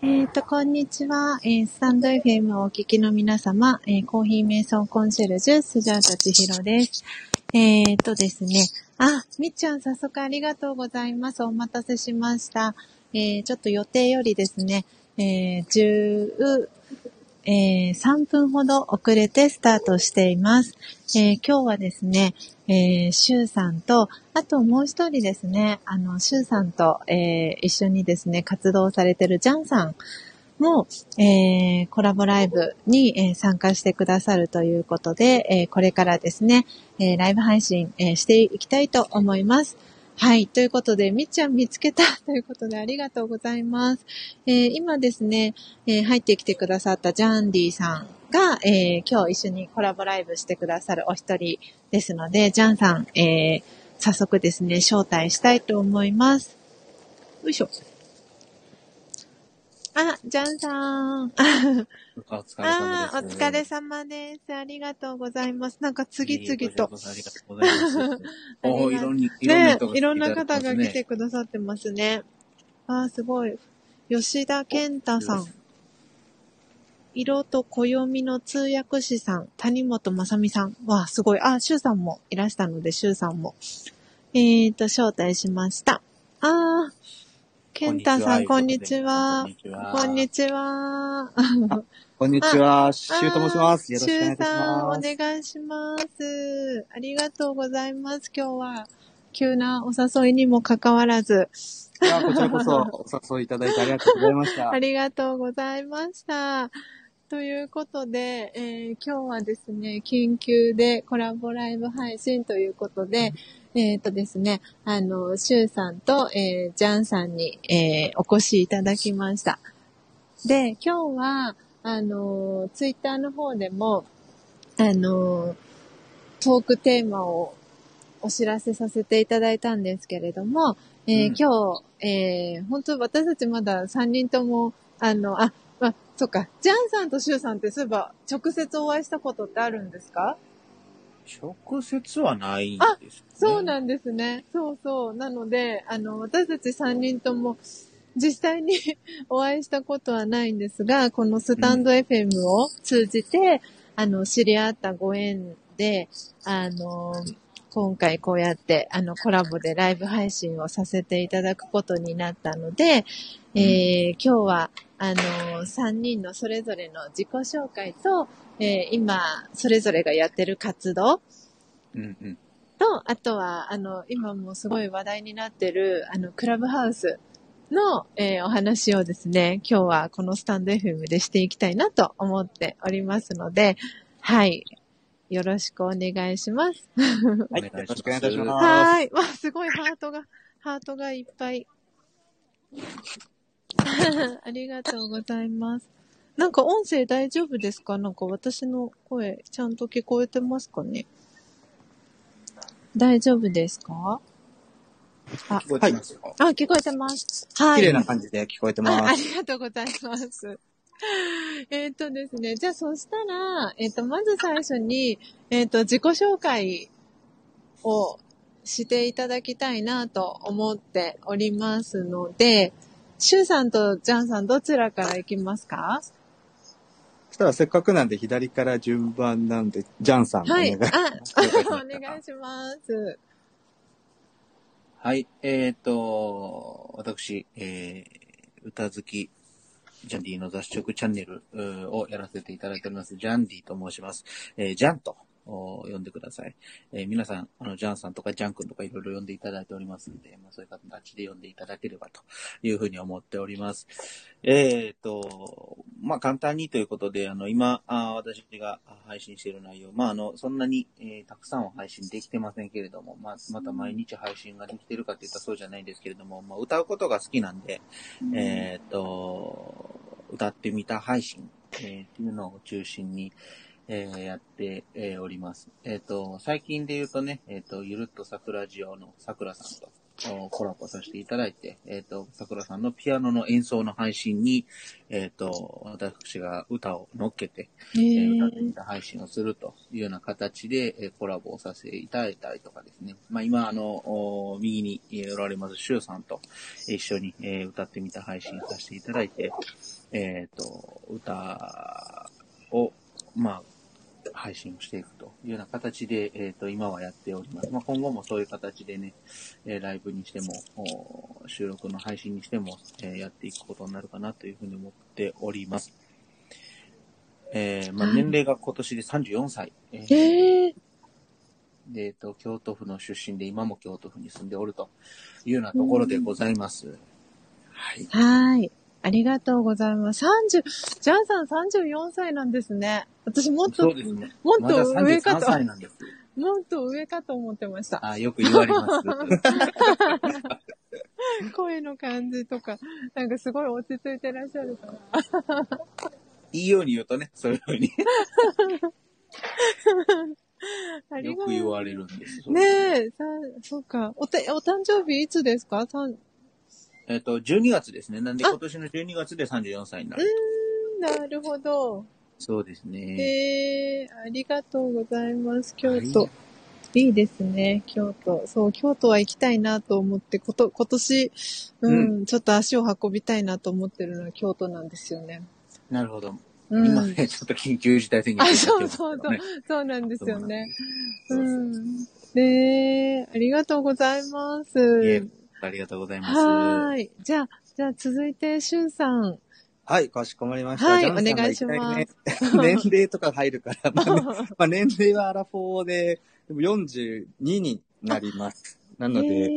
こんにちは。スタンド FM をお聞きの皆様、コーヒー瞑想コンシェルジュ、Sujata Chihiro です。ですね。みっちゃん早速ありがとうございます。お待たせしました。ちょっと予定よりですね、3分ほど遅れてスタートしています。今日はですね、シュウさんと、あともう一人ですね、シュウさんと、一緒にですね、活動されてるジャンさんも、コラボライブに、参加してくださるということで、これからですね、ライブ配信、していきたいと思います。はい。ということで、みっちゃん見つけたということで、ありがとうございます。今ですね、入ってきてくださったジャンディさんが、今日一緒にコラボライブしてくださるお一人ですので、ジャンさん、早速ですね、招待したいと思います。よいしょ。ジャンさん。お疲れ様です。ありがとうございます。なんか次々と。いろんな方が来てくださってますね。すごい。吉田健太さん。色と暦の通訳師さん。谷本雅美さん。すごい。シュウさんもいらしたので、シュウさんも。招待しました。ケンタさん、こんにちは。こんにちは。こんにちは。シュウと申します。よろしくお願いします。シュウさん、お願いします。ありがとうございます。今日は、急なお誘いにもかかわらず。こちらこそ、お誘いいただいてありがとうございました。ありがとうございました。ということで、今日はですね、緊急でコラボライブ配信ということで、ですね、シュウさんと、ジャンさんに、お越しいただきました。で、今日は、ツイッターの方でも、トークテーマをお知らせさせていただいたんですけれども、今日、本当私たちまだ3人とも、そっか、ジャンさんとシュウさんってそういえば直接お会いしたことってあるんですか？直接はないんですね。そうなんですね。そうそう。なので、私たち3人とも実際にお会いしたことはないんですが、このスタンド FM を通じて、知り合ったご縁で、今回こうやって、コラボでライブ配信をさせていただくことになったので、今日は、3人のそれぞれの自己紹介と、今、それぞれがやってる活動、と、あとは、今もすごい話題になってる、クラブハウスの、お話をですね、今日はこのスタンド FM でしていきたいなと思っておりますので、はい。よろしくお願いします。はい。よろしくお願いいたします。はい。すごいハートがいっぱい。ありがとうございます。なんか音声大丈夫ですか？なんか私の声ちゃんと聞こえてますかね？大丈夫ですか？聞こえてますよ。聞こえてます。はい。綺麗な感じで聞こえてます。ありがとうございます。ですね。じゃあ、そしたら、まず最初に、自己紹介をしていただきたいなと思っておりますので、シュウさんとジャンさん、どちらから行きますか？そしたら、せっかくなんで、左から順番なんで、ジャンさんお願いします。お願いします。はい、私、歌好き、ジャンディの雑食チャンネルをやらせていただいております。ジャンディと申します。ジャンと呼んでください。皆さん、ジャンさんとかジャン君とかいろいろ呼んでいただいておりますので、そういう形で呼んでいただければというふうに思っております。簡単にということで、今、私が配信している内容、そんなに、たくさんは配信できてませんけれども、また毎日配信ができているかって言ったらそうじゃないんですけれども、歌うことが好きなんで、歌ってみた配信、っていうのを中心に、やって、おります。最近で言うとね、ゆるっとさくらジオのさくらさんと、コラボさせていただいて、桜さんのピアノの演奏の配信に、私が歌を乗っけて、歌ってみた配信をするというような形で、コラボをさせていただいたりとかですね。まあ、今、右におられますしゅうさんと一緒に、歌ってみた配信させていただいて、歌を、まあ、配信をしていくというような形で、今はやっております。まあ、今後もそういう形でね、ライブにしても、収録の配信にしても、やっていくことになるかなというふうに思っております。まあ、年齢が今年で34歳。で、京都府の出身で今も京都府に住んでおるというようなところでございます。はい。はい。ありがとうございます。ジャンさん34歳なんですね。私もっと、ね、もっと上かと、まだ33歳なんです。もっと上かと思ってました。あ、よく言われます。声の感じとか、なんかすごい落ち着いてらっしゃるから。いいように言うとね、そういうふうに。よく言われるんです。ねえ、そうか。お誕生日いつですか？12月ですね。なんで今年の12月で34歳になる。なるほど。そうですね。ありがとうございます。京都。いいですね、京都。そう、京都は行きたいなと思って、今年、ちょっと足を運びたいなと思ってるのは京都なんですよね。なるほど。今ね、ちょっと緊急事態宣言になっちゃってますからね。そうなんですよね。ありがとうございます。ありがとうございます。はい。じゃあ続いて、しゅんさん。はい、かしこまりました。はい、お願いします。年齢とか入るから、まあ、年齢はアラフォーで、でも42になります。なので、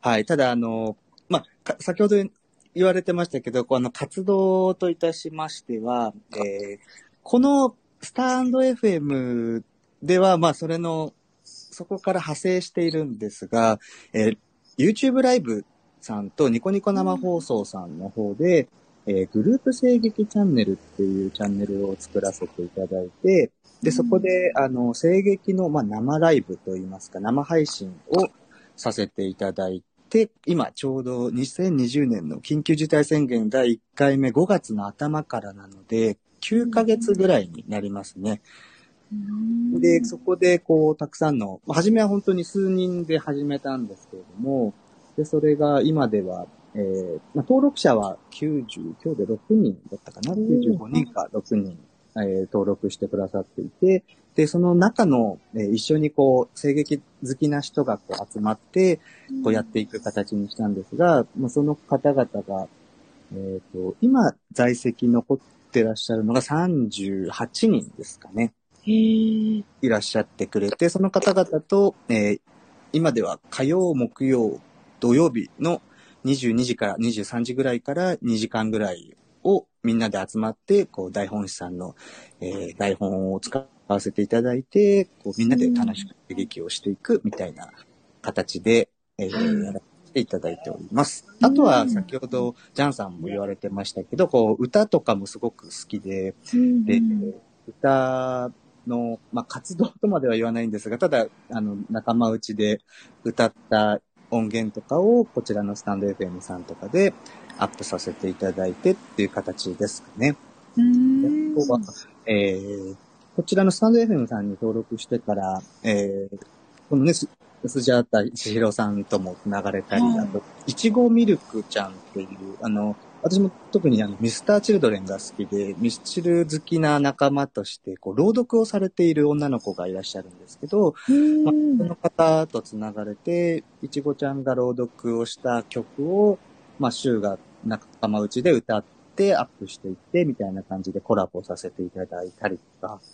はい、ただ、まあ、先ほど言われてましたけど、活動といたしましては、このスタンド FM では、まあ、そこから派生しているんですが、YouTube ライブさんとニコニコ生放送さんの方で、グループ声劇チャンネルっていうチャンネルを作らせていただいて、で、そこで、声劇の、まあ、生ライブといいますか、生配信をさせていただいて、今、ちょうど2020年の緊急事態宣言第1回目5月の頭からなので、9ヶ月ぐらいになりますね。で、そこで、たくさんの、初めは本当に数人で始めたんですけれども、で、それが今では、まあ、登録者は今日で6人だったかな、95人か6人、登録してくださっていて、で、その中の、一緒に声劇好きな人が集まって、やっていく形にしたんですが、まあ、その方々が、今、在籍残ってらっしゃるのが38人ですかね。いらっしゃってくれて、その方々と、今では火曜、木曜、土曜日の22時から23時ぐらいから2時間ぐらいをみんなで集まって、台本師さんの、台本を使わせていただいて、みんなで楽しく演劇をしていくみたいな形で、やらせていただいております。あとは先ほどジャンさんも言われてましたけど、歌とかもすごく好きで、で、歌の、まあ、活動とまでは言わないんですが、ただ、仲間内で歌った音源とかを、こちらのスタンド FM さんとかでアップさせていただいてっていう形ですかね。こちらのスタンド FM さんに登録してから、このね、Sujata Chihiroさんとも繋がれたり、あと、いちごミルクちゃんっていう、私も特にミスター・チルドレンが好きで、ミスチル好きな仲間として、朗読をされている女の子がいらっしゃるんですけど、まあ、その方と繋がれて、いちごちゃんが朗読をした曲を、まあ、シューが仲間内で歌って、アップしていって、みたいな感じでコラボさせていただいたりとか、こ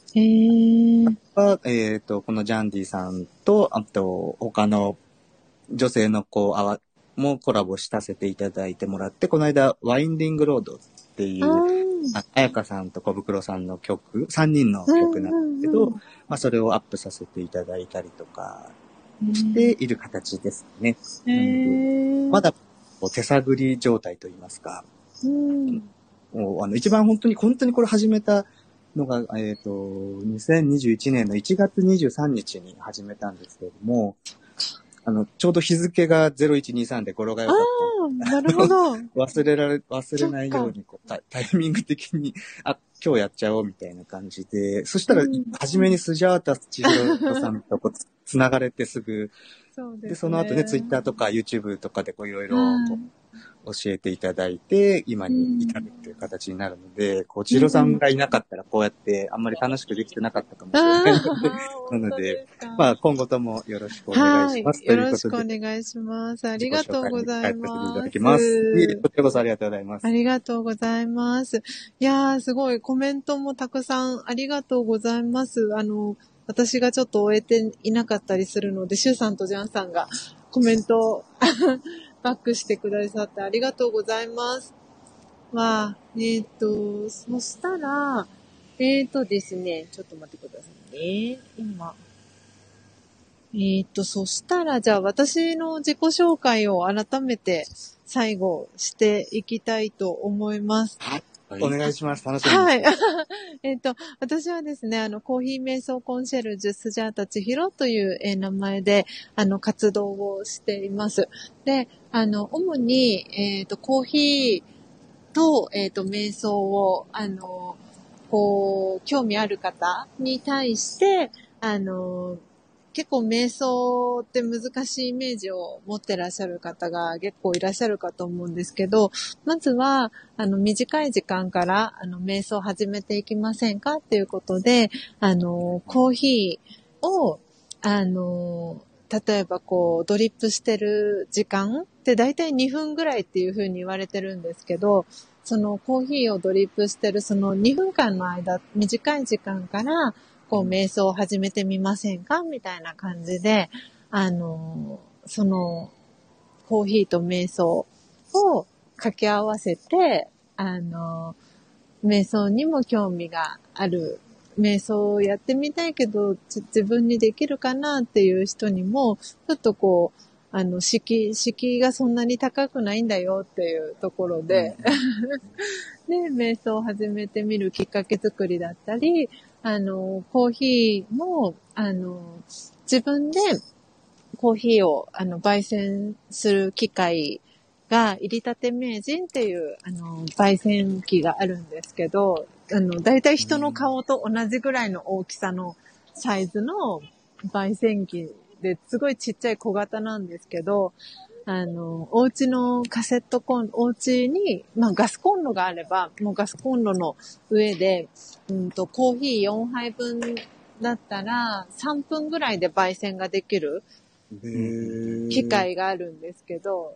のジャンディさんと、あと、他の女性のもコラボさせていただいてもらって、この間、ワインディングロードっていう、あやかさんと小袋さんの曲、3人の曲なんですけど、まあ、それをアップさせていただいたりとかしている形ですね。まだ手探り状態といいますか、もう一番本当にこれ始めたのが、2021年の1月23日に始めたんですけれども、ちょうど日付が0123で頃が良かった。ああ、なるほど。忘れないようにこうタイミング的に、あ、今日やっちゃおうみたいな感じで、そしたら、初めにスジャータチヒロさんとこうつながれてすぐ、そうですね、で、その後ね、ツイッターとか YouTube とかでこういろいろ教えていただいて、今に至るっていう形になるので、こう、チヒロさんがいなかったらこうやってあんまり楽しくできてなかったかもしれないので、なので、まあ今後ともよろしくお願いします。はい、よろしくお願いします。ありがとうございます。いただきます。こちらこそありがとうございます。ありがとうございます。いやー、すごいコメントもたくさんありがとうございます。私がちょっと終えていなかったりするので、シュウさんとジャンさんがコメントをバックしてくださってありがとうございます。わー、そしたら、ですね、ちょっと待ってくださいね。今。そしたら、じゃあ私の自己紹介を改めて最後していきたいと思います。はい。お願いします。楽しみに。はい。私はですね、コーヒー瞑想コンシェルジュスジャータチヒロという、名前で、活動をしています。で、主に、コーヒーと、瞑想を、こう、興味ある方に対して、結構瞑想って難しいイメージを持ってらっしゃる方が結構いらっしゃるかと思うんですけど、まずは短い時間から瞑想を始めていきませんかっていうことで、コーヒーを例えばこうドリップしてる時間ってだいたい2分ぐらいっていう風に言われてるんですけど、そのコーヒーをドリップしてるその2分間の間、短い時間からこう瞑想を始めてみませんかみたいな感じで、そのコーヒーと瞑想を掛け合わせて、瞑想にも興味がある、瞑想をやってみたいけど自分にできるかなっていう人にもちょっとこう敷居がそんなに高くないんだよっていうところで、で瞑想を始めてみるきっかけ作りだったり。コーヒーも、自分でコーヒーを、焙煎する機械が、入りたて名人っていう、焙煎機があるんですけど、だいたい人の顔と同じぐらいの大きさのサイズの焙煎機で、すごいちっちゃい小型なんですけど、お家のカセットコンロ、お家に、まあ、ガスコンロがあれば、もうガスコンロの上で、コーヒー4杯分だったら、3分ぐらいで焙煎ができる機械があるんですけど、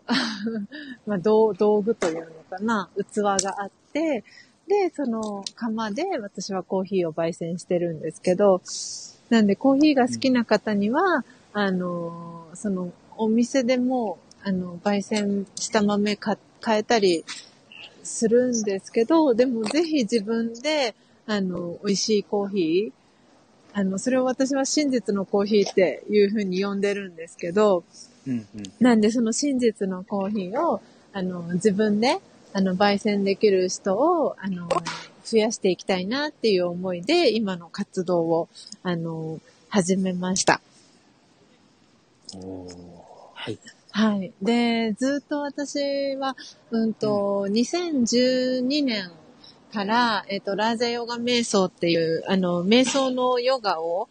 まあ、道具というのかな、器があって、で、その釜で私はコーヒーを焙煎してるんですけど、なんでコーヒーが好きな方には、そのお店でも、焙煎した豆買えたりするんですけど、でもぜひ自分で、美味しいコーヒー、それを私は真実のコーヒーっていう風に呼んでるんですけど、うんうん、なんでその真実のコーヒーを、自分で、焙煎できる人を、増やしていきたいなっていう思いで、今の活動を、始めました。はい。はい。で、ずっと私は、2012年から、ラージャヨガ瞑想っていう、瞑想のヨガを、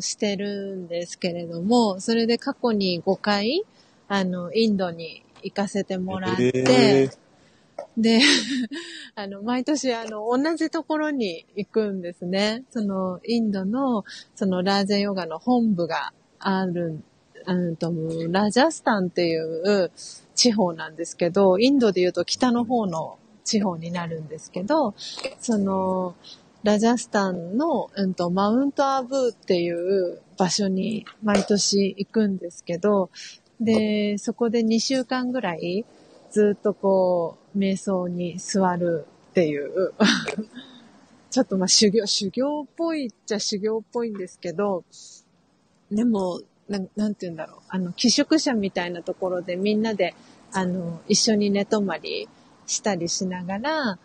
してるんですけれども、それで過去に5回、インドに行かせてもらって、で、毎年、同じところに行くんですね。その、インドの、その、ラージャヨガの本部がある、ラジャスタンっていう地方なんですけど、インドで言うと北の方の地方になるんですけど、そのラジャスタンの、マウントアブーっていう場所に毎年行くんですけど、でそこで2週間ぐらいずっとこう瞑想に座るっていうちょっとまあ修行っぽいっちゃ修行っぽいんですけど、でもなんて言うんだろう。寄宿舎みたいなところでみんなで、一緒に寝泊まりしたりしながら、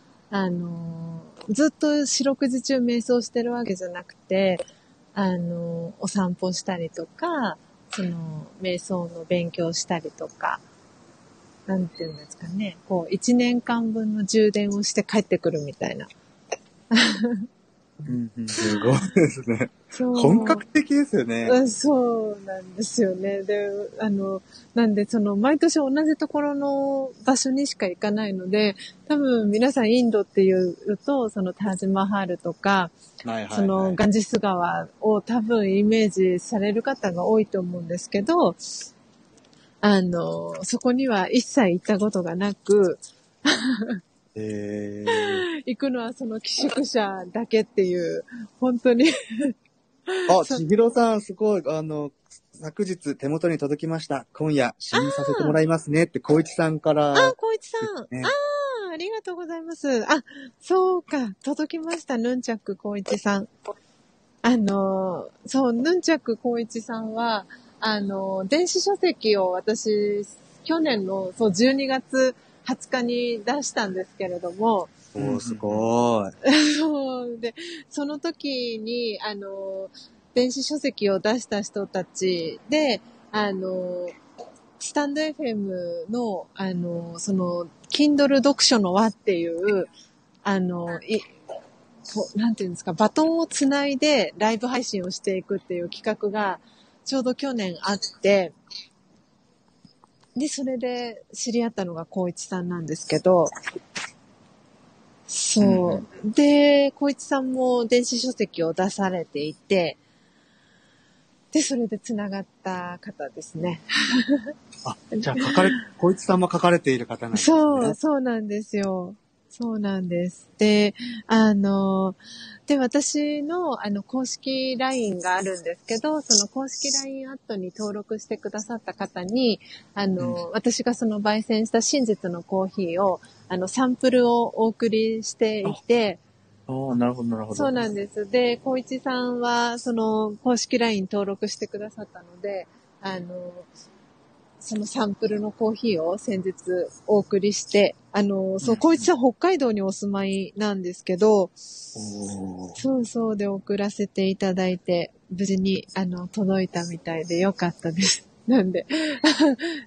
ずっと四六時中瞑想してるわけじゃなくて、お散歩したりとか、その、瞑想の勉強したりとか、なんていうんですかね、こう、1年間分の充電をして帰ってくるみたいな。うん、すごいですね。本格的ですよね。そうなんですよね。で、なんでその毎年同じところの場所にしか行かないので、多分皆さんインドっていうと、そのタージマハールとか、はいはいはい、そのガンジス川を多分イメージされる方が多いと思うんですけど、そこには一切行ったことがなく、行くのはその寄宿舎だけっていう、本当に。あ、千尋さん、すごい、昨日手元に届きました。今夜、試飲させてもらいますねって、小市さんから、ね。あ、小市さん。ありがとうございます。あ、そうか、届きました、ヌンチャック小市さん。そう、ヌンチャック小市さんは、電子書籍を私、去年の、そう、12月、20日に出したんですけれども。おー、すごい。で、その時に、電子書籍を出した人たちで、スタンド FM の、その、Kindle 読書の輪っていう、なんていうんですか、バトンをつないでライブ配信をしていくっていう企画が、ちょうど去年あって、で、それで知り合ったのが光一さんなんですけど、そう。で、光一さんも電子書籍を出されていて、で、それで繋がった方ですね。あ、じゃあ光一さんも書かれている方なんですね。そうなんですよ。そうなんです。で、私の、公式 LINE があるんですけど、その公式 LINE アットに登録してくださった方に、私がその焙煎した真実のコーヒーを、サンプルをお送りしていて、ああ、なるほど、なるほど。そうなんです。で、小市さんは、その、公式 LINE 登録してくださったので、そのサンプルのコーヒーを先日お送りして、そう、こいつは北海道にお住まいなんですけど、そうそうで送らせていただいて、無事に、届いたみたいでよかったです。なんで、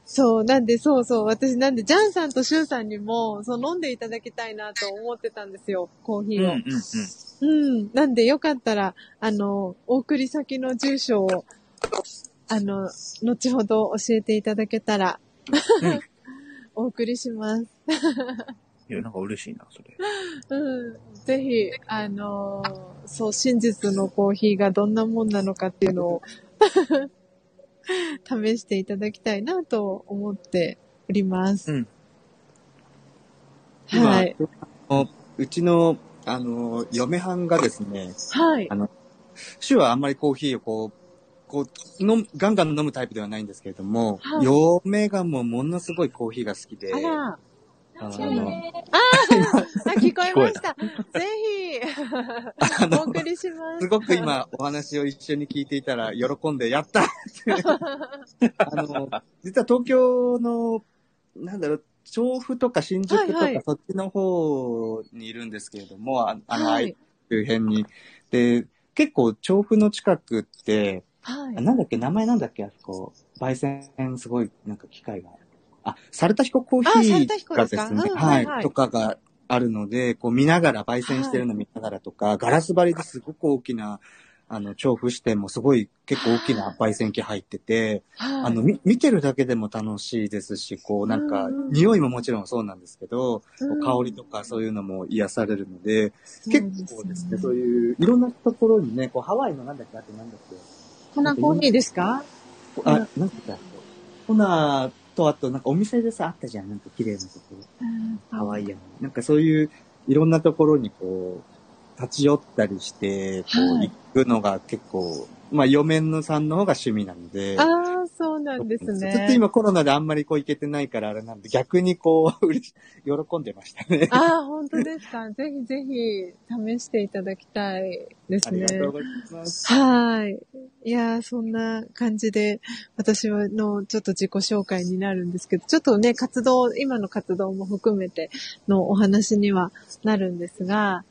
そう、なんで、そうそう、私なんで、ジャンさんとシュウさんにも、そう、飲んでいただきたいなと思ってたんですよ、コーヒーを。なんで、よかったら、お送り先の住所を、後ほど教えていただけたら、うん、お送りします。いや、なんか嬉しいな、それ。ぜひ、そう、真実のコーヒーがどんなもんなのかっていうのを、試していただきたいなと思っております。はい。うちの、嫁はんがですね、はい。主はあんまりコーヒーをこうガンガン飲むタイプではないんですけれども、はい、嫁がものすごいコーヒーが好きで、聞こえました。ぜひお送りします。すごく今お話を一緒に聞いていたら喜んでやったって実は東京の調布とか新宿とか、そっちの方にいるんですけれども、はい、周辺にで結構調布の近くって。はい、名前なんだっけ、あそこ。焙煎、すごい、機械が。あ、サルタヒココーヒーがですね、はい、とかがあるので、こう見ながら、焙煎してるの見ながらとか、ガラス張りですごく大きな、調布支店もすごい結構大きな焙煎機入ってて、見てるだけでも楽しいですし、こう匂いももちろんそうなんですけど、香りとかそういうのも癒されるので、結構ですね、そういう、いろんなところにね、こうハワイのなんだっけ、コナコーヒーですか？コナと、あと、お店でさ、あったじゃん。綺麗なところ。ハワイアン。そういう、いろんなところにこう、立ち寄ったりして、こう、行くのが結構、嫁のさんの方が趣味なので。ああ、そうなんですね。ちょっと今コロナであんまりこう行けてないからあれなんで、逆にこう、喜んでましたね。ああ、本当ですか。ぜひぜひ、試していただきたいですね。ありがとうございます。はい。いや、そんな感じで、私のちょっと自己紹介になるんですけど、ちょっとね、今の活動も含めてのお話にはなるんですが、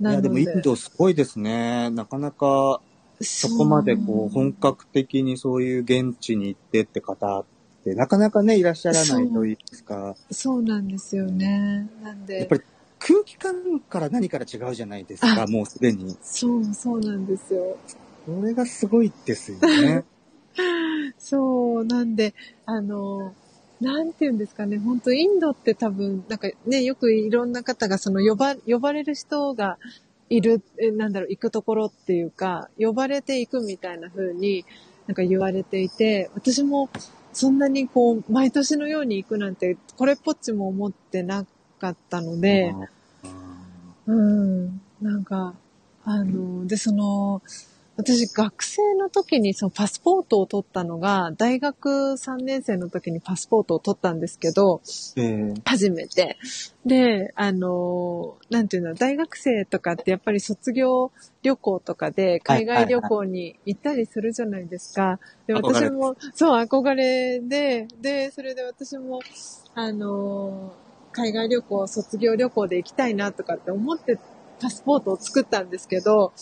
いや、でもインドすごいですね。なかなか、そこまでこう本格的にそういう現地に行ってって方ってなかなかねいらっしゃらないといいですか。そうなんですよね。なんでやっぱり空気感から何から違うじゃないですか、もうすでに。そうなんですよ。それがすごいですよね。そうなんで、なんて言うんですかね、本当インドって多分なんかね、よくいろんな方がその呼ばれる人がいる、行くところっていうか、呼ばれていくみたいな風になんか言われていて、私もそんなにこう毎年のように行くなんてこれっぽっちも思ってなかったので、なんかでその。私、学生の時にそのパスポートを取ったのが、大学3年生の時にパスポートを取ったんですけど、初めて。で、なんていうの、大学生とかってやっぱり卒業旅行とかで海外旅行に行ったりするじゃないですか。で、私も、憧れで、それで私も、海外旅行、卒業旅行で行きたいなとかって思ってパスポートを作ったんですけど、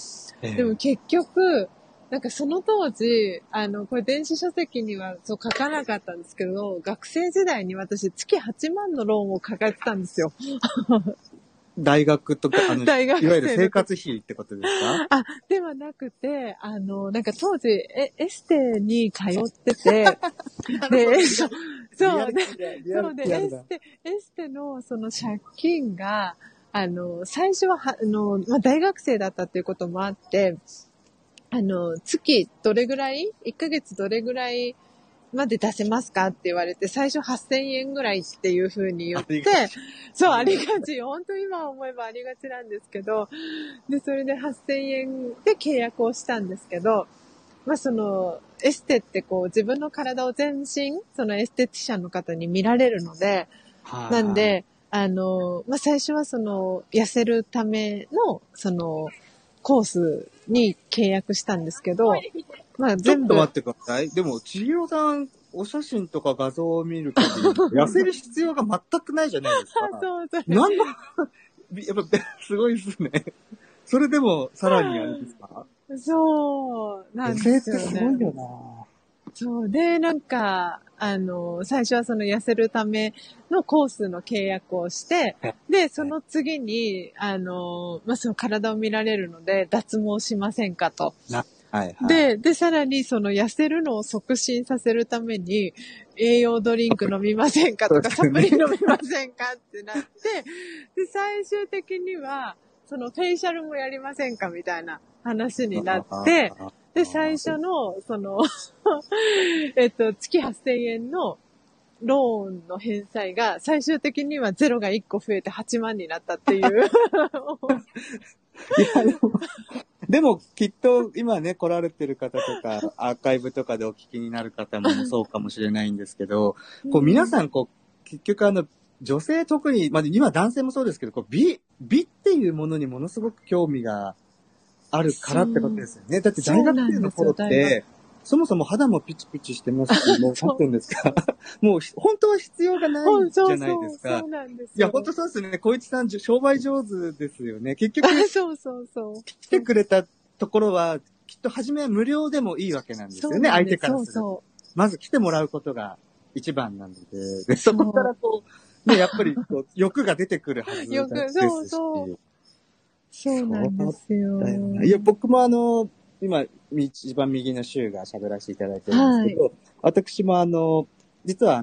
でも結局、なんかその当時、これ電子書籍にはそう書かなかったんですけど、学生時代に私月8万のローンを抱えてたんですよ。大学とか、いわゆる生活費ってことですか？あ、ではなくて、なんか当時、エステに通ってて、で、エステのその借金が、最初は、大学生だったっていうこともあって、月どれぐらい ?1 ヶ月どれぐらいまで出せますかって言われて、最初8000円ぐらいっていう風に言って、ありがち。本当今思えばありがちなんですけど、で、それで8000円で契約をしたんですけど、まあ、その、エステってこう、自分の体を全身、そのエステティシャンの方に見られるので、なんで、まあ、最初はその、痩せるための、その、コースに契約したんですけど、まあ、全部。ちょっと待ってください。でも、千尋さん、お写真とか画像を見るときに、痩せる必要が全くないじゃないですか。なんだ、やっぱ、すごいですね。それでも、さらにあれですか？そう、なんですよね。すごいよな。そう。で、なんか、最初はその痩せるためのコースの契約をして、で、その次に、まあ、その体を見られるので、脱毛しませんかと。で、さらにその痩せるのを促進させるために、栄養ドリンク飲みませんかとか、サプリ飲みませんかってなって、で、最終的には、そのフェイシャルもやりませんかみたいな話になって、で、最初の、その、月8000円のローンの返済が、最終的にはゼロが1個増えて8万になったっていういや、でもきっと今ね、来られてる方とか、アーカイブとかでお聞きになる方もそうかもしれないんですけど、こう皆さん、こう、結局女性特に、まあ、今男性もそうですけど、こう美っていうものにものすごく興味が、あるからってことですよね。だって大学生の頃って、そもそも肌もピチピチしてますし、もう何て言うんですか。もう本当は必要がないじゃないですか。いや、本当そうですね。小市さん、商売上手ですよね。結局、来てくれたところは、きっと初めは無料でもいいわけなんですよね。相手からすると。まず来てもらうことが一番なので、でそこからこう、ね、やっぱりこう欲が出てくるはずですし。そうなんですよ。いや、僕も今、一番右の週が喋らせていただいてるんですけど、私も実は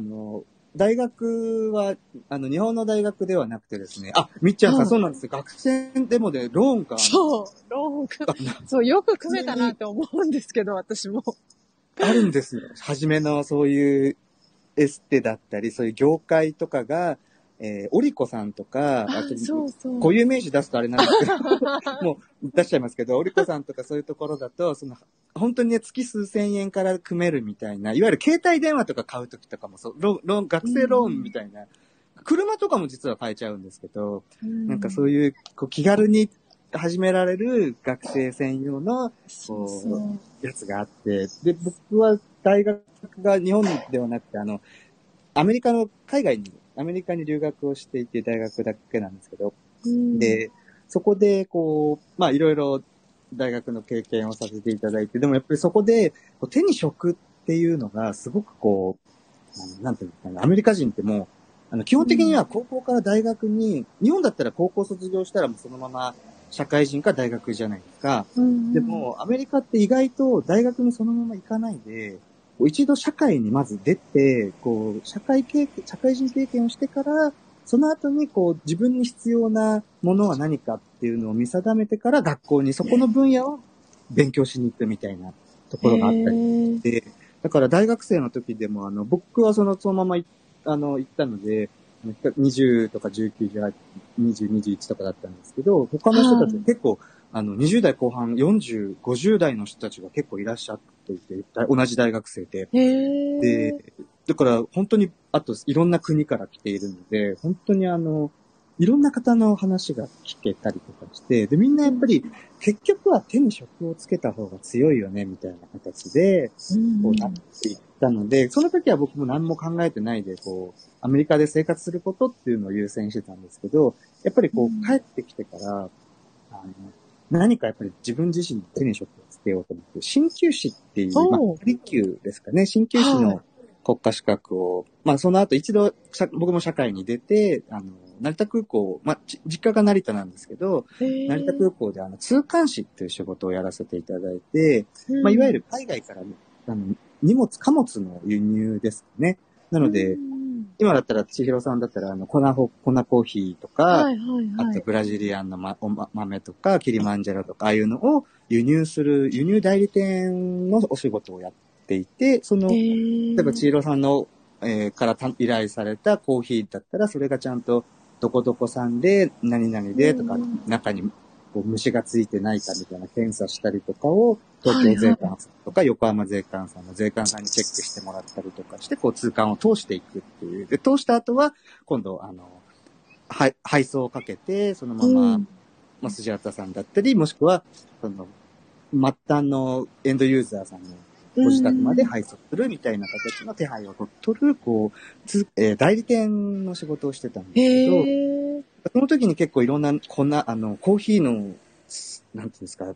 大学は、日本の大学ではなくてですね、みっちゃんさん、そうなんですよ。学生でもね、ローンか。そう、ローンか。そう、よく組めたなって思うんですけど、私も。あるんですよ。初めのそういうエステだったり、そういう業界とかが、オリコさんとか、こういう名詞出すとあれなんですけど、もう出しちゃいますけど、オリコさんとかそういうところだと、本当にね、月数千円から組めるみたいな、いわゆる携帯電話とか買うときとかもそう、学生ローンみたいな、車とかも実は買えちゃうんですけど、なんかそういう、こう気軽に始められる学生専用の、やつがあって、で、僕は大学が日本ではなくて、アメリカに留学をしていて大学だけなんですけど、で、そこでこう、まあいろいろ大学の経験をさせていただいて、でもやっぱりそこで手に職っていうのがすごくこう、なんていうのかな、アメリカ人ってもう、基本的には高校から大学に、日本だったら高校卒業したらもうそのまま社会人か大学じゃないですか。でもアメリカって意外と大学にそのまま行かないで、一度社会にまず出て、こう、社会人経験をしてから、その後にこう自分に必要なものは何かっていうのを見定めてから学校にそこの分野を勉強しに行くみたいなところがあったりして、だから大学生の時でも僕はそのまま行ったので、20とか19じゃ、20、21とかだったんですけど、他の人たち結構、20代後半、40、50代の人たちが結構いらっしゃっていて、同じ大学生で。で、だから本当に、あといろんな国から来ているので、本当にいろんな方の話が聞けたりとかして、で、みんなやっぱり、結局は手に職をつけた方が強いよね、みたいな形で、こうなっていったので、その時は僕も何も考えてないで、こう、アメリカで生活することっていうのを優先してたんですけど、やっぱりこう、帰ってきてから、何かやっぱり自分自身の手に職をつけようと思って、鍼灸師っていう、鍼灸ですかね、鍼灸師の国家資格を、まあその後一度、僕も社会に出て、成田空港、まあ、実家が成田なんですけど、成田空港で通関士っていう仕事をやらせていただいて、まあ、いわゆる海外から、ね、荷物、貨物の輸入ですね。なので、今だったら、千尋さんだったら、粉コーヒーとか、はいはいはい、あとブラジリアンの、豆とか、キリマンジャロとか、ああいうのを輸入する、輸入代理店のお仕事をやっていて、例えば千尋さんの、から依頼されたコーヒーだったら、それがちゃんと、どこどこさんで、何々でとか、中にこう虫がついてないかみたいな検査したりとかを、東京税関さんとか横浜税関さんの税関さんにチェックしてもらったりとかして、こう通関を通していくっていう。で、通した後は、今度、配送をかけて、そのまま、まあ、筋畑さんだったり、もしくは、末端のエンドユーザーさんのご自宅まで配送するみたいな形の手配を取る、こう、代理店の仕事をしてたんですけど、その時に結構いろんな、コーヒーの、なんていうんですか、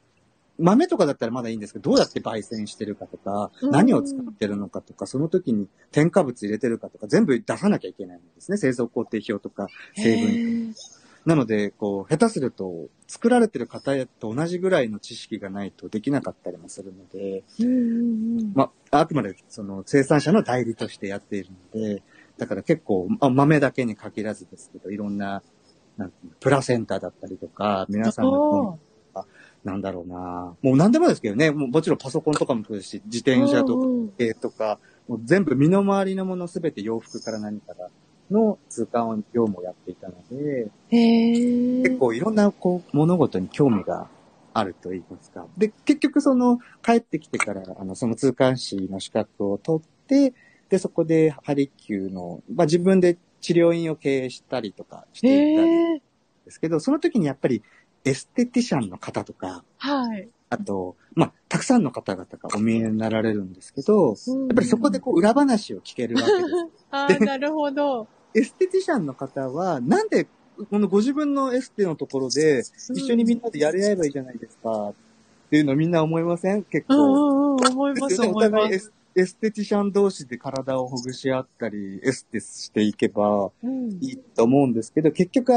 豆とかだったらまだいいんですけど、どうやって焙煎してるかとか、何を使ってるのかとか、その時に添加物入れてるかとか、全部出さなきゃいけないんですね。製造工程表とか、成分とか。なので、こう、下手すると、作られてる方と同じぐらいの知識がないとできなかったりもするので、まあ、あくまで、生産者の代理としてやっているので、だから結構、豆だけに限らずですけど、いろんな、プラセンタだったりとか、皆さんの、なんだろうな、もう何でもですけどね、もちろんパソコンとかもそうですし、自転車とか、とか、もう全部身の回りのものすべて洋服から何から、の通関業務をやっていたので、結構いろんなこう物事に興味があると言いますか。で、結局帰ってきてから、その通関士の資格を取って、で、そこでハリキューの、まあ自分で治療院を経営したりとかしていたんですけど、その時にやっぱりエステティシャンの方とか、はい、あと、まあ、たくさんの方々がお見えになられるんですけど、やっぱりそこでこう裏話を聞けるわけです。ああ、なるほど。エステティシャンの方は、なんで、ご自分のエステのところで、一緒にみんなでやり合えばいいじゃないですか、っていうのみんな思いません？結構。思います、お互いエステティシャン同士で体をほぐし合ったり、エステしていけばいいと思うんですけど、結局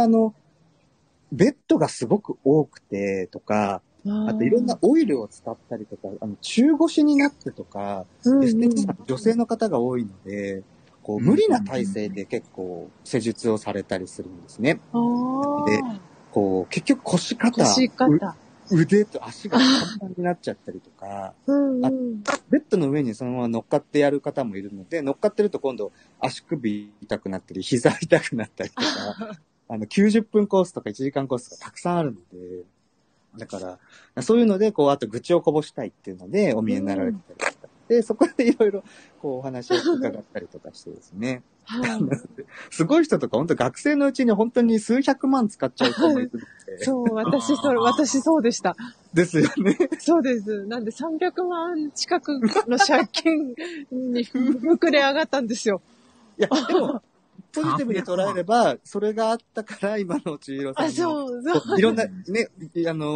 ベッドがすごく多くて、とか、あといろんなオイルを使ったりとか、中腰になってとか、エステティシャン女性の方が多いので、こう無理な体勢で結構施術をされたりするんですね。で、こう結局腰肩腕と足が簡単になっちゃったりとか、ベッドの上にそのまま乗っかってやる方もいるので、乗っかってると今度足首痛くなったり、膝痛くなったりとか、90分コースとか1時間コースとかたくさんあるので、だからそういうのでこうあと愚痴をこぼしたいっていうのでお見えになられてたりとか。で、そこでいろいろ、お話を伺ったりとかしてですね。はい、すごい人とか、本当学生のうちに本当に数百万使っちゃう人もいるので。そう、私そうでした。ですよね。そうです。なんで300万近くの借金に膨れ上がったんですよ。いや、でも、ポジティブに捉えれば、それがあったから今の千尋さんの。あ、そうそう。いろんな、ね、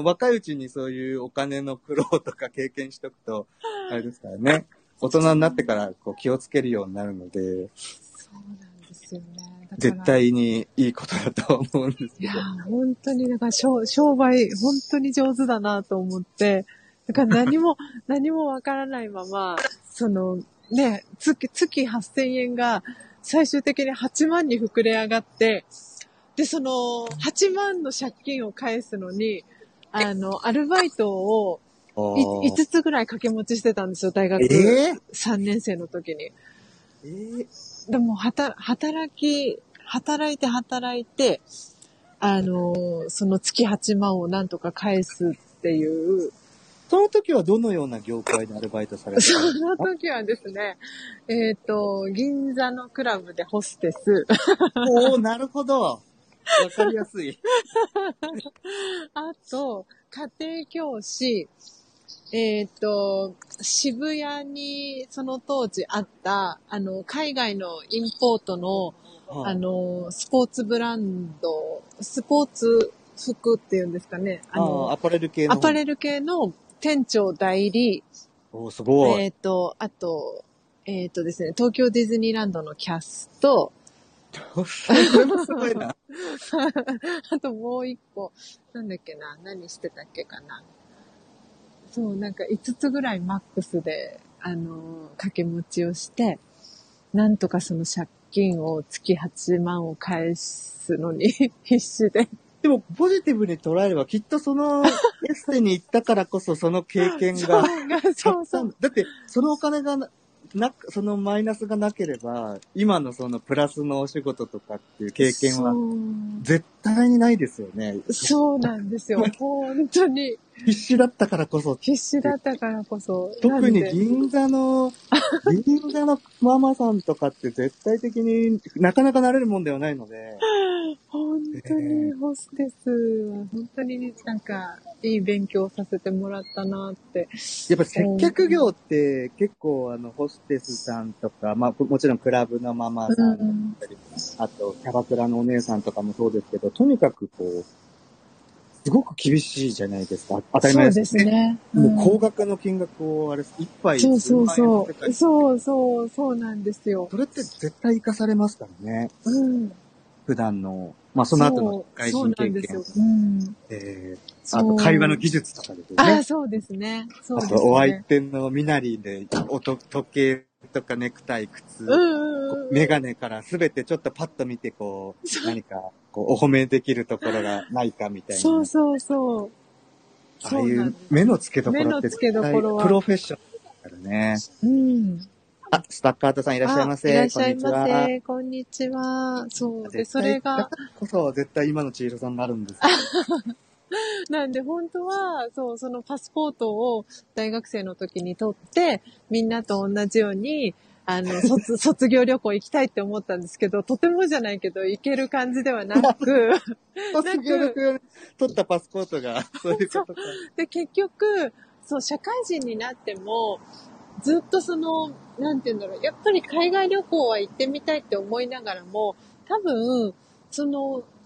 若いうちにそういうお金の苦労とか経験しとくと、あれですからね。大人になってからこう気をつけるようになるので。そうなんですよね。絶対にいいことだと思うんですけど。いや、本当に、だから商売、本当に上手だなと思って、だから何もわからないまま、ね、月8000円が最終的に8万に膨れ上がって、で、8万の借金を返すのに、アルバイトを5つぐらい掛け持ちしてたんですよ、大学3年生の時に。でも、働いて、その月8万をなんとか返すっていう。その時はどのような業界でアルバイトされてたんですか？その時はですね、銀座のクラブでホステス。おー、なるほど。わかりやすい。あと、家庭教師。渋谷にその当時あった、海外のインポートの、スポーツブランド、スポーツ服っていうんですかね。アパレル系の店長代理。お、すごい。あと、ですね、東京ディズニーランドのキャスト。それもすごいな。あともう一個、なんだっけな、何してたっけかな。そう、なんか5つぐらいマックスで、掛け持ちをして、なんとかその借金を月8万を返すのに必死で。でも、ポジティブに捉えれば、きっとその、エッセイに行ったからこそその経験が。そうそう。だって、そのお金がそのマイナスがなければ、今のそのプラスのお仕事とかっていう経験は、絶対にないですよね。そうなんですよ。本当に。必死だったからこそ。特に銀座のママさんとかって絶対的になかなかなれるもんではないので。本当にホステスは本当になんかいい勉強させてもらったなって。やっぱ接客業って結構ホステスさんとか、まあもちろんクラブのママさんだったり、あとキャバクラのお姉さんとかもそうですけど、とにかくこう、すごく厳しいじゃないですか。当たり前ですね。そうですね。もう高額の金額を一杯数万円かけたり。そうなんですよ。それって絶対活かされますからね。うん。普段の、まあその後の外人経験。そうなんですよ。あと会話の技術とかですね。あ、そうですね。そうですね。あとお相手の身なりで、時計とかネクタイ、靴、メガネからすべてちょっとパッと見てこう、何か。こうお褒めできるところがないかみたいな。そう。ああいう目の付けどころって絶対プロフェッショナルだからね。うん。あ、スタッカートさんいらっしゃいませ。いらっしゃいませ。こんにちは。そうで、それが。だからこそ絶対今の千尋さんになるんです。なんで本当は、そう、そのパスポートを大学生の時に取って、みんなと同じように、卒業旅行行きたいって思ったんですけど、とてもじゃないけど、行ける感じではなく、卒業旅行取ったパスポートが、そういうことか。で、結局、そう、社会人になっても、ずっとなんて言うんだろう、やっぱり海外旅行は行ってみたいって思いながらも、多分、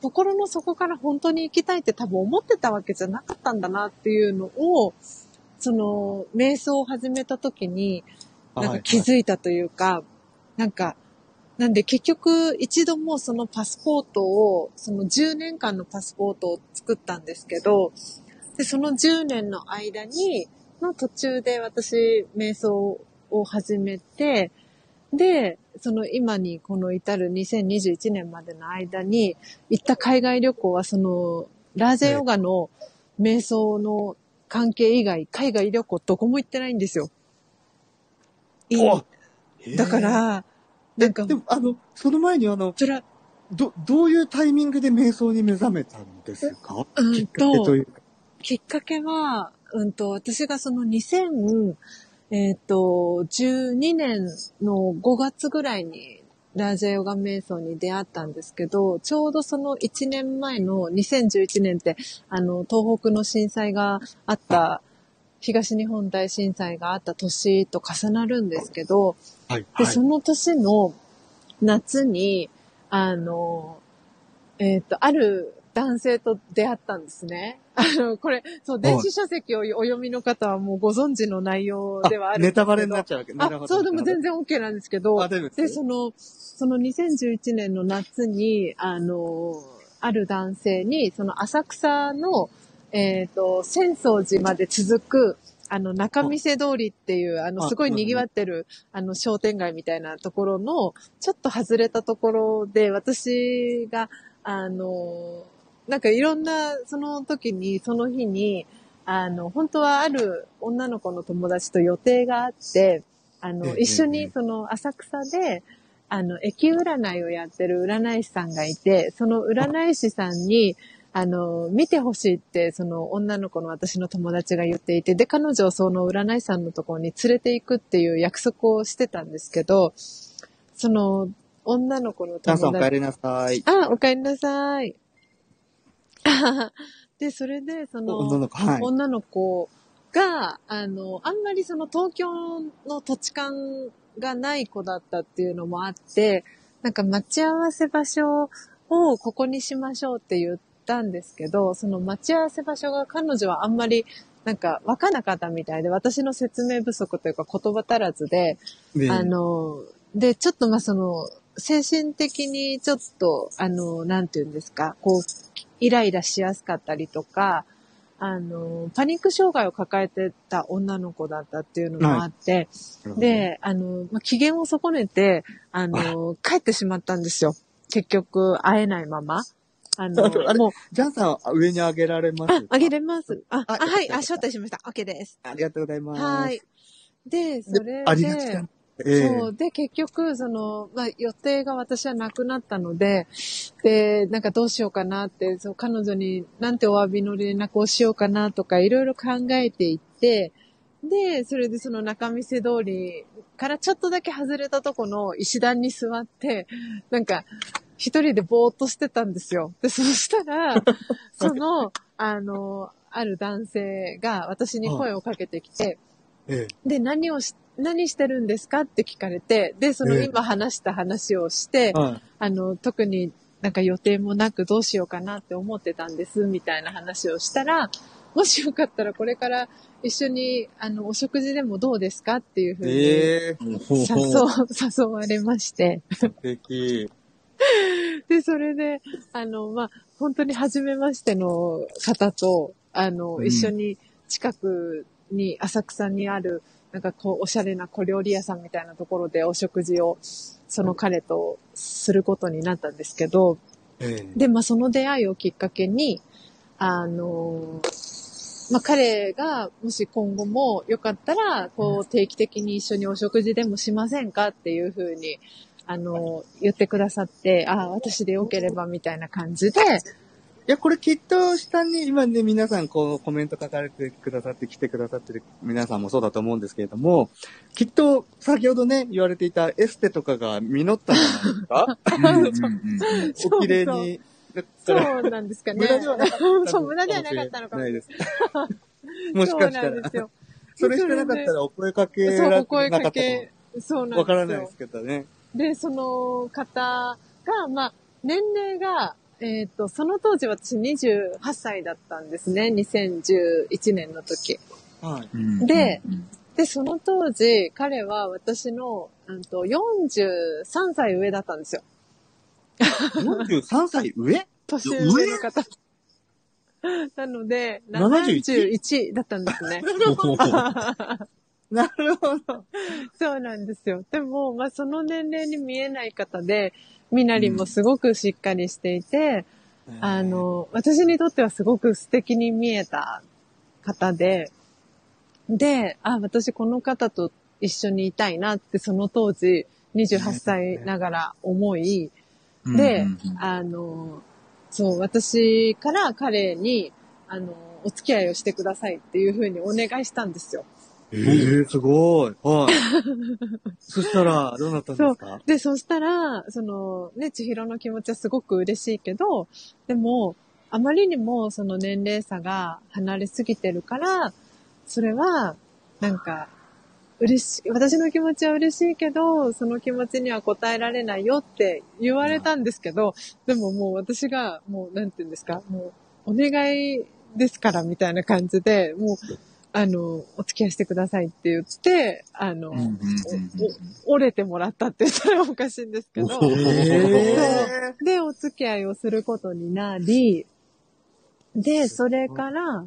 心の底から本当に行きたいって多分思ってたわけじゃなかったんだなっていうのを、瞑想を始めた時に、なんか気づいたというか、はいはい、なんで結局一度もそのパスポートを、その10年間のパスポートを作ったんですけど、で、その10年の間に、の途中で私、瞑想を始めて、で、今にこの至る2021年までの間に、行った海外旅行はラージャヨガの瞑想の関係以外、海外旅行どこも行ってないんですよ。だから、なんか。でも、その前にどういうタイミングで瞑想に目覚めたんですか？きっかけというか。きっかけは、私が12年の5月ぐらいにラージャヨガ瞑想に出会ったんですけど、ちょうどその1年前の2011年って、東北の震災があった、東日本大震災があった年と重なるんですけど、はいはい、でその年の夏にある男性と出会ったんですね。これ、そう、電子書籍をお読みの方はもうご存知の内容ではあるんですけど。ネタバレになっちゃうわけ。なるほど。そう、でも全然 OK なんですけど。あ、で、その2011年の夏に、ある男性に、その浅草の、浅草寺まで続く、中見世通りっていう、すごい賑わってる、商店街みたいなところの、ちょっと外れたところで、私が、なんかいろんな、その時に、その日に、本当はある女の子の友達と予定があって、一緒にその浅草で、駅占いをやってる占い師さんがいて、その占い師さんに、見てほしいって、その女の子の私の友達が言っていて、で、彼女をその占い師さんのところに連れて行くっていう約束をしてたんですけど、その、女の子の友達。お帰りなさい。あ、お帰りなさい。で、それで、その、女の子が、あんまりその東京の土地勘がない子だったっていうのもあって、なんか待ち合わせ場所をここにしましょうって言って、たんですけど、その待ち合わせ場所が彼女はあんまりなんかわかなかったみたいで、私の説明不足というか言葉足らずで、でちょっとまあその精神的にちょっとなんていうんですか、こうイライラしやすかったりとか、パニック障害を抱えてた女の子だったっていうのもあって、はい、で機嫌を損ねて帰ってしまったんですよ。結局会えないまま。もう、ジャンさんは上に上げられますか？あ、上げれます。あ、はい、招待しました。OK です。ありがとうございます。はい。で、それで、そう、で、結局、まあ、予定が私はなくなったので、で、なんかどうしようかなって、そう、彼女になんてお詫びの連絡をしようかなとか、いろいろ考えていって、で、それでその中見世通りからちょっとだけ外れたとこの石段に座って、なんか、一人でぼーっとしてたんですよ。で、そしたら、ある男性が私に声をかけてきて、で、何してるんですかって聞かれて、で、今話した話をして、特になんか予定もなくどうしようかなって思ってたんです、みたいな話をしたら、もしよかったらこれから一緒に、お食事でもどうですかっていうふうに、誘われまして。素敵。で、それで、まあ、本当に初めましての方と、一緒に近くに、浅草にある、なんかこう、おしゃれな小料理屋さんみたいなところでお食事を、その彼とすることになったんですけど、で、まあ、その出会いをきっかけに、まあ、彼が、もし今後もよかったら、こう、定期的に一緒にお食事でもしませんかっていうふうに、言ってくださって、ああ、私でよければみたいな感じで。いや、これきっと下に今ね、皆さんこうコメント書かれてくださって、来てくださってる皆さんもそうだと思うんですけれども、きっと先ほどね、言われていたエステとかが実ったんじゃないですかお綺麗に。そうなんですかね。無駄ではなかったのか。そう、無駄ではなかったのかもしれないです。もしかしたら。そうなんですよ。それしてなかったらお声かけられなかったかも。わからないですけどね。で、その方が、まあ、年齢が、その当時私28歳だったんですね。2011年の時。はい、で、その当時、彼は私の、43歳上だったんですよ。43歳上？年上の方。なので、71だったんですね。なるほど。そうなんですよ。でも、まあ、その年齢に見えない方で、身なりもすごくしっかりしていて、私にとってはすごく素敵に見えた方で、で、あ、私この方と一緒にいたいなって、その当時、28歳ながら思い、で、そう、私から彼に、お付き合いをしてくださいっていうふうにお願いしたんですよ。すごい。はい。そしたら、どうなったんですか？そう。で、そしたら、ね、千尋の気持ちはすごく嬉しいけど、でも、あまりにもその年齢差が離れすぎてるから、それは、なんか、私の気持ちは嬉しいけど、その気持ちには応えられないよって言われたんですけど、でももう私が、もうなんて言うんですか、もうお願いですからみたいな感じで、もう、お付き合いしてくださいって言って、折れてもらったって言ったらおかしいんですけど、で、お付き合いをすることになり、で、それから、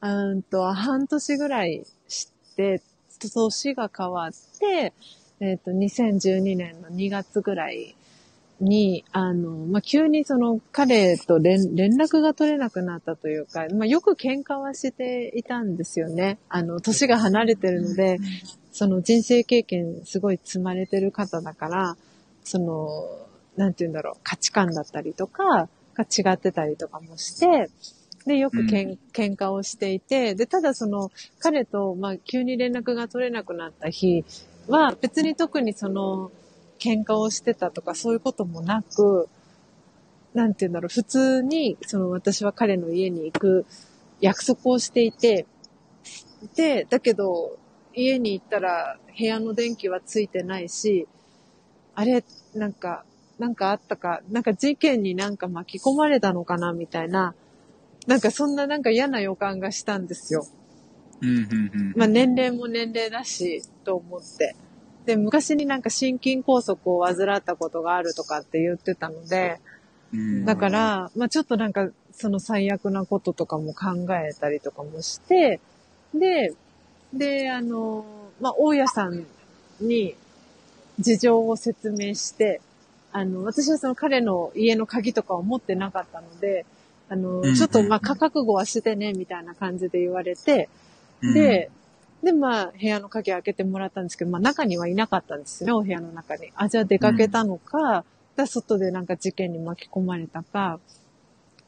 半年ぐらいして、年が変わって、2012年の2月ぐらいに、急にその彼と連絡が取れなくなったというか、よく喧嘩はしていたんですよね。年が離れてるので、その人生経験すごい積まれてる方だから、その、なんて言うんだろう、価値観だったりとか、が違ってたりとかもして、で、よく喧嘩をしていて、で、ただその、彼と、急に連絡が取れなくなった日は、別に特にその、喧嘩をしてたとか、そういうこともなく、なんていうんだろう、普通に、その、私は彼の家に行く約束をしていて、で、だけど、家に行ったら、部屋の電気はついてないし、あれ、なんかあったか、なんか事件になんか巻き込まれたのかな、みたいな、なんかそんななんか嫌な予感がしたんですよ。年齢も年齢だし、と思って。で、昔になんか心筋梗塞を患ったことがあるとかって言ってたので、だから、ちょっとなんかその最悪なこととかも考えたりとかもして、で、大家さんに事情を説明して、私はその彼の家の鍵とかを持ってなかったので、ちょっと覚悟はしてね、みたいな感じで言われて、で、部屋の鍵開けてもらったんですけど、中にはいなかったんですね、お部屋の中に。じゃあ出かけたのか、外でなんか事件に巻き込まれたか、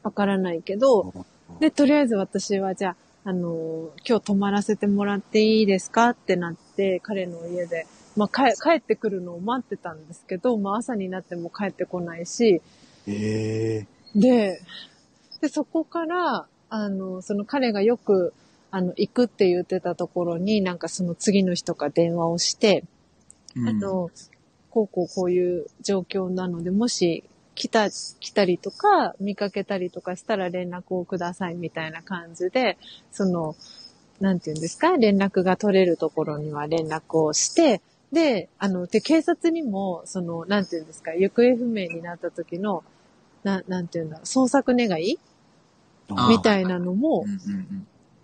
わからないけど、で、とりあえず私はじゃあ、今日泊まらせてもらっていいですかってなって、彼の家で、帰ってくるのを待ってたんですけど、朝になっても帰ってこないし、で、そこから、その彼がよく、行くって言ってたところに、なんかその次の日とか電話をして、こういう状況なので、もし来たりとか、見かけたりとかしたら連絡をくださいみたいな感じで、その、なんていうんですか、連絡が取れるところには連絡をして、で、警察にも、その、なんていうんですか、行方不明になった時の、なんていうんだ、捜索願いみたいなのも、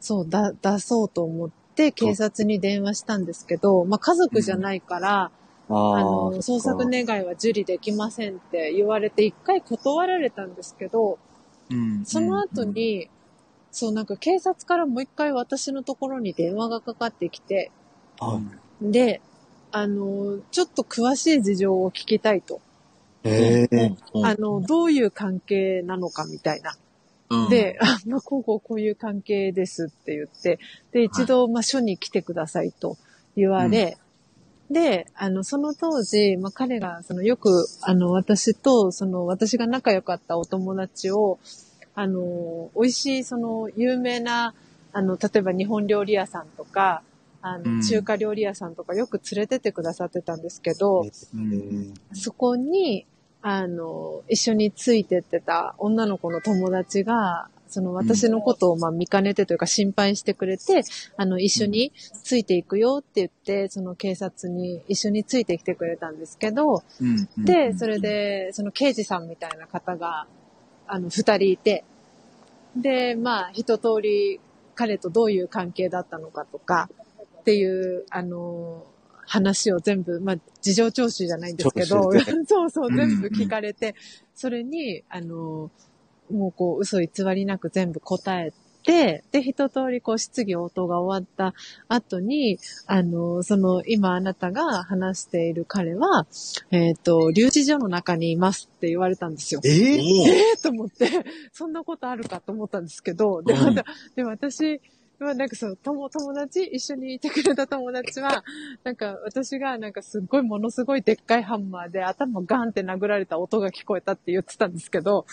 出そうと思って警察に電話したんですけど、家族じゃないから、捜索願いは受理できませんって言われて、一回断られたんですけど、その後に、なんか警察からもう一回私のところに電話がかかってきて、で、ちょっと詳しい事情を聞きたいと。どういう関係なのかみたいな。で、こういう関係ですって言って、で、一度、署に来てくださいと言われ、で、その当時、彼が、よく、私と、私が仲良かったお友達を、美味しい、有名な、例えば日本料理屋さんとか、中華料理屋さんとかよく連れてってくださってたんですけど、そこに、一緒についてってた女の子の友達が、私のことを見かねてというか心配してくれて、一緒についていくよって言って、警察に一緒についてきてくれたんですけど、で、それで、刑事さんみたいな方が、二人いて、で、一通り彼とどういう関係だったのかとか、っていう、話を全部、事情聴取じゃないんですけど、全部聞かれて、それに、もう嘘偽りなく全部答えて、で、一通り質疑応答が終わった後に、今あなたが話している彼は、留置所の中にいますって言われたんですよ。と思って、そんなことあるかと思ったんですけど、で、私、なんか友達、一緒にいてくれた友達は、なんか私がなんかすごいものすごいでっかいハンマーで頭ガンって殴られた音が聞こえたって言ってたんですけど、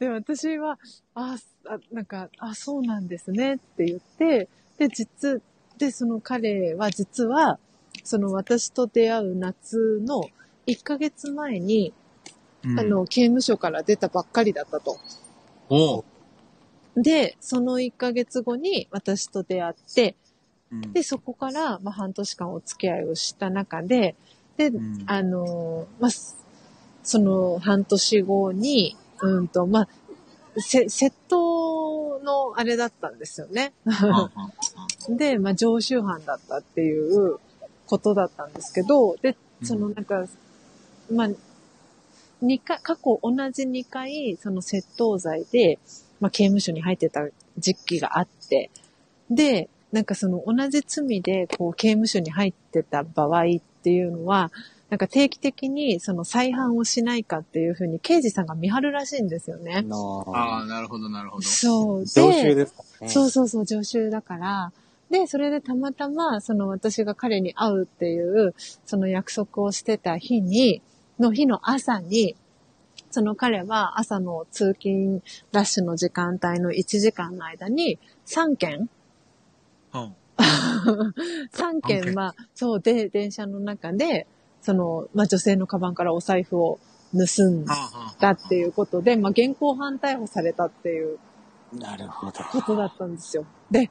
で、私は、そうなんですねって言って、で、で、その彼は実は、その私と出会う夏の1ヶ月前に、うん、刑務所から出たばっかりだったと。おで、その1ヶ月後に私と出会って、うん、で、そこから、まあ、半年間お付き合いをした中で、で、うん、まあ、その半年後に、まあ、窃盗のあれだったんですよね。で、まあ、常習犯だったっていうことだったんですけど、で、そのなんか、まあ、過去同じ2回、その窃盗罪で、まあ、刑務所に入ってた時期があって、で、なんかその同じ罪で、こう、刑務所に入ってた場合っていうのは、なんか定期的にその再犯をしないかっていうふうに刑事さんが見張るらしいんですよね。ああ、なるほど、なるほど。そう。常習ですかね。そうそうそう、常習だから。で、それでたまたま、その私が彼に会うっていう、その約束をしてた日の朝に、その彼は朝の通勤ラッシュの時間帯の1時間の間に3件、うん、3件は、そうで、電車の中で、その、まあ、女性のカバンからお財布を盗んだっていうことで、まあ、現行犯逮捕されたっていう。なるほど。ことだったんですよ。で、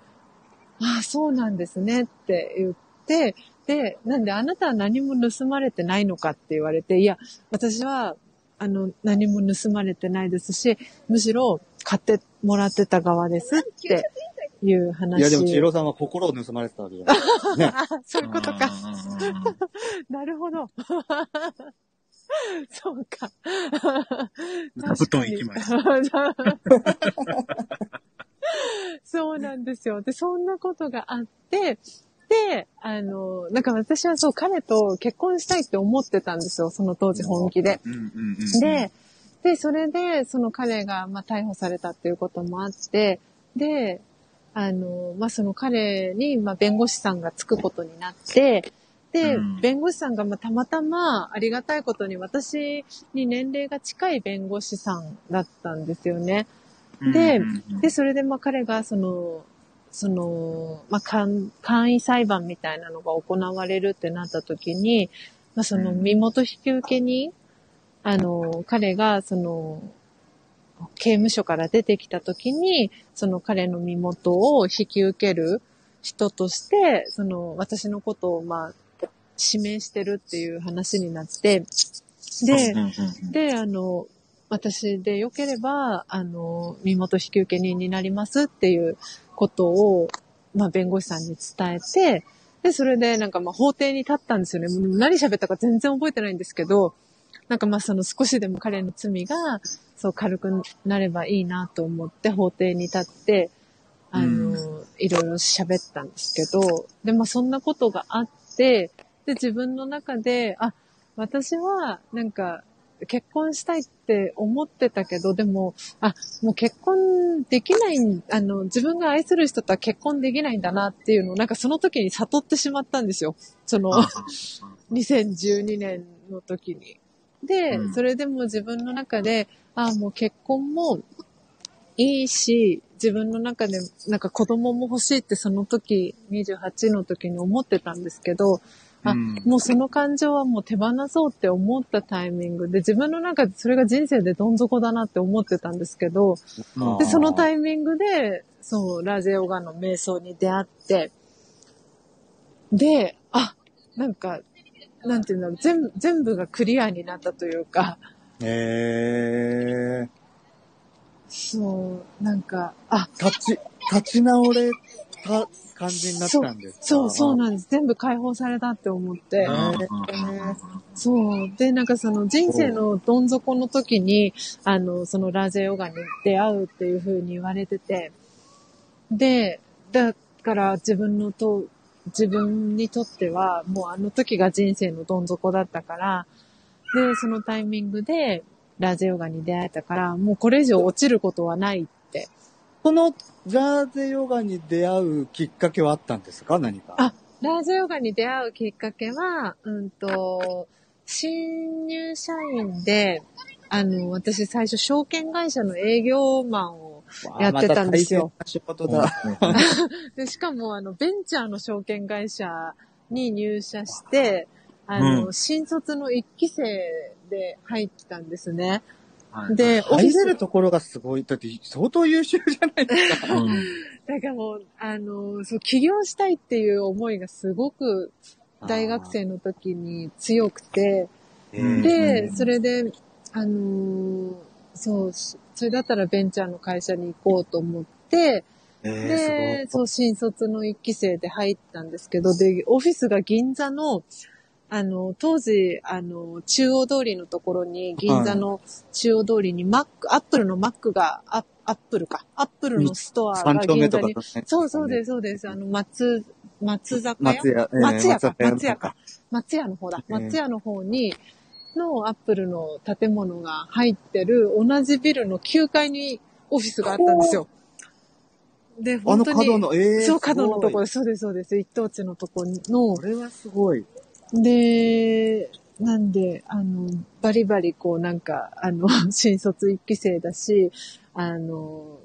ああ、そうなんですねって言って、で、なんであなたは何も盗まれてないのかって言われて、いや、私は、何も盗まれてないですし、むしろ買ってもらってた側ですって。いう話。いやでも千尋さんは心を盗まれてたわけじゃない、ね、そういうことか。なるほど。そうか。布団行きました。そうなんですよ。で、そんなことがあって、で、なんか私はそう彼と結婚したいって思ってたんですよ。その当時本気で。で、それでその彼がまあ逮捕されたっていうこともあって、で。まあ、その彼に、まあ、弁護士さんがつくことになって、で、弁護士さんが、まあ、たまたまありがたいことに私に年齢が近い弁護士さんだったんですよね。で、それで、まあ、彼が、まあ、簡易裁判みたいなのが行われるってなった時に、まあ、その身元引受人、彼が、刑務所から出てきた時に、その彼の身元を引き受ける人として、その私のことをまあ、指名してるっていう話になって、で、私で良ければ、身元引受人になりますっていうことを、まあ弁護士さんに伝えて、で、それでなんかまあ法廷に立ったんですよね。何喋ったか全然覚えてないんですけど、なんかまあその少しでも彼の罪がそう軽くなればいいなと思って法廷に立って、いろいろ喋ったんですけど、でまあそんなことがあって、で自分の中で、あ、私はなんか結婚したいって思ってたけど、でも、あ、もう結婚できない、自分が愛する人とは結婚できないんだなっていうのをなんかその時に悟ってしまったんですよ。その2012年の時に。で、それでも自分の中で、あ、もう結婚もいいし、自分の中でなんか子供も欲しいってその時、28の時に思ってたんですけど、あ、もうその感情はもう手放そうって思ったタイミングで、自分の中でそれが人生でどん底だなって思ってたんですけど、で、そのタイミングで、そう、ラジオガの瞑想に出会って、で、あ、なんか、なんていうんだろう、全部がクリアになったというか。へえ。そう、なんか、あ、立ち直れた感じになったんですか。そうなんです。全部解放されたって思って。そう。で、なんかその人生のどん底の時に、そのラージェヨガに出会うっていう風に言われてて。で、だから自分にとっては、もうあの時が人生のどん底だったから、で、そのタイミングでラージェヨガに出会えたから、もうこれ以上落ちることはないって。そのラージェヨガに出会うきっかけはあったんですか？何か。あ、ラージェヨガに出会うきっかけは、新入社員で、私最初証券会社の営業マンをやってたんですよ。また仕事だ。で、しかも、ベンチャーの証券会社に入社して、新卒の1期生で入ったんですね。で、入れるところがすごい。だって、相当優秀じゃないですか。だからもう、そう、起業したいっていう思いがすごく、大学生の時に強くて、で、それで、そう、それだったらベンチャーの会社に行こうと思って、で、そう、新卒の1期生で入ったんですけど、で、オフィスが銀座の、当時、中央通りのところに、銀座の中央通りにアップルのマックが、アップルのストアが銀座に、そうそうです、そうです、松屋の方に、のアップルの建物が入ってる、同じビルの9階にオフィスがあったんですよ。で、本当に、そう、角のところ、そうです、そうです、一等地のところの、これはすごい。で、なんで、バリバリこうなんか、新卒1期生だし、頑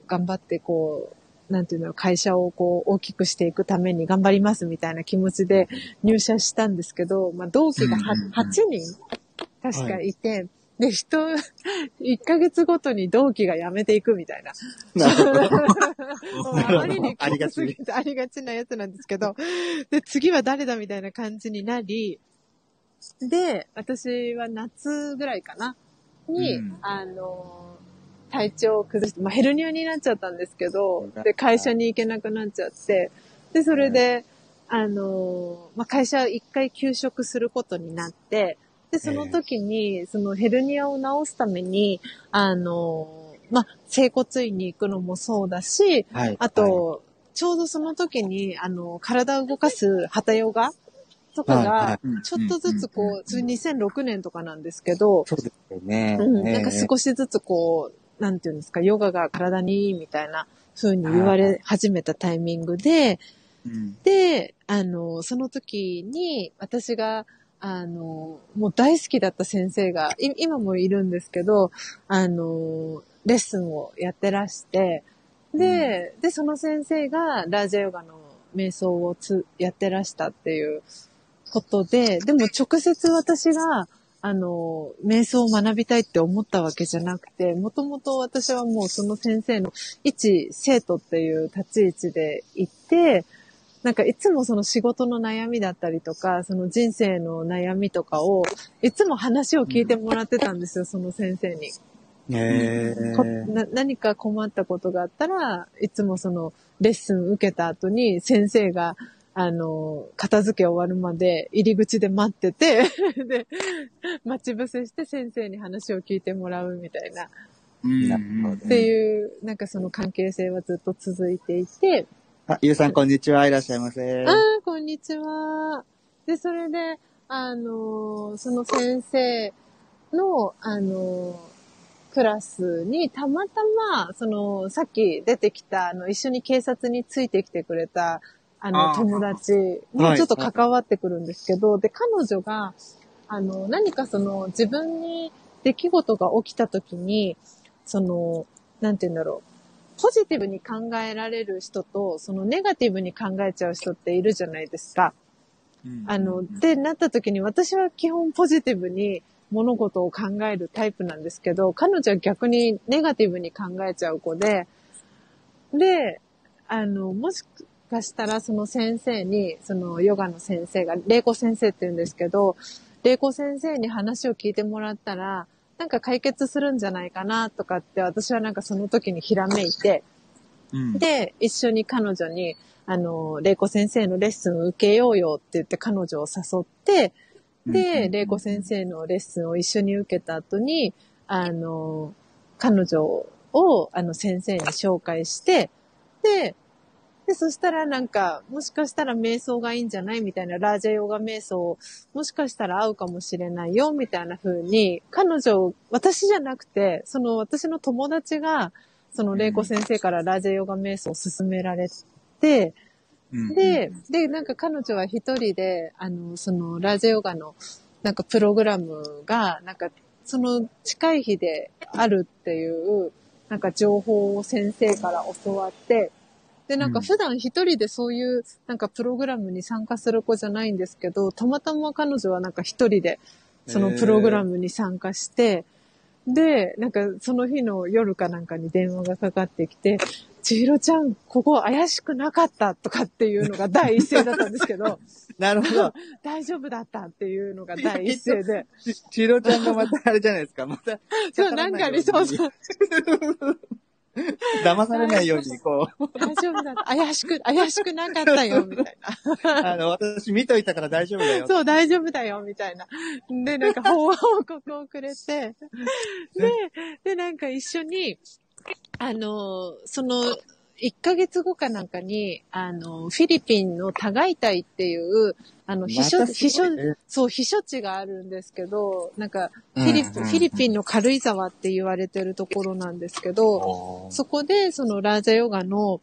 張ってこう、なんていうの、会社をこう大きくしていくために頑張りますみたいな気持ちで入社したんですけど、まあ同期が8人確かいて、はい、で、1ヶ月ごとに同期が辞めていくみたいな。あまりにありがちありがちなやつなんですけど、で、次は誰だみたいな感じになり、で、私は夏ぐらいかな、に、体調を崩して、まあ、ヘルニアになっちゃったんですけど、で、会社に行けなくなっちゃって、で、それで、まあ、会社を一回休職することになって、で、その時に、そのヘルニアを治すために、まあ、整骨院に行くのもそうだし、はい、あと、はい、ちょうどその時に、体を動かすハタヨガとかが、ちょっとずつこう、2006年とかなんですけど、そうですよね。なんか少しずつこう、なんていうんですか、ヨガが体にいいみたいな風に言われ始めたタイミングで、で、その時に私が、もう大好きだった先生が、今もいるんですけど、レッスンをやってらして、で、その先生がラージャヨガの瞑想をやってらしたっていうことで、でも直接私が、瞑想を学びたいって思ったわけじゃなくて、もともと私はもうその先生の一生徒っていう立ち位置でいて、なんかいつもその仕事の悩みだったりとか、その人生の悩みとかを、いつも話を聞いてもらってたんですよ、その先生に。何か困ったことがあったら、いつもそのレッスン受けた後に先生が、片付け終わるまで入り口で待っててで、待ち伏せして先生に話を聞いてもらうみたいな。っていう、なんかその関係性はずっと続いていて、あ、ゆうさん、こんにちは。いらっしゃいませ。ああ、こんにちは。で、それで、その先生の、クラスに、たまたま、その、さっき出てきた、一緒に警察についてきてくれた、友達にちょっと関わってくるんですけど、はい、で、彼女が、何かその、自分に出来事が起きたときに、その、なんて言うんだろう。ポジティブに考えられる人と、そのネガティブに考えちゃう人っているじゃないですか。で、なった時に私は基本ポジティブに物事を考えるタイプなんですけど、彼女は逆にネガティブに考えちゃう子で、で、もしかしたらその先生に、そのヨガの先生が、玲子先生って言うんですけど、玲子先生に話を聞いてもらったら、なんか解決するんじゃないかなとかって私はなんかその時にひらめいて、で、一緒に彼女に、玲子先生のレッスンを受けようよって言って彼女を誘って、で、玲子先生のレッスンを一緒に受けた後に、彼女を、先生に紹介して、で、そしたらなんか、もしかしたら瞑想がいいんじゃないみたいな、ラージャヨガ瞑想、もしかしたら合うかもしれないよ、みたいな風に、彼女、私じゃなくて、その私の友達が、その玲子先生からラージャヨガ瞑想を勧められて、で、なんか彼女は一人で、そのラージャヨガの、なんかプログラムが、なんか、その近い日であるっていうなんか情報を先生から教わって、で、なんか普段一人でそういうなんかプログラムに参加する子じゃないんですけど、たまたま彼女はなんか一人でそのプログラムに参加して、で、なんかその日の夜かなんかに電話がかかってきて、千尋ちゃん、ここ怪しくなかったとかっていうのが第一声だったんですけど。なるほど。大丈夫だったっていうのが第一声で。千尋ちゃんがまたあれじゃないですか。また。そう、なんか理想さ。騙されないように、こう。大丈夫だった。怪しくなかったよ、みたいな。私見といたから大丈夫だよ。そう、大丈夫だよ、みたいな。で、なんか報告をくれて。で、なんか一緒に、その、1ヶ月後かなんかに、フィリピンのタガイタイっていう、避暑地があるんですけど、なんか、フィリピンの軽井沢って言われてるところなんですけど、そこで、そのラージャヨガの、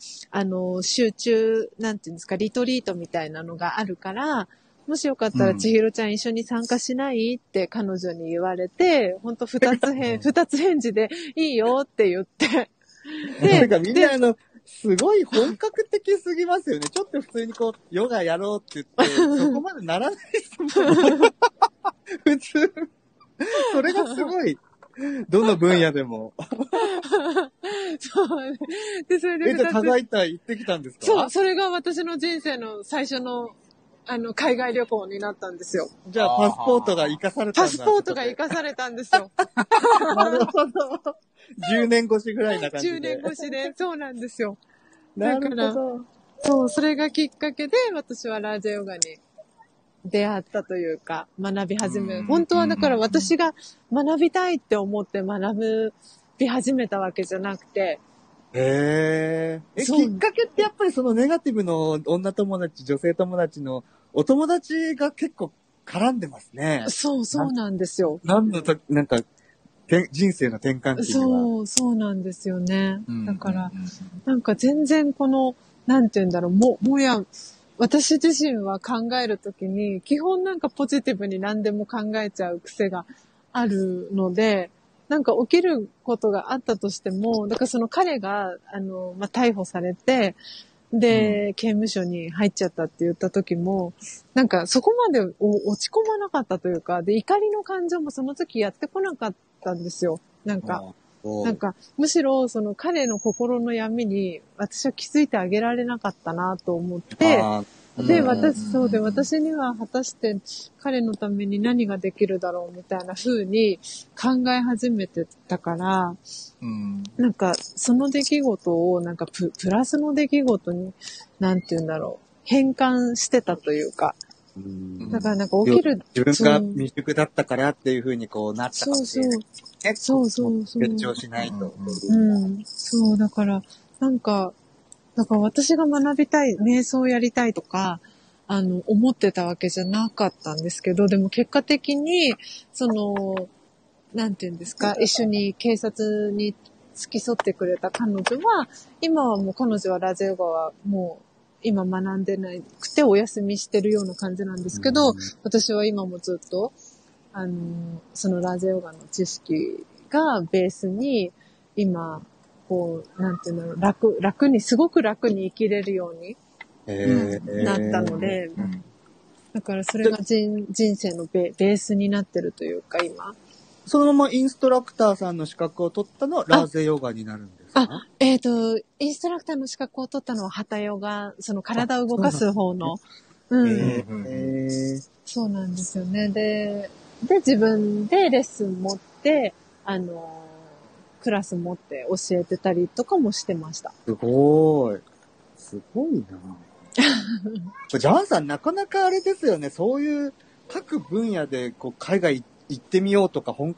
集中、なんていうんですか、リトリートみたいなのがあるから、もしよかったら千尋ちゃん一緒に参加しないって彼女に言われて、ほんと二つ返事でいいよって言って。なんかみんなすごい本格的すぎますよね。ちょっと普通にこう、ヨガやろうって言って、そこまでならない人も。普通。それがすごい。どの分野でも。そう、ね。で、それで。互い行ってきたんですか？そう、それが私の人生の最初の海外旅行になったんですよ。じゃあ、パスポートが活かされたんですよ。パスポートが活かされたんですよ。なるほど。10年越しぐらいな感じで。10年越しで、そうなんですよ。だから、そう、それがきっかけで、私はラージャヨガに出会ったというか、学び始め、本当はだから私が学びたいって思って学び始めたわけじゃなくて、きっかけってやっぱりそのネガティブの女友達、女性友達のお友達が結構絡んでますね。そうそうなんですよ。なんか、人生の転換期には。そう、そうなんですよね。だから、なんか全然この、なんて言うんだろう、私自身は考えるときに、基本なんかポジティブに何でも考えちゃう癖があるので、なんか起きることがあったとしても、だからその彼が、逮捕されて、で、刑務所に入っちゃったって言った時も、なんかそこまで落ち込まなかったというか、で、怒りの感情もその時やってこなかったんですよ。なんか、むしろその彼の心の闇に私は気づいてあげられなかったなと思って、で、私には果たして彼のために何ができるだろうみたいな風に考え始めてたから、なんかその出来事をなんかプラスの出来事に、なんて言うんだろう、変換してたというか、だからなんか起きる。自分が未熟だったからっていう風にこうなったかもしれない。そう。成長しないと。そう、だから、なんか私が学びたい、瞑想をやりたいとか、思ってたわけじゃなかったんですけど、でも結果的に、その、なんていうんですか、一緒に警察に付き添ってくれた彼女は、今はもう彼女はラジオガはもう今学んでなくてお休みしてるような感じなんですけど、私は今もずっと、そのラジオガの知識がベースに、今、こう、なんていうんだろう、すごく楽に生きれるようになったので、だからそれが人生のベースになってるというか、今。そのままインストラクターさんの資格を取ったのはラージャヨガになるんですか？インストラクターの資格を取ったのはハタヨガ、その体を動かす方の。そうなんですよね。で、自分でレッスン持って、クラス持って教えてたりとかもしてました。すごいな。ジャンさんなかなかあれですよね。そういう各分野でこう海外行ってみようとか本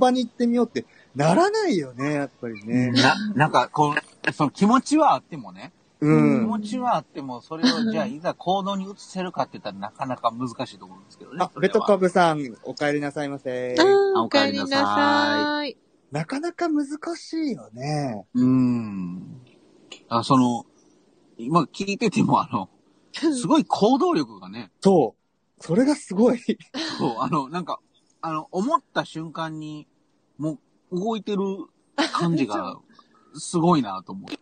場に行ってみようってならないよね、やっぱりね。なんかこうその気持ちはあってもね。気持ちはあってもそれをじゃあいざ行動に移せるかって言ったらなかなか難しいと思うんですけどね。ベトカブさんお帰りなさいませ。お帰りなさい。なかなか難しいよね。今聞いててもすごい行動力がね。そう。それがすごい。そう、思った瞬間に、もう動いてる感じがすごいなと思って。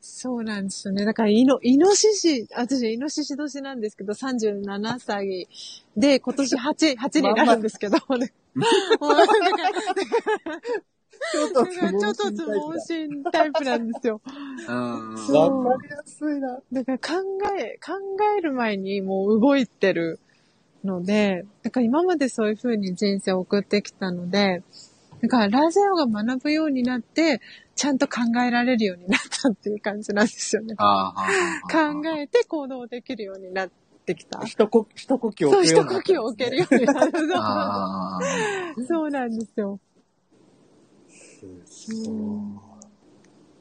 そうなんですよね。だから、イノシシ、私、イノシシ年なんですけど、37歳で、今年8になるんですけど、ね。ちょっとつぼうしんタイプなんですよ。そう。わかりやすいな。だから考える前にもう動いてるので、だから今までそういう風に人生を送ってきたので、だからラジオが学ぶようになって、ちゃんと考えられるようになったっていう感じなんですよね。考えて行動できるようになって、できた。一呼吸を置けるようになる。そう、一呼吸を置けるようになる。そうなんですよ。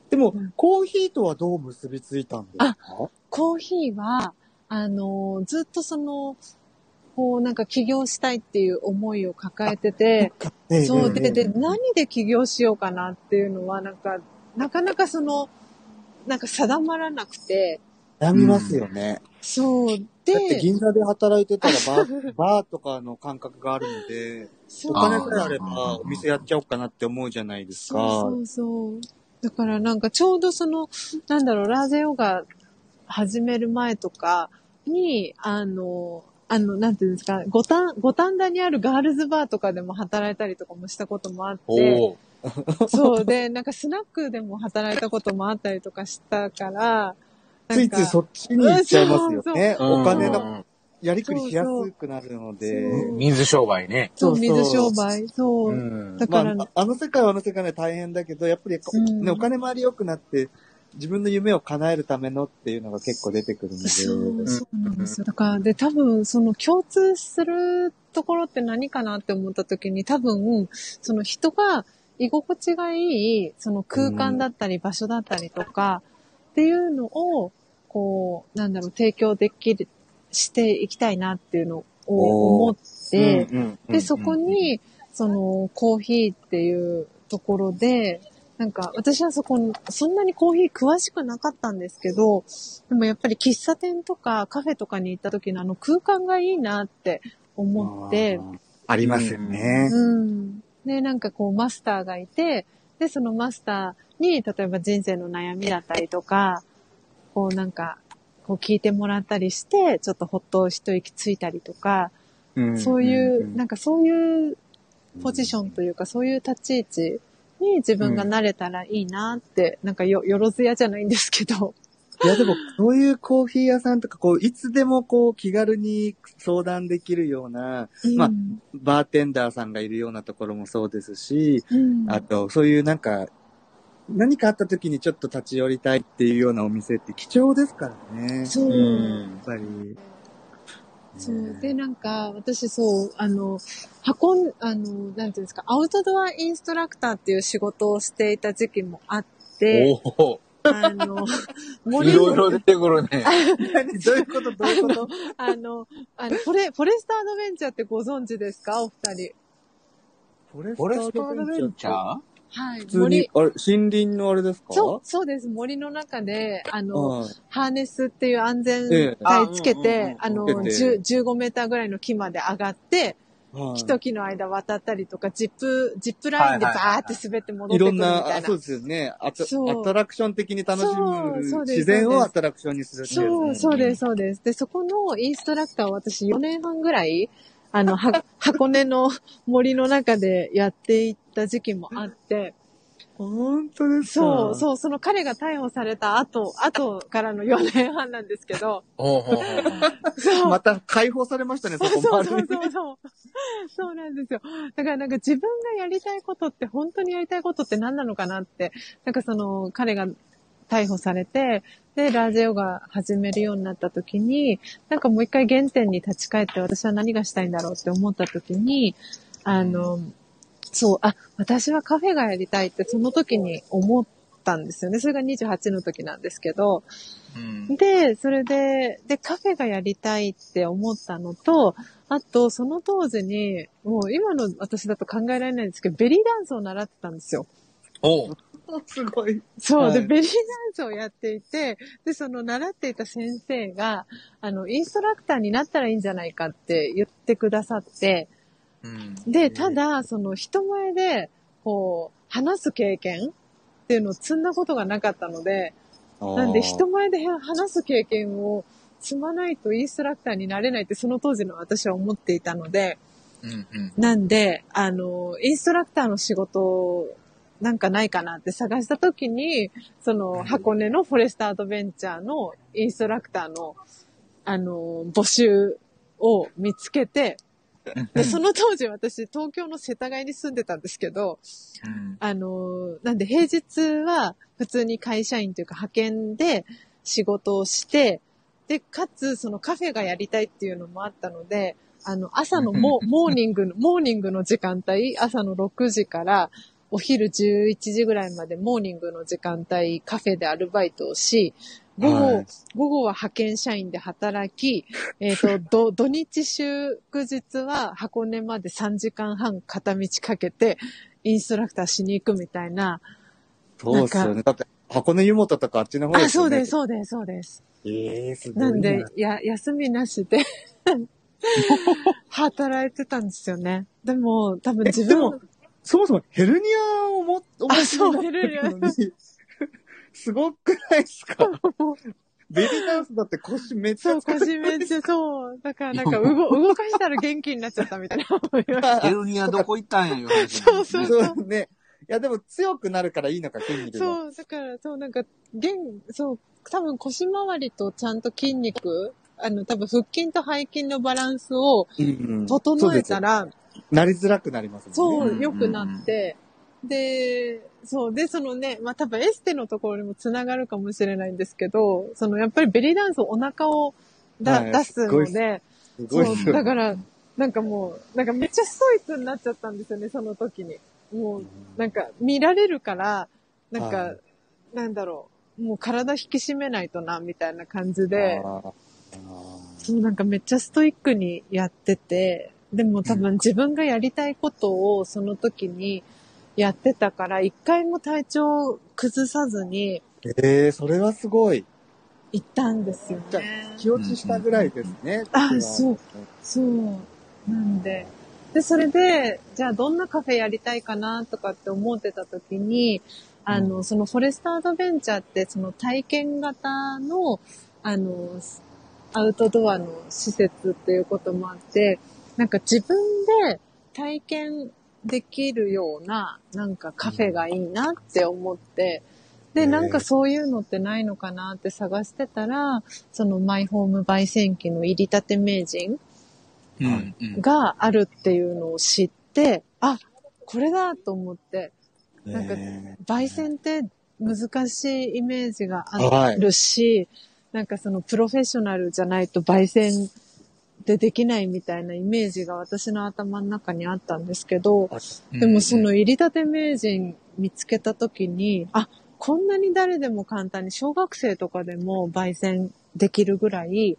でも、コーヒーとはどう結びついたんですか？あ、コーヒーは、ずっとその、こうなんか起業したいっていう思いを抱えてて、そうで、何で起業しようかなっていうのは、なかなかその、なんか定まらなくて、悩みますよね。うん、そうで。だって銀座で働いてたらバーとかの感覚があるので、お金くらいあればお店やっちゃおうかなって思うじゃないですか。そう。だからなんかちょうどその、なんだろう、ラージャヨガ始める前とかに、なんていうんですか、五反田にあるガールズバーとかでも働いたりとかもしたこともあって、そうで、なんかスナックでも働いたこともあったりとかしたから、ついついそっちに行っちゃいますよね。お金のやりくりしやすくなるので。水商売ね。そう、水商売。そう。だから、まあ、あの世界はあの世界で大変だけど、やっぱり、ね、お金回り良くなって、自分の夢を叶えるためのっていうのが結構出てくるので。そうなんですよ。だから、で、多分、その共通するところって何かなって思った時に、多分、その人が居心地がいい、その空間だったり場所だったりとか、っていうのを、こう、なんだろう、提供できる、していきたいなっていうのを思って、で、そこに、その、コーヒーっていうところで、なんか、私はそんなにコーヒー詳しくなかったんですけど、でもやっぱり喫茶店とかカフェとかに行った時のあの空間がいいなって思って。ありますよね。で、なんかこう、マスターがいて、で、そのマスターに、例えば人生の悩みだったりとか、こうなんか、こう聞いてもらったりして、ちょっとほっと一息ついたりとか、そういう、なんかそういうポジションというか、そういう立ち位置に自分がなれたらいいなって、なんかよろずやじゃないんですけど。いやでも、そういうコーヒー屋さんとか、こう、いつでもこう、気軽に相談できるような、まあ、バーテンダーさんがいるようなところもそうですし、あと、そういうなんか、何かあった時にちょっと立ち寄りたいっていうようなお店って貴重ですからね。そう。やっぱり。そう。で、なんか、私そう、なんていうんですか、アウトドアインストラクターっていう仕事をしていた時期もあって、いろいろ出てくるね。どういうことフォレストアドベンチャーってご存知ですか、お二人。フォレストアドベンチャーはい。普通に、あれ、森林のあれですか？そうです。森の中で、ハーネスっていう安全帯つけて、15メーターぐらいの木まで上がって、木と木の間渡ったりとか、ジップラインでバーって滑って戻ってくるみたいな。いろんな、そうですね。アトラクション的に楽しむ。自然をアトラクションにするっていう。そうです。で、そこのインストラクターを私4年半ぐらい、箱根の森の中でやっていた時期もあって。本当ですか？そう、その彼が逮捕された後からの4年半なんですけど。そう。また解放されましたね、そこまで。そう。そうなんですよ。だからなんか自分がやりたいことって、本当にやりたいことって何なのかなって、なんかその彼が逮捕されて、で、ラージャヨガ始めるようになった時に、なんかもう一回原点に立ち返って私は何がしたいんだろうって思った時に、私はカフェがやりたいってその時に思ったんですよね。それが28の時なんですけど。で、それで、カフェがやりたいって思ったのと、あと、その当時に、もう今の私だと考えられないんですけど、ベリーダンスを習ってたんですよ。すごい。そう。で、ベリーダンスをやっていて、で、その習っていた先生が、インストラクターになったらいいんじゃないかって言ってくださって、で、ただ、その人前で、こう、話す経験っていうのを積んだことがなかったので、なんで人前で話す経験を積まないとインストラクターになれないってその当時の私は思っていたので、うんうん、なんで、インストラクターの仕事なんかないかなって探した時に、その箱根のフォレストアドベンチャーのインストラクターの、募集を見つけて、でその当時私東京の世田谷に住んでたんですけど、なんで平日は普通に会社員というか派遣で仕事をして、で、かつそのカフェがやりたいっていうのもあったので、朝のモーニングの時間帯、朝の6時からお昼11時ぐらいまでモーニングの時間帯カフェでアルバイトをし、午後は派遣社員で働き、土日祝日は箱根まで3時間半片道かけてインストラクターしに行くみたいな。そうですよね。だって箱根湯本とかあっちの方ですよね。そうです。すごいな。なんで、休みなしで働いてたんですよね。でも、多分自分も。そもそもヘルニアをヘルニア。すごくないですか？ベリーダンスだって腰めっちゃ使ってる。そう。だからなんか動かしたら元気になっちゃったみたいな思いました。ヘルニアどこ行ったんやよ。そうね。いやでも強くなるからいいのか、筋肉が。そう、だから、そうなんか、多分腰回りとちゃんと筋肉、多分腹筋と背筋のバランスを整えたら、うんうん、なりづらくなりますもんね。そう、良くなって、うんうん、で、そう、で、そのね、まあ、多分エステのところにもつながるかもしれないんですけど、その、やっぱりベリーダンスお腹を出すので、そう、だから、なんかもう、なんかめっちゃストイックになっちゃったんですよね、その時に。もう、なんか見られるから、なんか、なんだろう、もう体引き締めないとな、みたいな感じで、そう、なんかめっちゃストイックにやってて、でも多分自分がやりたいことをその時にやってたから、一回も体調崩さずに。それはすごい。行ったんですよね。気落ちしたぐらいですね。あ、そう。そう。なんで。で、それで、じゃあどんなカフェやりたいかなとかって思ってた時に、そのフォレストアドベンチャーってその体験型の、アウトドアの施設っていうこともあって、なんか自分で体験できるような、なんかカフェがいいなって思って、で、なんかそういうのってないのかなって探してたら、そのマイホーム焙煎機の入りたて名人があるっていうのを知って、あ、これだと思って、なんか焙煎って難しいイメージがあるし、なんかそのプロフェッショナルじゃないと焙煎でできないみたいなイメージが私の頭の中にあったんですけど、でもその入りたて名人見つけた時に、あ、こんなに誰でも簡単に小学生とかでも焙煎できるぐらい、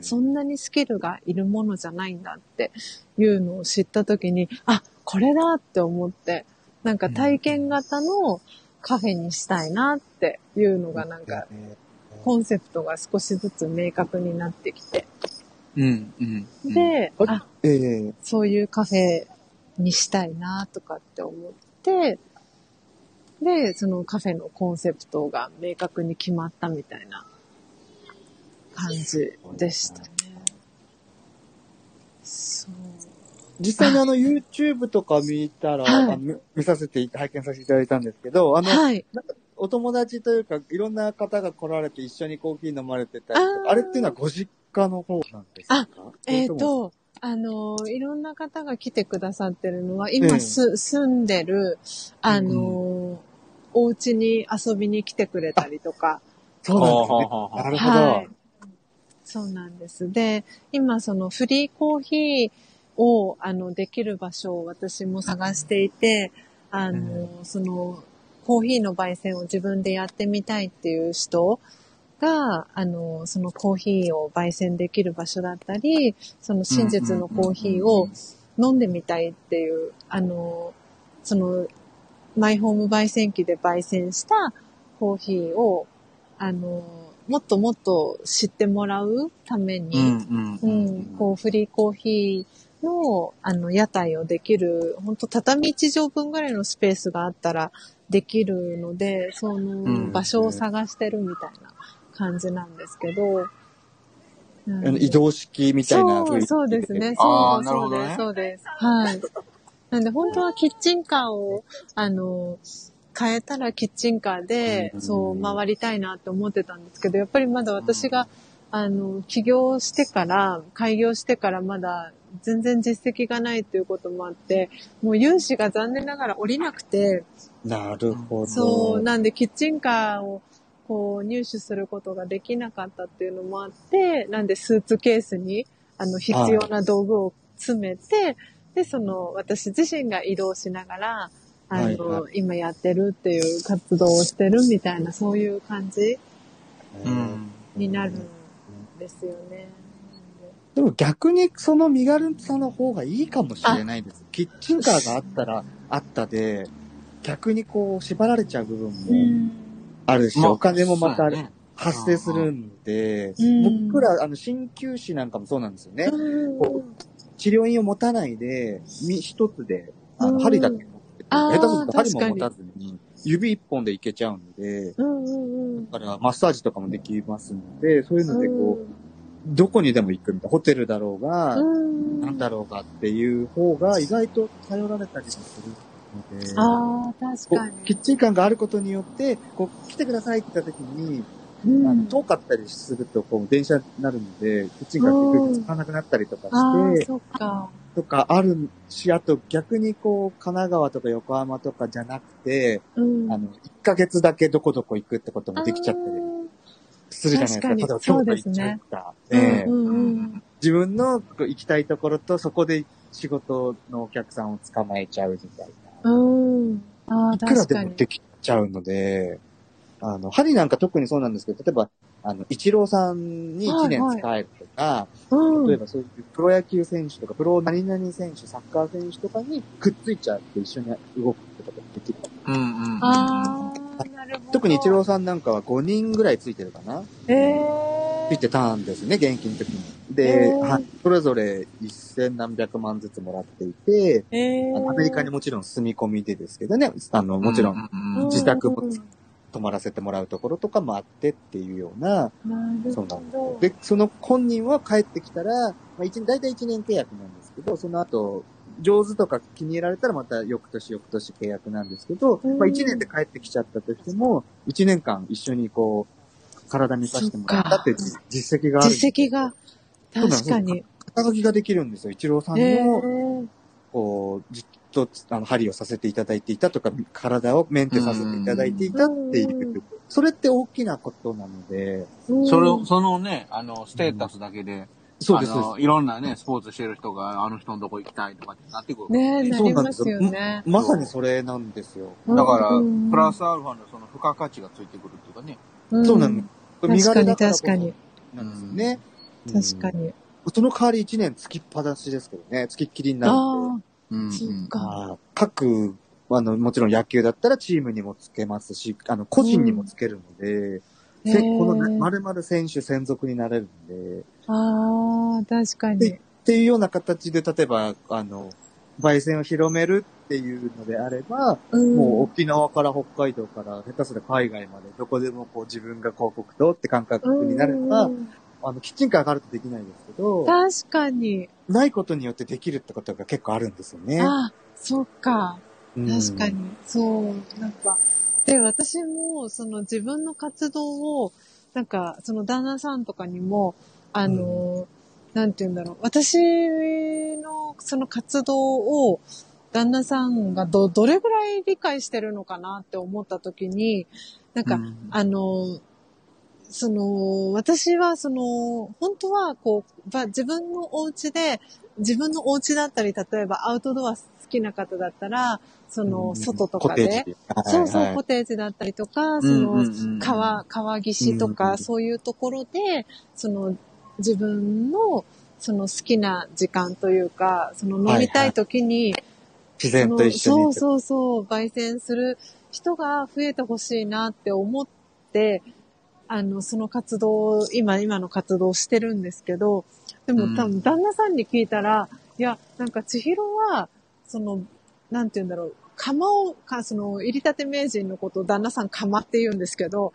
そんなにスキルがいるものじゃないんだっていうのを知った時に、あ、これだって思って、なんか体験型のカフェにしたいなっていうのがなんか、コンセプトが少しずつ明確になってきて、で、そういうカフェにしたいなとかって思って、で、そのカフェのコンセプトが明確に決まったみたいな感じでしたね。そう。実際にYouTube とか見たら、拝見させていただいたんですけど、お友達というか、いろんな方が来られて一緒にコーヒー飲まれてたりとか、あれっていうのはご実家の方なんですか？いろんな方が来てくださってるのは、今住んでる、お家に遊びに来てくれたりとか。そうなんですね。なるほど。はい。そうなんです。で、今そのフリーコーヒーを、できる場所を私も探していて、その、コーヒーの焙煎を自分でやってみたいっていう人が、そのコーヒーを焙煎できる場所だったり、その真実のコーヒーを飲んでみたいっていう、その、マイホーム焙煎機で焙煎したコーヒーを、もっともっと知ってもらうために、こう、フリーコーヒーの、屋台をできる、ほんと畳1畳分ぐらいのスペースがあったらできるので、その場所を探してるみたいな感じなんですけど。移動式みたいな。そうですね。そうです、ね、そうです。はい。なんで本当はキッチンカーを、変えたらキッチンカーで、そう回りたいなって思ってたんですけど、やっぱりまだ私が、起業してから、開業してからまだ全然実績がないということもあって、もう融資が残念ながら降りなくて。なるほど。そう、なんでキッチンカーをこう入手することができなかったっていうのもあって、なんでスーツケースに、必要な道具を詰めて、で、私自身が移動しながら、はいはい、今やってるっていう活動をしてるみたいな、そういう感じ、になるんですよね。でも逆にその身軽さの方がいいかもしれないです。キッチンカーがあったらあったで、逆にこう縛られちゃう部分もあるし、お金もまた発生するんで、僕ら鍼灸師なんかもそうなんですよね。こう治療院を持たないで、一つで、針だけ持ってて、下手すると針も持たずに、指一本でいけちゃうんで、だからマッサージとかもできますので、そういうのでこう、どこにでも行くみたいな、ホテルだろうが、なんだろうがっていう方が意外と頼られたりもするので、確かに。キッチンカーがあることによって、こう、来てくださいって言った時に、遠かったりすると、こう、電車になるので、キッチンカーって使わなくなったりとかして、とかあるし、あと逆にこう、神奈川とか横浜とかじゃなくて、1ヶ月だけどこどこ行くってこともできちゃったりするじゃないですか。ただ、京都行っちゃった。自分の行きたいところと、そこで仕事のお客さんを捕まえちゃうみたいな。いくらでもできちゃうので、針なんか特にそうなんですけど、例えば、一郎さんに1年使えるとか、例えばそういうプロ野球選手とか、プロ何々選手、サッカー選手とかにくっついちゃって一緒に動くってことができる。特に一郎さんなんかは5人ぐらいついてるかな、ついてたんですね、現役の時に。で、それぞれ1000何百万ずつもらっていて、アメリカにもちろん住み込みでですけどね、もちろん自宅も泊まらせてもらうところとかもあってっていうような、で、その本人は帰ってきたら、だいたい1年契約なんですけど、その後、上手とか気に入られたらまた翌年契約なんですけど、1年で帰ってきちゃったとしても、1年間一緒にこう、体見させてもらったっていう実績がある。実績が、確かに。肩書きができるんですよ。一郎さんの、こう、と針をさせていただいていたとか、体をメンテさせていただいていたっていう、それって大きなことなので、そのね、ステータスだけで、いろんなね、スポーツしてる人が、あの人のとこ行きたいとかってなってくるね。なりますよね。まさにそれなんですよ。だから、プラスアルファのその付加価値がついてくるっていうかね。そうなんです。確かに確かに。なんですよね。確かに。その代わり1年つきっぱなしですけどね、つきっきりになるんで。各、もちろん野球だったらチームにもつけますし、個人にもつけるので、この丸々選手専属になれるんで。確かに。っていうような形で、例えば、焙煎を広めるっていうのであれば、もう沖縄から北海道から、下手すら海外まで、どこでもこう自分が広告塔って感覚になれば、キッチンカーがあるとできないですけど。確かに。ないことによってできるってことが結構あるんですよね。そうか。確かに。そう。なんか。で、私も、自分の活動を、なんか、旦那さんとかにも、なんて言うんだろう。私の、活動を、旦那さんがどれぐらい理解してるのかなって思ったときに、なんか、私は本当はこう、自分のお家で、自分のお家だったり、例えばアウトドア好きな方だったら、外とかで、コテージだったりとか、川岸とか、そういうところで、自分の、好きな時間というか、飲みたい時に、自然と一緒に。焙煎する人が増えてほしいなって思って、活動を、今の活動をしてるんですけど、でも多分旦那さんに聞いたら、いや、なんか千尋は、その、なんて言うんだろう、釜を、その、入りたて名人のことを旦那さん釜って言うんですけど、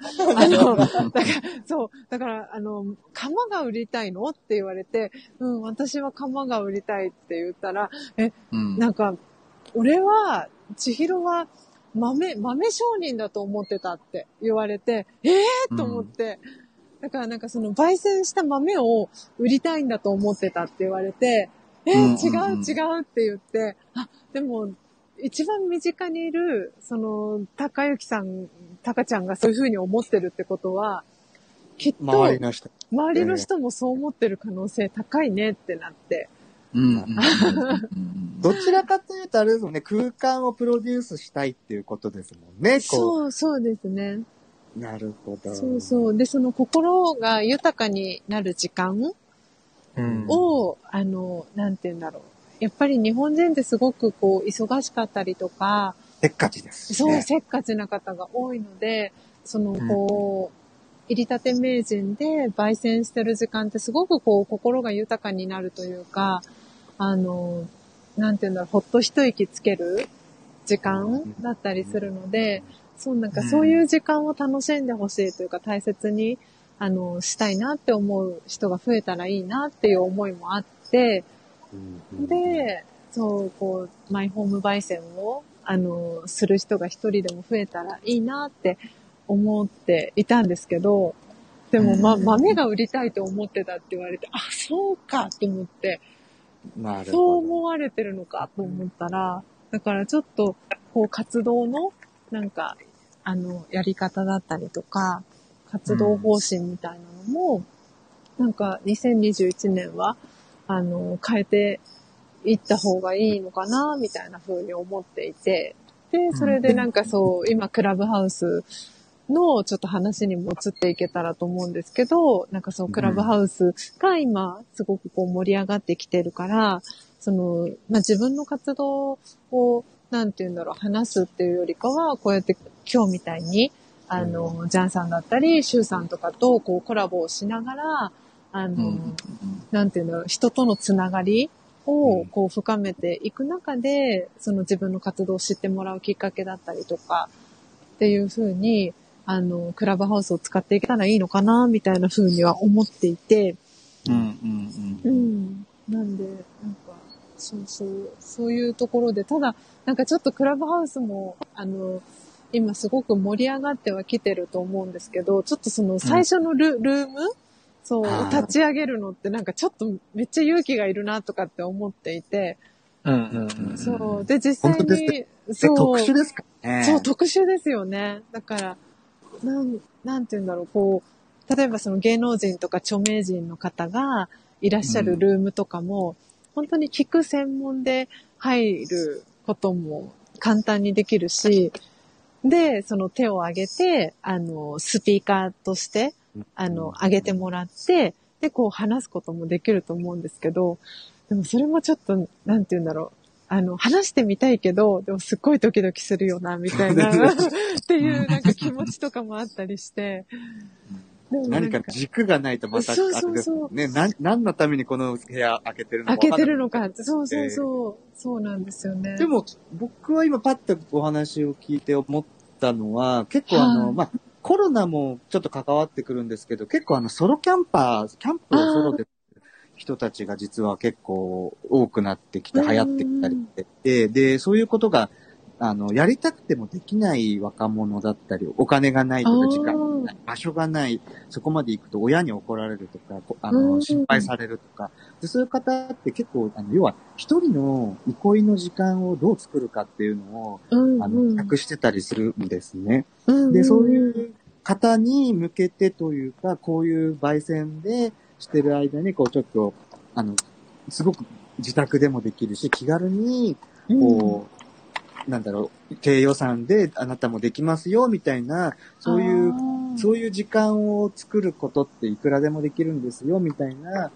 だから、釜が売りたいのって言われて、うん、私は釜が売りたいって言ったら、なんか、俺は、千尋は、豆商人だと思ってたって言われて、と思って、だからなんかその焙煎した豆を売りたいんだと思ってたって言われて、違うって言って、あ、でも、一番身近にいる、その、高ちゃんがそういう風に思ってるってことは、きっと、周りの人もそう思ってる可能性高いねってなって。どちらかというとあれですもんね、空間をプロデュースしたいっていうことですもんね、そうですね。なるほど。そうそう。で、その心が豊かになる時間を、なんて言うんだろう。やっぱり日本人ってすごくこう、忙しかったりとか。せっかちです、ね。そう、せっかちな方が多いので、そのこう、入りたて名人で焙煎してる時間ってすごくこう、心が豊かになるというか、なんて言うんだろう、ほっと一息つける時間だったりするので、そう、なんかそういう時間を楽しんでほしいというか、大切に、したいなって思う人が増えたらいいなっていう思いもあって、で、そう、こう、マイホーム焙煎を、する人が一人でも増えたらいいなって思っていたんですけど、でも、豆が売りたいと思ってたって言われて、あ、そうかと思って、そう思われてるのかと思ったら、だからちょっと、こう、活動の、なんか、やり方だったりとか、活動方針みたいなのも、なんか、2021年は、変えていった方がいいのかな、みたいな風に思っていて、で、それでなんかそう、今、クラブハウスのちょっと話にも移っていけたらと思うんですけど、なんかそう、クラブハウスが今、すごくこう盛り上がってきてるから、その、まあ、自分の活動を、なんて言うんだろう、話すっていうよりかは、こうやって今日みたいに、ジャンさんだったり、シュウさんとかとこうコラボをしながら、なんて言うんだろう、人とのつながりをこう深めていく中で、その自分の活動を知ってもらうきっかけだったりとか、っていう風に、クラブハウスを使っていけたらいいのかな、みたいな風には思っていて、なんで、なんか、そういうところで、ただ、なんかちょっとクラブハウスも、今すごく盛り上がってはきてると思うんですけど、ちょっとその最初のルームそう、立ち上げるのってなんかちょっとめっちゃ勇気がいるなとかって思っていて、そう、で実際に、そう、特殊ですかね。そう、特殊ですよね。だから、なんて言うんだろう、こう、例えばその芸能人とか著名人の方がいらっしゃるルームとかも、本当に聞く専門で入ることも簡単にできるし、で、その手を挙げて、スピーカーとして、挙げてもらって、で、こう話すこともできると思うんですけど、でもそれもちょっと、なんて言うんだろう、話してみたいけど、でもすっごいドキドキするよな、みたいな、っていうなんか気持ちとかもあったりして、何か軸がないとまた、何のためにこの部屋開けてるのか。開けてるのか。そうそうそう。そうなんですよね。でも、僕は今パッとお話を聞いて思ったのは、結構まあ、コロナもちょっと関わってくるんですけど、結構ソロキャンプをソロで人たちが実は結構多くなってきて、流行ってきたりして、で、そういうことが、やりたくてもできない若者だったり、お金がないとか、時間がない、場所がない、そこまで行くと親に怒られるとか、心配されるとか、で、そういう方って結構、要は、一人の憩いの時間をどう作るかっていうのを、託してたりするんですね。で、そういう方に向けてというか、こういう焙煎でしてる間に、こう、ちょっと、すごく自宅でもできるし、気軽に、こう、なんだろう、低予算であなたもできますよ、みたいな、そういう時間を作ることっていくらでもできるんですよ、みたいな、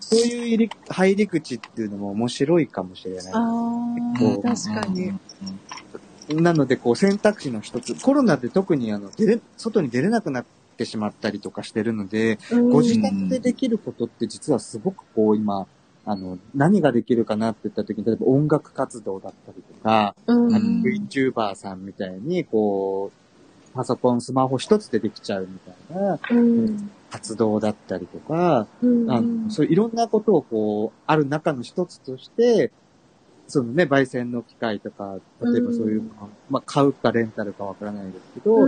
そういう入り口っていうのも面白いかもしれない。確かに。なので、こう、選択肢の一つ、コロナで特に外に出れなくなってしまったりとかしてるので、ご自宅でできることって実はすごくこう、今、何ができるかなって言った時に、例えば音楽活動だったりとか、VTuber さんみたいに、こう、パソコン、スマホ一つでできちゃうみたいな、活動だったりとか、そういういろんなことをこう、ある中の一つとして、そのね、焙煎の機械とか、例えばそういう、まあ、買うかレンタルかわからないですけど、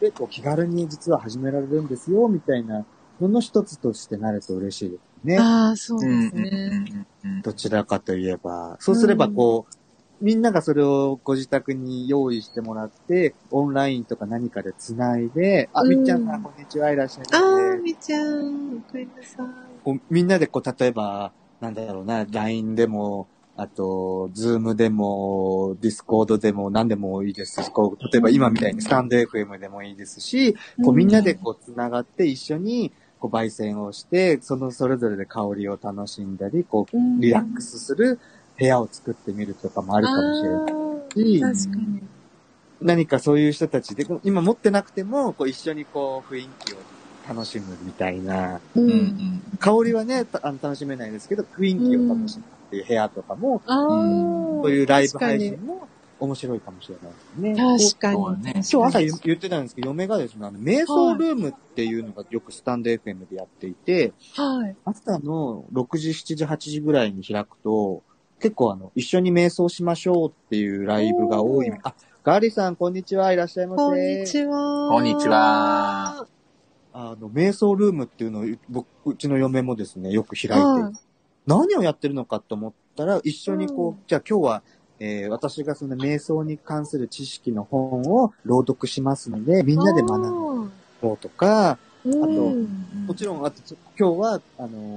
で、こう、気軽に実は始められるんですよ、みたいな、のの一つとしてなると嬉しいですね。ああ、そうですね。どちらかといえば、そうすればこう、みんながそれをご自宅に用意してもらって、オンラインとか何かで繋いで、あ、みっちゃんさん、こんにちは、いらっしゃいませ。ああ、みっちゃん、おかえりなさい。こう、みんなでこう、例えば、なんだろうな、LINE でも、あと、ズームでも、ディスコードでも、何でもいいですし、こう、例えば今みたいにスタンド FM でもいいですし、こう、みんなでこう、繋がって一緒に、こう、焙煎をして、それぞれで香りを楽しんだり、こう、リラックスする部屋を作ってみるとかもあるかもしれないし、確かに何かそういう人たちで、今持ってなくても、こう、一緒にこう、雰囲気を楽しむみたいな、香りはね、楽しめないですけど、雰囲気を楽しむっていう部屋とかも、そういうライブ配信も、面白いかもしれないですね。確かにね。今日朝言ってたんですけど、嫁がですね、瞑想ルームっていうのがよくスタンド FM でやっていて、はい、朝の6時、7時、8時ぐらいに開くと、結構一緒に瞑想しましょうっていうライブが多い。あ、ガーリーさん、こんにちは。いらっしゃいませ。こんにちは。こんにちは。瞑想ルームっていうのをうちの嫁もですね、よく開いて、何をやってるのかと思ったら、一緒にこう、じゃあ今日は、私がその瞑想に関する知識の本を朗読しますので、みんなで学ぼうとか、あと、もちろん、あと、今日は、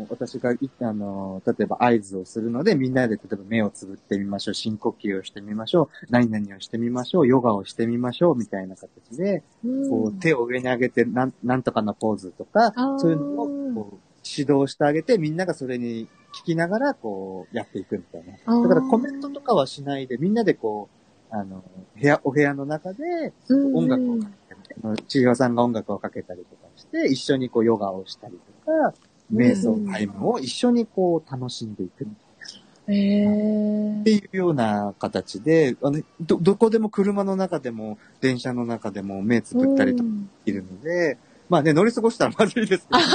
私が、例えば合図をするので、みんなで、例えば目をつぶってみましょう、深呼吸をしてみましょう、何々をしてみましょう、ヨガをしてみましょう、みたいな形で、こう手を上に上げて、なんとかのポーズとか、そういうのをこう指導してあげて、みんながそれに、聞きながら、こう、やっていくみたいな。だからコメントとかはしないで、みんなでこう、お部屋の中で、音楽をかけたり、千尋さんが音楽をかけたりとかして、一緒にこう、ヨガをしたりとか、瞑想タイムを一緒にこう、楽しんでいくみたいな。っていうような形で、どこでも車の中でも、電車の中でも目つぶったりとかいるので、まあね、乗り過ごしたらまずいですけど、ね。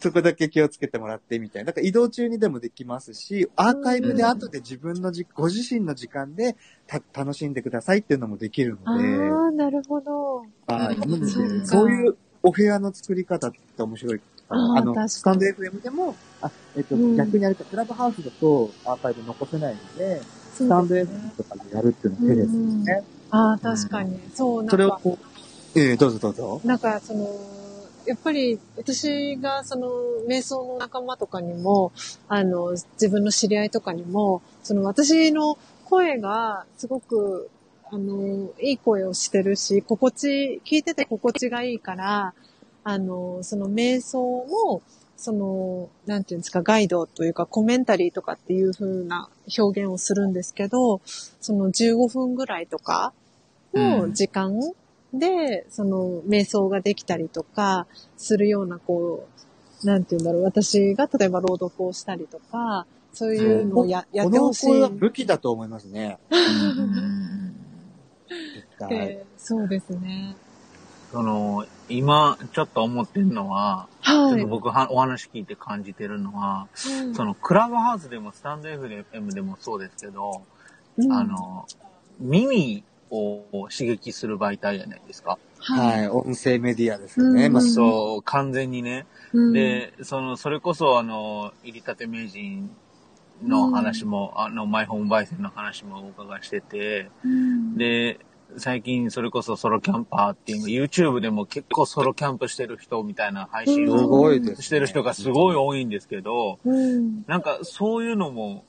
そこだけ気をつけてもらってみたいな。移動中にでもできますし、アーカイブで後で自分のご自身の時間で楽しんでくださいっていうのもできるので。ああ、なるほど。そういうお部屋の作り方って面白いから。スタンド FM でも、逆にあれか、クラブハウスだとアーカイブ残せないので、スタンド FM とかでやるっていうのは手ですよね。ああ、確かに。そうなんだ。それをこう、どうぞどうぞ。なんか、やっぱり私が瞑想の仲間とかにも、自分の知り合いとかにも、私の声がすごく、いい声をしてるし、聞いてて心地がいいから、瞑想を、なんていうんですか、ガイドというかコメンタリーとかっていう風な表現をするんですけど、15分ぐらいとかの時間、で、瞑想ができたりとか、するような、こう、なんていうんだろう、私が例えば朗読をしたりとか、そういうのをやってほしい。この方法は武器だと思いますね。そうですね。今、ちょっと思ってるのは、ちょっと僕お話聞いて感じてるのは、クラブハウスでもスタンド FM でもそうですけど、耳、を刺激する媒体じゃないですか。はい、音声メディアですよね。まあ、そう、完全にね。で、それこそ、入りたて名人の話も、マイホーム焙煎の話もお伺いしてて、で、最近それこそソロキャンパーっていうの、YouTube でも結構ソロキャンプしてる人みたいな配信をしてる人がすごい多いんですけど、なんかそういうのも、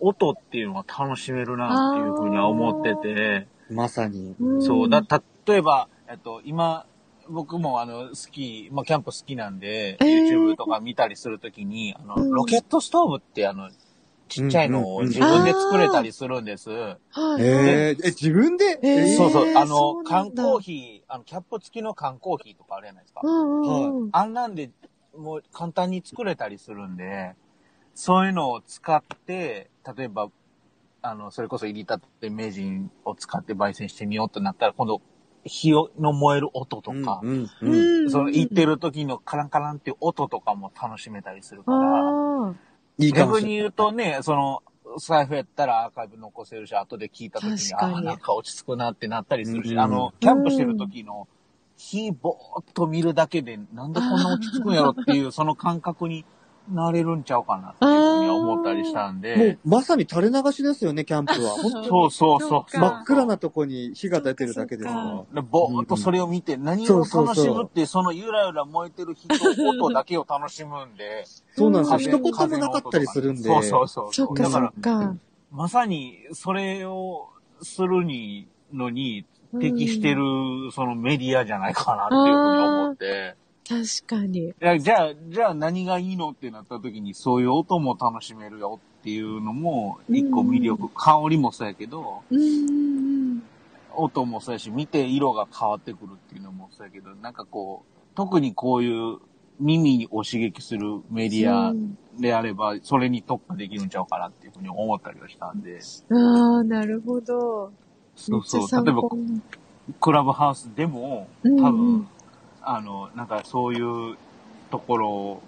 音っていうのは楽しめるなっていうふうには思ってて。まさに。そうだ、例えば、今、僕もスキー、まあ、キャンプ好きなんで、YouTube とか見たりするときに、ロケットストーブってちっちゃいのを自分で作れたりするんです。自分で、そうそう、缶コーヒー、キャップ付きの缶コーヒーとかあるじゃないですか。あんなんで、もう簡単に作れたりするんで、そういうのを使って、例えば、それこそ入りたて名人を使って焙煎してみようとなったら、今度、火の燃える音とか、うんうんうん、その行ってる時のカランカランっていう音とかも楽しめたりするから、いいかもしれない。逆に言うとね、その、財布やったらアーカイブ残せるし、後で聞いた時に、ああ、なんか落ち着くなってなったりするし、うん、キャンプしてる時の火ぼーっと見るだけで、なんでこんな落ち着くんやろっていう、その感覚になれるんちゃうかなっていうふうに思ったりしたんで。もうまさに垂れ流しですよね、キャンプは。そうそうそう。真っ暗なとこに火が出てるだけですから。ぼーっとそれを見て、何を楽しむって、そのゆらゆら燃えてる火の音だけを楽しむんで。そうなんですよ。一言もなかったりするんで。そうそうそう。だから、まさにそれをするに、のに適してる、そのメディアじゃないかなっていうふうに思って。確かに。じゃあ何がいいのってなった時に、そういう音も楽しめるよっていうのも、一個魅力、香りもそうやけど、音もそうやし、見て色が変わってくるっていうのもそうやけど、なんかこう、特にこういう耳を刺激するメディアであれば、それに特化できるんちゃうかなっていうふうに思ったりはしたんで。ああ、なるほど。そうそう。例えば、クラブハウスでも、多分、なんかそういうところ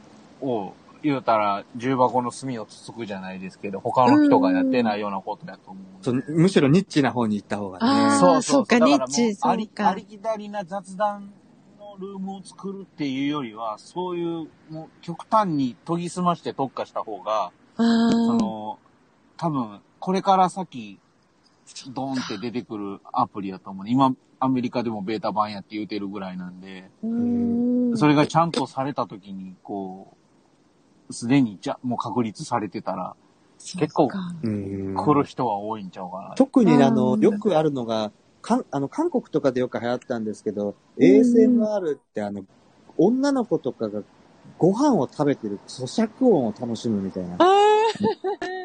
を、言うたら、重箱の隅をつつくじゃないですけど、他の人がやってないようなことだと思う。むしろニッチな方に行った方がね。そうそうそう。だからもうありきたりな雑談のルームを作るっていうよりは、そういう、もう極端に研ぎ澄まして特化した方が、多分、これから先、ドーンって出てくるアプリだと思う。今、アメリカでもベータ版やって言うてるぐらいなんで、それがちゃんとされた時に、こう、すでにもう確立されてたら、結構来る人は多いんちゃうかな。特によくあるのが、韓国とかでよく流行ったんですけど、ASMR って女の子とかがご飯を食べてる咀嚼音を楽しむみたいな。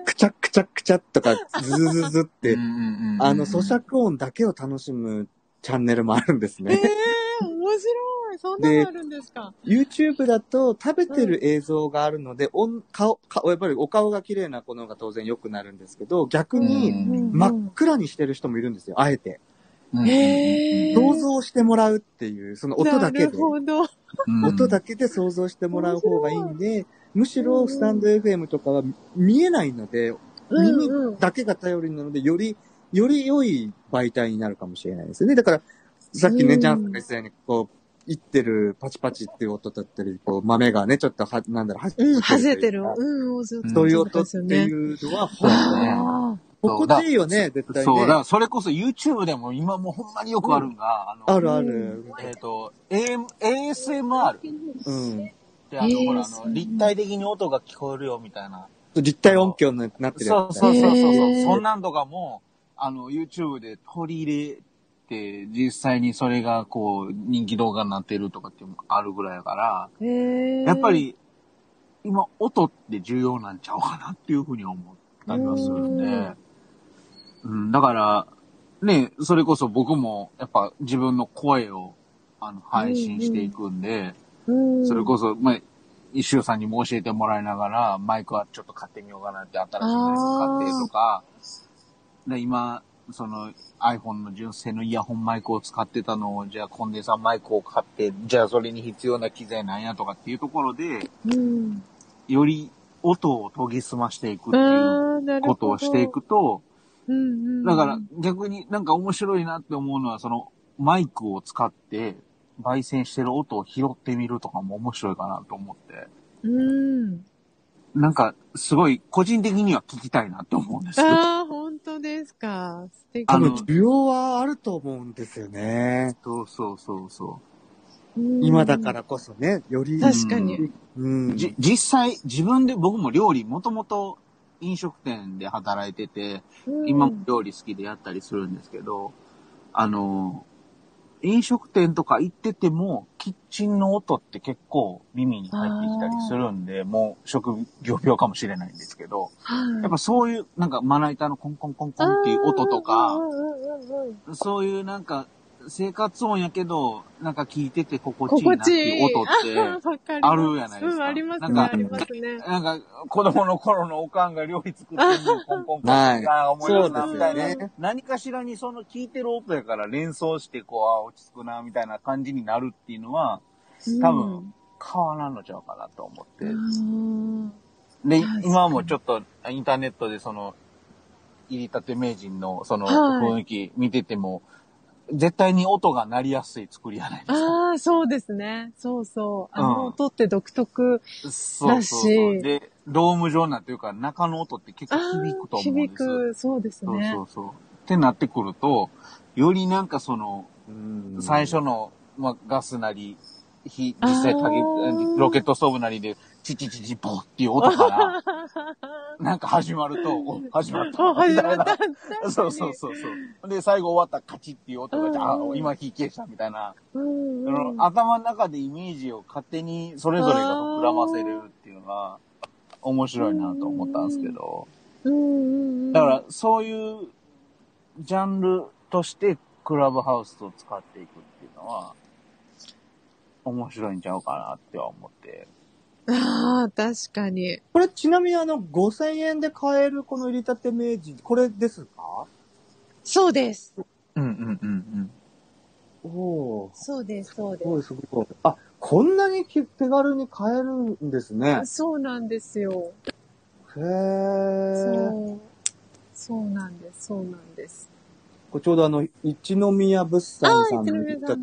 くちゃくちゃくちゃとか、ズズズズって、咀嚼音だけを楽しむチャンネルもあるんですね。面白い。そんなのあるんですか。YouTube だと食べてる映像があるので、やっぱりお顔が綺麗な子の方が当然良くなるんですけど、逆に真っ暗にしてる人もいるんですよ、あえて。想像してもらうっていう、その音だけで。なるほど。音だけで想像してもらう方がいいんで、むしろスタンド FM とかは見えないので、耳だけが頼りなので、より良い媒体になるかもしれないですね。だから、さっきね、ジャンさんが言ったように、こう、いってるパチパチっていう音だったり、こう、豆がね、ちょっとはぜてる。そういう音っていうのは、心地いいよね、絶対に。そうだ、それこそ YouTube でも今もうほんまによくあるんが、あるある。ASMR。うん。で、ほら、立体的に音が聞こえるよ、みたいな。立体音響になってるやつ。そう。そんなんとかも、YouTube で取り入れて、実際にそれが、こう、人気動画になってるとかってもあるぐらいだから、やっぱり、今、音って重要なんちゃうかなっていうふうに思ったりはするんで、うん、だから、ね、それこそ僕も、やっぱ自分の声を、配信していくんで、それこそ、まあ、石尾さんにも教えてもらいながら、マイクはちょっと買ってみようかなって、新しいマイク買ってとか、で今、その iPhone の純正のイヤホンマイクを使ってたのを、じゃあコンデンサーマイクを買って、じゃあそれに必要な機材なんやとかっていうところで、より音を研ぎ澄ましていくっていうことをしていくと、だから逆になんか面白いなって思うのは、そのマイクを使って、焙煎してる音を拾ってみるとかも面白いかなと思って。なんか、すごい、個人的には聞きたいなと思うんですけど。ああ、本当ですか。素敵。需要はあると思うんですよね。そう。今だからこそね、より。確かに。実際、自分で、僕も料理、もともと飲食店で働いてて、今も料理好きでやったりするんですけど、飲食店とか行ってても、キッチンの音って結構耳に入ってきたりするんで、もう職業病かもしれないんですけど、やっぱそういう、なんかまな板のコンコンコンコンっていう音とか、そういうなんか、生活音やけど、なんか聞いてて心地いいなっていう音ってあるやないですか。うん、ありますね。ありますね。なんか、子供の頃のおかんが料理作ってるのをコンコンコンが思い出すなみたいな、ね。何かしらにその聞いてる音やから連想して、こう、あ、落ち着くなみたいな感じになるっていうのは、多分、変わらんのちゃうかなと思って。うん、で、今もちょっとインターネットでその、入りたて名人のその雰囲気見てても、はい、絶対に音が鳴りやすい作りやないですか。ああ、そうですね。そうそう。あの音って独特だし。そうそう。で、ドーム状なんていうか中の音って結構響くと思うんです。響く、そうですね。そうそうそう。ってなってくると、よりなんかその、最初の、まあ、ガスなり、実際ロケットストーブなりで、チチチチポっていう音から、なんか始まると、お、始まった。みたいな。そうそうそうそう。で、最後終わったらカチっていう音が、あ、今火消したみたいな。頭の中でイメージを勝手にそれぞれが膨らませれるっていうのが面白いなと思ったんですけど。だから、そういうジャンルとしてクラブハウスを使っていくっていうのは、面白いんちゃうかなっては思って。ああ、確かに。これちなみに5000円で買えるこの入りたて名人、これですか？そうです。うんうんうんうん。おー。そうです、そうです。すごいすごい。あ、こんなに手軽に買えるんですね。そうなんですよ。へー。そうなんです、そうなんです。ちょうど一宮物産さんの入りたて。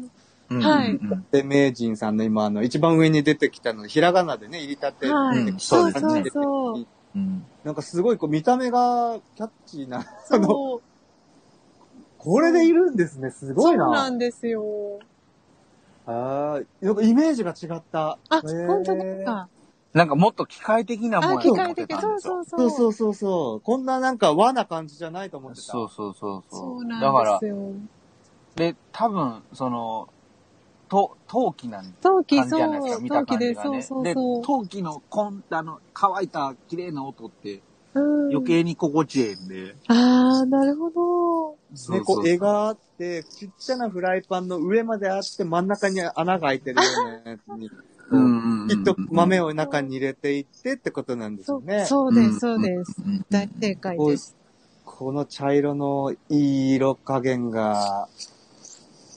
はい。で、名人さんの今一番上に出てきたの、ひらがなでね、入りたてって感じで。そうそうそう。なんかすごいこう、見た目がキャッチーな。これでいるんですね、すごいな。そうなんですよ。ああ、なんかイメージが違った。あ、本当ですか。なんかもっと機械的なものが。機械的、そうそうそう。そうそうそう。こんななんか和な感じじゃないと思ってた。そうそうそう。そうなんですよ。で、多分、陶器なん感じじゃないですか、見た感じがね。で、陶器の乾いた綺麗な音って、余計に心地いいんで。ああ、なるほど。そうそうそう。絵があって、ちっちゃなフライパンの上まであって、真ん中に穴が開いてるようなやつに、きっと豆を中に入れていってってことなんですよね。そうです、そうです。大正解です。この茶色のいい色加減が、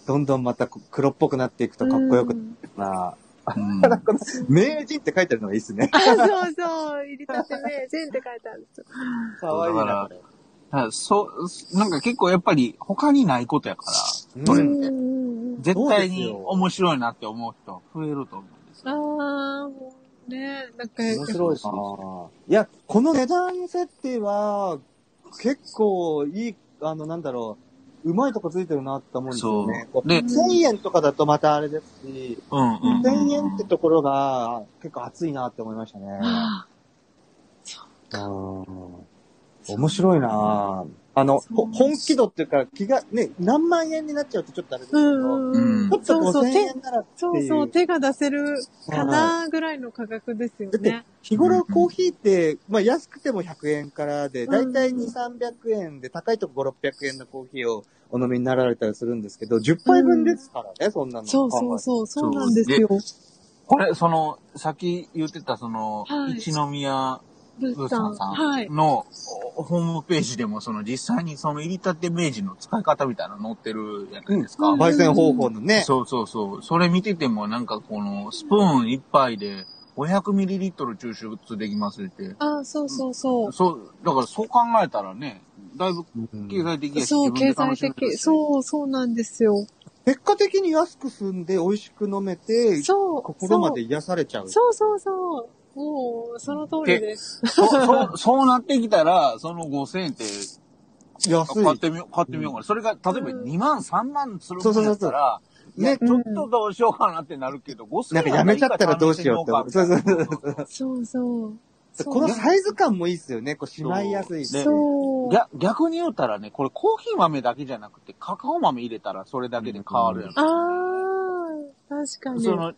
どんどんまた黒っぽくなっていくとかっこよくな。名人って書いてあるのがいいですね。そうそう、入りたて名人って書いてあるんですよ。かわいいな。なんか結構やっぱり他にないことやから、これって。絶対に面白いなって思う人増えると思うんですよ。ああ、ねえ、なんか面白いし。いや、この値段設定は結構いい、なんだろう。うまいとこついてるなって思うんですよね。1000円とかだとまたあれですし、1000円ってところが結構熱いなって思いましたね。面白いな本気度っていうか気が、ね、何万円になっちゃうとちょっとあれですけど、ちょっと5000円ならっていう。そうそう、手が出せるかなぐらいの価格ですよね。日頃コーヒーって、まあ安くても100円からで、だいたい2、300円で高いとこ5、600円のコーヒーをお飲みになられたりするんですけど、10杯分ですからね、そんなの。そうそうそう、そうなんですよ。これ、さっき言ってた一宮物産さんのホームページでも、実際に入りたて名人の使い方みたいなの載ってるじゃないですか。焙煎方法のね。そうそうそう。それ見ててもなんかスプーン1杯で、500ml 抽出できますって。あ、そうそうそう。そう、だからそう考えたらね、だいぶ経済的やし、そう、経済的。そう、そうなんですよ。結果的に安く済んで美味しく飲めて、心まで癒されちゃう。そうそうそう。もう、その通りです。そうなってきたら、5000円って、安い。買ってみようかな。それが、例えば2万、3万するものだったら、ね、ちょっとどうしようかなってなるけど、5000円。なんかやめちゃったらどうしようって。そうそう。このサイズ感もいいですよね。こう、しまいやすいし。そう。逆に言うたらね、これコーヒー豆だけじゃなくて、カカオ豆入れたらそれだけで変わるやん。あー、確かに。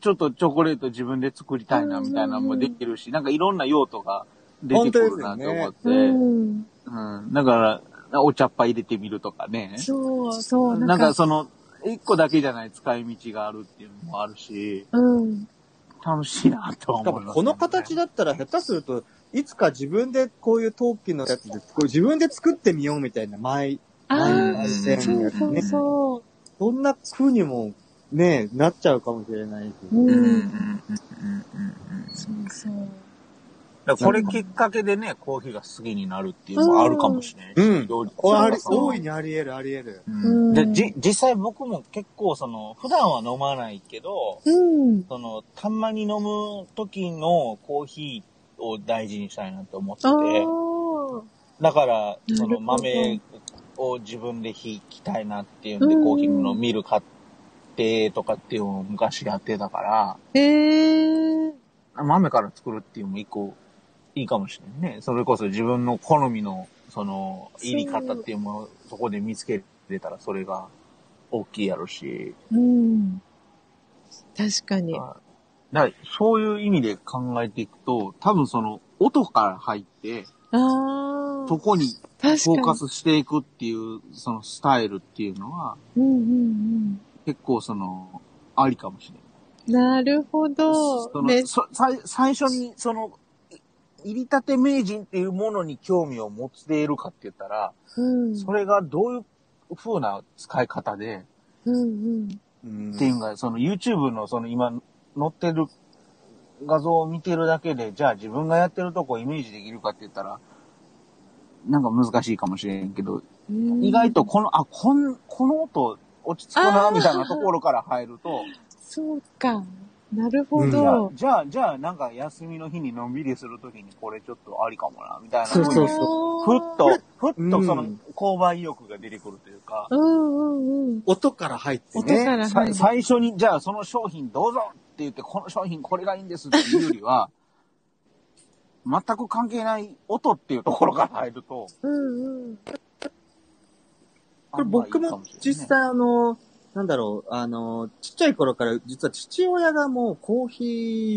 ちょっとチョコレート自分で作りたいなみたいなのもできるし、なんかいろんな用途が出てくるなと思って。だから、お茶っ葉入れてみるとかね。そうそう。なんか一個だけじゃない使い道があるっていうのもあるし、うん、楽しいなとは思います、ね。この形だったら下手すると、いつか自分でこういう陶器のやつで、自分で作ってみようみたいな、前そうそうそう。そんな風にもね、なっちゃうかもしれないし。そうそう。だこれきっかけでね、コーヒーが好きになるっていうのもあるかもしれないし。うん。大いにあり得る、あり得る。うん、で、実際僕も結構その、普段は飲まないけど、うん、その、たまに飲む時のコーヒーを大事にしたいなと思ってて、だから、その豆を自分でひきたいなっていうんで、コーヒーのミル買ってとかっていうのを昔やってたから、豆から作るっていうのも一個、いいかもしれないね。それこそ自分の好みの、その、入り方っていうものをそこで見つけれたら、それが大きいやろし。うん。確かに。だからそういう意味で考えていくと、多分その、音から入って、そこにフォーカスしていくっていう、そのスタイルっていうのは、結構その、ありかもしれない。なるほど。最初に、その、入りたて名人っていうものに興味を持っているかって言ったら、うん、それがどういう風な使い方で、うんうん、っていうのが、その YouTube のその今載ってる画像を見てるだけで、じゃあ自分がやってるとこをイメージできるかって言ったら、なんか難しいかもしれんけど、うん、意外とこの音落ち着くな、みたいなところから入ると、そうか。なるほど。うん、じゃあ、なんか休みの日にのんびりするときにこれちょっとありかもな、みたいな。ふっとその購買意欲が出てくるというか。音から入ってね。音から入って。最初に、じゃあその商品どうぞって言って、この商品これがいいんですっていうよりは、全く関係ない音っていうところから入ると。これ僕も実際なんだろう、ちっちゃい頃から、実は父親がもうコーヒ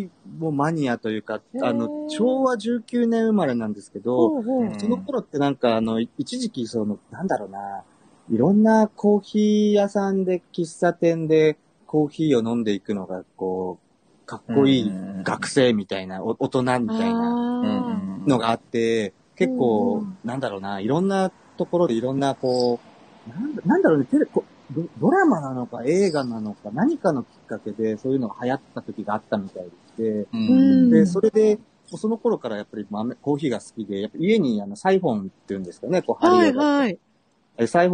ーもマニアというか、昭和19年生まれなんですけど、その頃ってなんか一時期なんだろうな、いろんなコーヒー屋さんで、喫茶店でコーヒーを飲んでいくのが、こう、かっこいい学生みたいな、大人みたいなのがあって、結構、なんだろうな、いろんなところでいろんな、こう、なんだろうね、ドラマなのか映画なのか何かのきっかけでそういうのが流行った時があったみたいで、で、それで、その頃からやっぱりコーヒーが好きで、やっぱ家にサイフォンっていうんですかね、こう、サイフ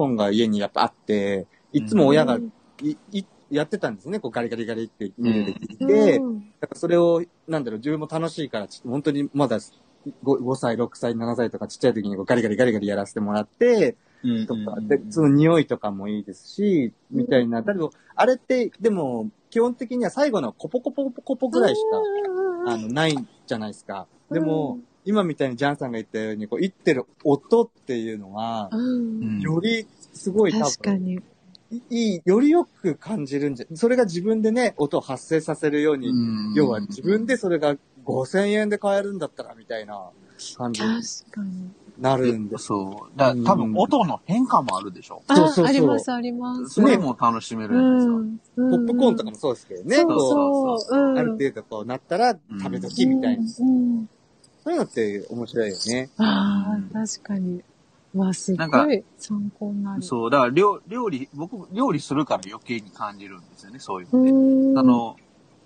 ォンが家にやっぱあって、いつも親がやってたんですね、こうガリガリガリって見るで聞いて、だからそれを、なんだろう、自分も楽しいから、本当にまだ5歳、6歳、7歳とかちっちゃい時にこうガリガリガリガリやらせてもらって、とか、で、その匂いとかもいいですし、みたいな。だけど、あれって、でも、基本的には最後のコポコポコポぐらいしか、ないじゃないですか。でも、今みたいにジャンさんが言ったように、こう、言ってる音っていうのは、より、すごい多分、確かに。よりよく感じるんじゃ、それが自分でね、音を発生させるように、要は自分でそれが5000円で買えるんだったら、みたいな感じ。確かに。なるんで。そう。だから多分音の変化もあるでしょ。そうそう。あります、あります。それも楽しめるじゃないですか。ポップコーンとかもそうですけどね。そうそう。ある程度こうなったら食べときみたいな。そういうのって面白いよね。ああ、確かに。わ、すごい参考になる。そう、だから僕、料理するから余計に感じるんですよね、そういうの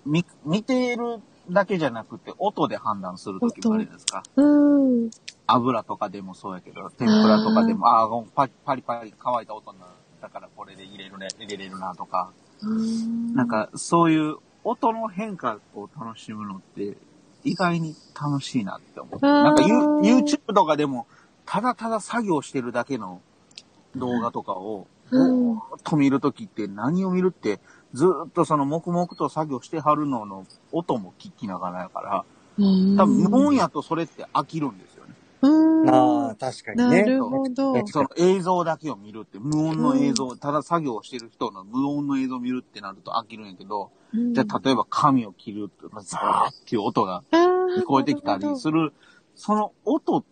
で。見ているだけじゃなくて、音で判断するときもあるじゃないですか。油とかでもそうやけど、天ぷらとかでも、パリパリ乾いた音になる。だからこれで入れれるなとか。なんか、そういう音の変化を楽しむのって、意外に楽しいなって思う。なんか、YouTube とかでも、ただただ作業してるだけの動画とかを、ずっと見るときって、何を見るって、ずっとその黙々と作業してはるのの音も聞きながらやから、多分、日本やとそれって飽きるんですよね。確かにね。なるほど。その映像だけを見るって、無音の映像、ただ作業してる人の無音の映像を見るってなると飽きるんやけど、じゃあ例えば髪を切るとか、ザーっていう音が聞こえてきたりする、その音っ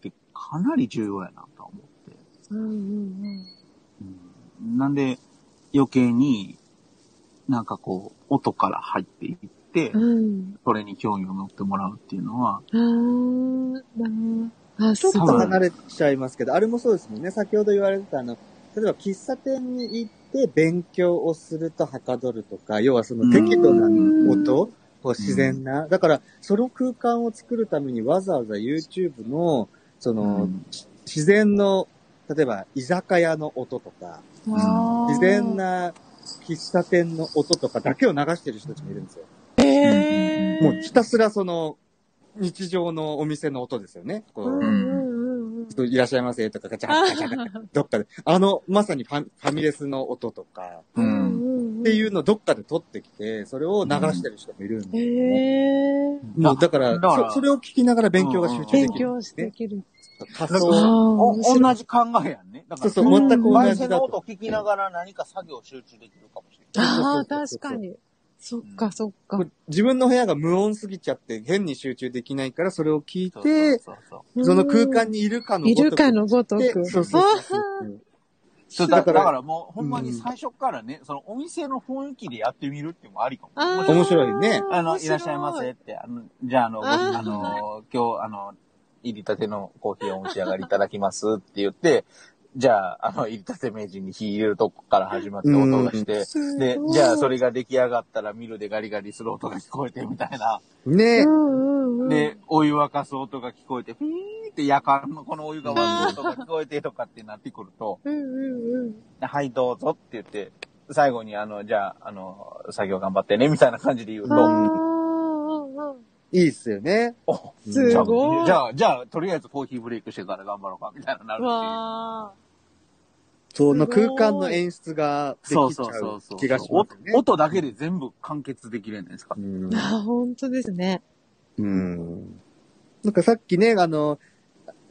てかなり重要やなと思って。なんで、余計になんかこう音から入っていって、うん、それに興味を持ってもらうっていうのは、ちょっと離れちゃいますけど、あれもそうですもんね。先ほど言われてた例えば喫茶店に行って勉強をするとはかどるとか、要はその適度な音、自然な、だからその空間を作るためにわざわざ YouTube のその、自然の例えば居酒屋の音とか、自然な喫茶店の音とかだけを流してる人たちもいるんですよ。もうひたすらその日常のお店の音ですよね。こう、いらっしゃいませとかガチャガチャガチャどっかでまさにファミレスの音とか、っていうのをどっかで撮ってきてそれを流してる人もいるんですよね。もうだからそれを聞きながら勉強が集中できる、ね。勉強してできる。同じ考えやんね。だからそう全く同じだと。音を聞きながら何か作業を集中できるかもしれない。ああ確かに。そっかそっか。自分の部屋が無音すぎちゃって変に集中できないからそれを聞いて、その空間にいるかのごとく。いるかのごとく。そうだからもうほんまに最初からね、そのお店の雰囲気でやってみるっていうのもありかも。面白いね。いらっしゃいませってじゃあ今日入りたてのコーヒーをお召し上がりいただきますって言って、じゃあ入りたて名人に火入れるとこから始まって音がして、でじゃあそれが出来上がったらミルでガリガリする音が聞こえてみたいな。ね。でお湯沸かす音が聞こえて、ピーってやかんのこのお湯が沸く音が聞こえてとかってなってくると、はいどうぞって言って最後にじゃあ作業頑張ってねみたいな感じで言うと。いいっすよね。すごい。じゃあ、とりあえずコーヒーブレイクしてから頑張ろうか、みたいななるし。わー。その空間の演出ができちゃう気がしますね。音だけで全部完結できるんですか。本当ですね。なんかさっきね、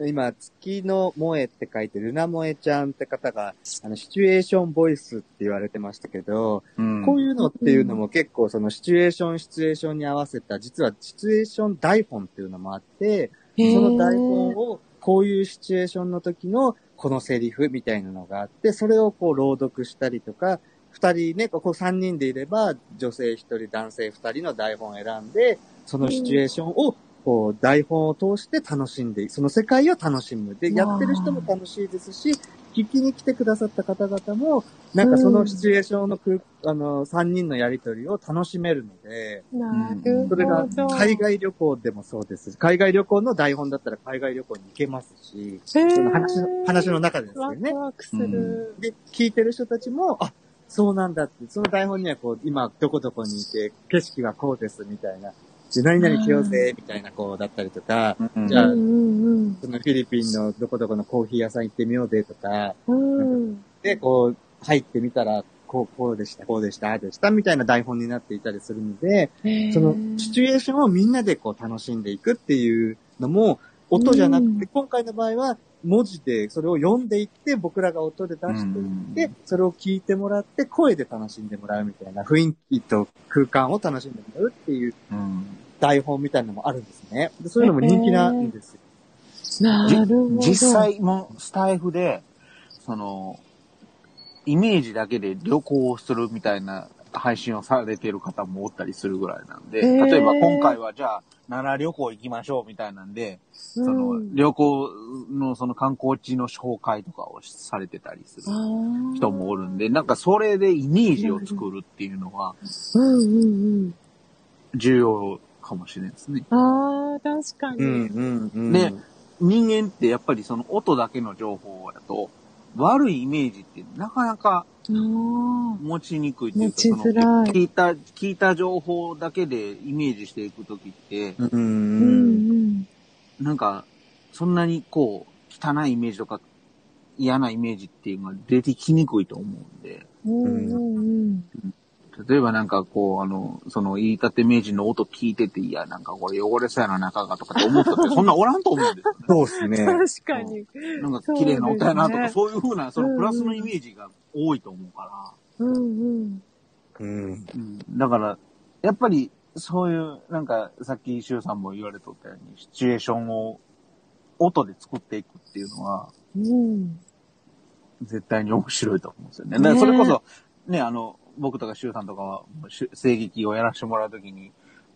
今、月の萌えって書いて、ルナ萌えちゃんって方が、シチュエーションボイスって言われてましたけど、こういうのっていうのも結構そのシチュエーションに合わせた、実はシチュエーション台本っていうのもあって、その台本をこういうシチュエーションの時のこのセリフみたいなのがあって、それをこう朗読したりとか、二人ね、ここ三人でいれば、女性一人、男性二人の台本を選んで、そのシチュエーションをこう台本を通して楽しんで、その世界を楽しむ。で、やってる人も楽しいですし、聞きに来てくださった方々も、なんかそのシチュエーションの3人のやりとりを楽しめるので、それが海外旅行でもそうです。海外旅行の台本だったら海外旅行に行けますし、話の中ですよね。ワクワクする。で、聞いてる人たちも、あ、そうなんだって、その台本にはこう、今どこどこにいて、景色はこうですみたいな。何々着ようぜ、みたいな子だったりとか、じゃあ、そのフィリピンのどこどこのコーヒー屋さん行ってみようぜとか、で、こう、入ってみたら、こうでした、みたいな台本になっていたりするので、そのシチュエーションをみんなでこう楽しんでいくっていうのも、音じゃなくて、今回の場合は文字でそれを読んでいって、僕らが音で出していって、それを聞いてもらって、声で楽しんでもらうみたいな雰囲気と空間を楽しんでもらうっていう、台本みたいなのもあるんですね。でそういうのも人気なんですよ。なるほど。実際もスタイフで、その、イメージだけで旅行をするみたいな配信をされている方もおったりするぐらいなんで、例えば今回はじゃあ、奈良旅行行きましょうみたいなんで、その、旅行のその観光地の紹介とかをされてたりする人もおるんで、なんかそれでイメージを作るっていうのは、重要かもしれないですね。ああ、確かに。で、人間ってやっぱりその音だけの情報だと、悪いイメージってなかなか持ちにくいっていうか、その聞いた情報だけでイメージしていくときって、なんか、そんなにこう、汚いイメージとか嫌なイメージっていうのが出てきにくいと思うんで。例えばなんかこう、その言い立て名人の音聞いてて、いや、なんかこれ汚れそうやな中がとかって思ったって、そんなおらんと思うんですよね。そうですね。確かに。なんか綺麗な音やなとか、そういう風な、そのプラスのイメージが多いと思うから。だから、やっぱりそういう、なんかさっきシュウさんも言われとったように、シチュエーションを音で作っていくっていうのは、絶対に面白いと思うんですよね。だからそれこそ、ね、僕とかシュウさんとかは声劇をやらせてもらうときに、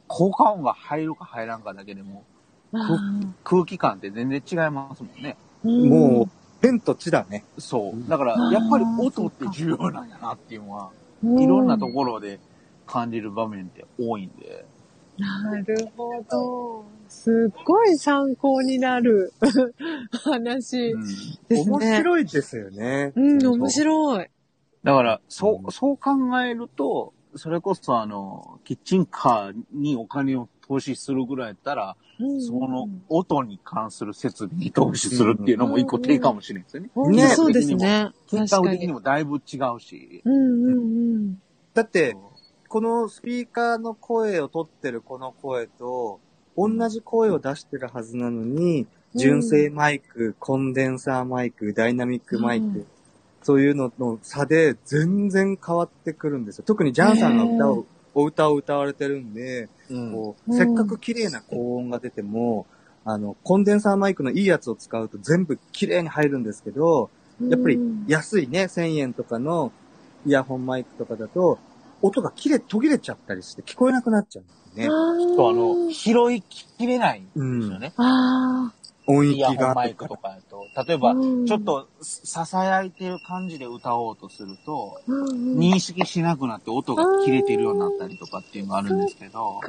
効果音が入るか入らんかだけでも、空気感って全然違いますもんね。もう、天と地だね。そう。だから、やっぱり音って重要なんやなっていうのは、いろんなところで感じる場面って多いんで。なるほど。すっごい参考になる話ですね。面白いですよね。うん、面白い。だから、そう考えると、それこそキッチンカーにお金を投資するぐらいやったら、その音に関する設備に投資するっていうのも一個手かもしれないですよね。ね、そうですね。結果的にもだいぶ違うし。うんうんうん。だって、このスピーカーの声を取ってるこの声と、同じ声を出してるはずなのに、純正マイク、コンデンサーマイク、ダイナミックマイク、そういうのの差で全然変わってくるんですよ。特にジャンさんのお歌を歌われてるんで、こうせっかく綺麗な高音が出ても、コンデンサーマイクのいいやつを使うと全部綺麗に入るんですけど、やっぱり安いね、1000円とかのイヤホンマイクとかだと、音が途切れちゃったりして聞こえなくなっちゃうんですね。ちょっと拾いきれないんですよね。音域が。イヤホンマイクとかだと。例えば、ちょっと囁いてる感じで歌おうとすると、認識しなくなって音が切れてるようになったりとかっていうのがあるんですけど、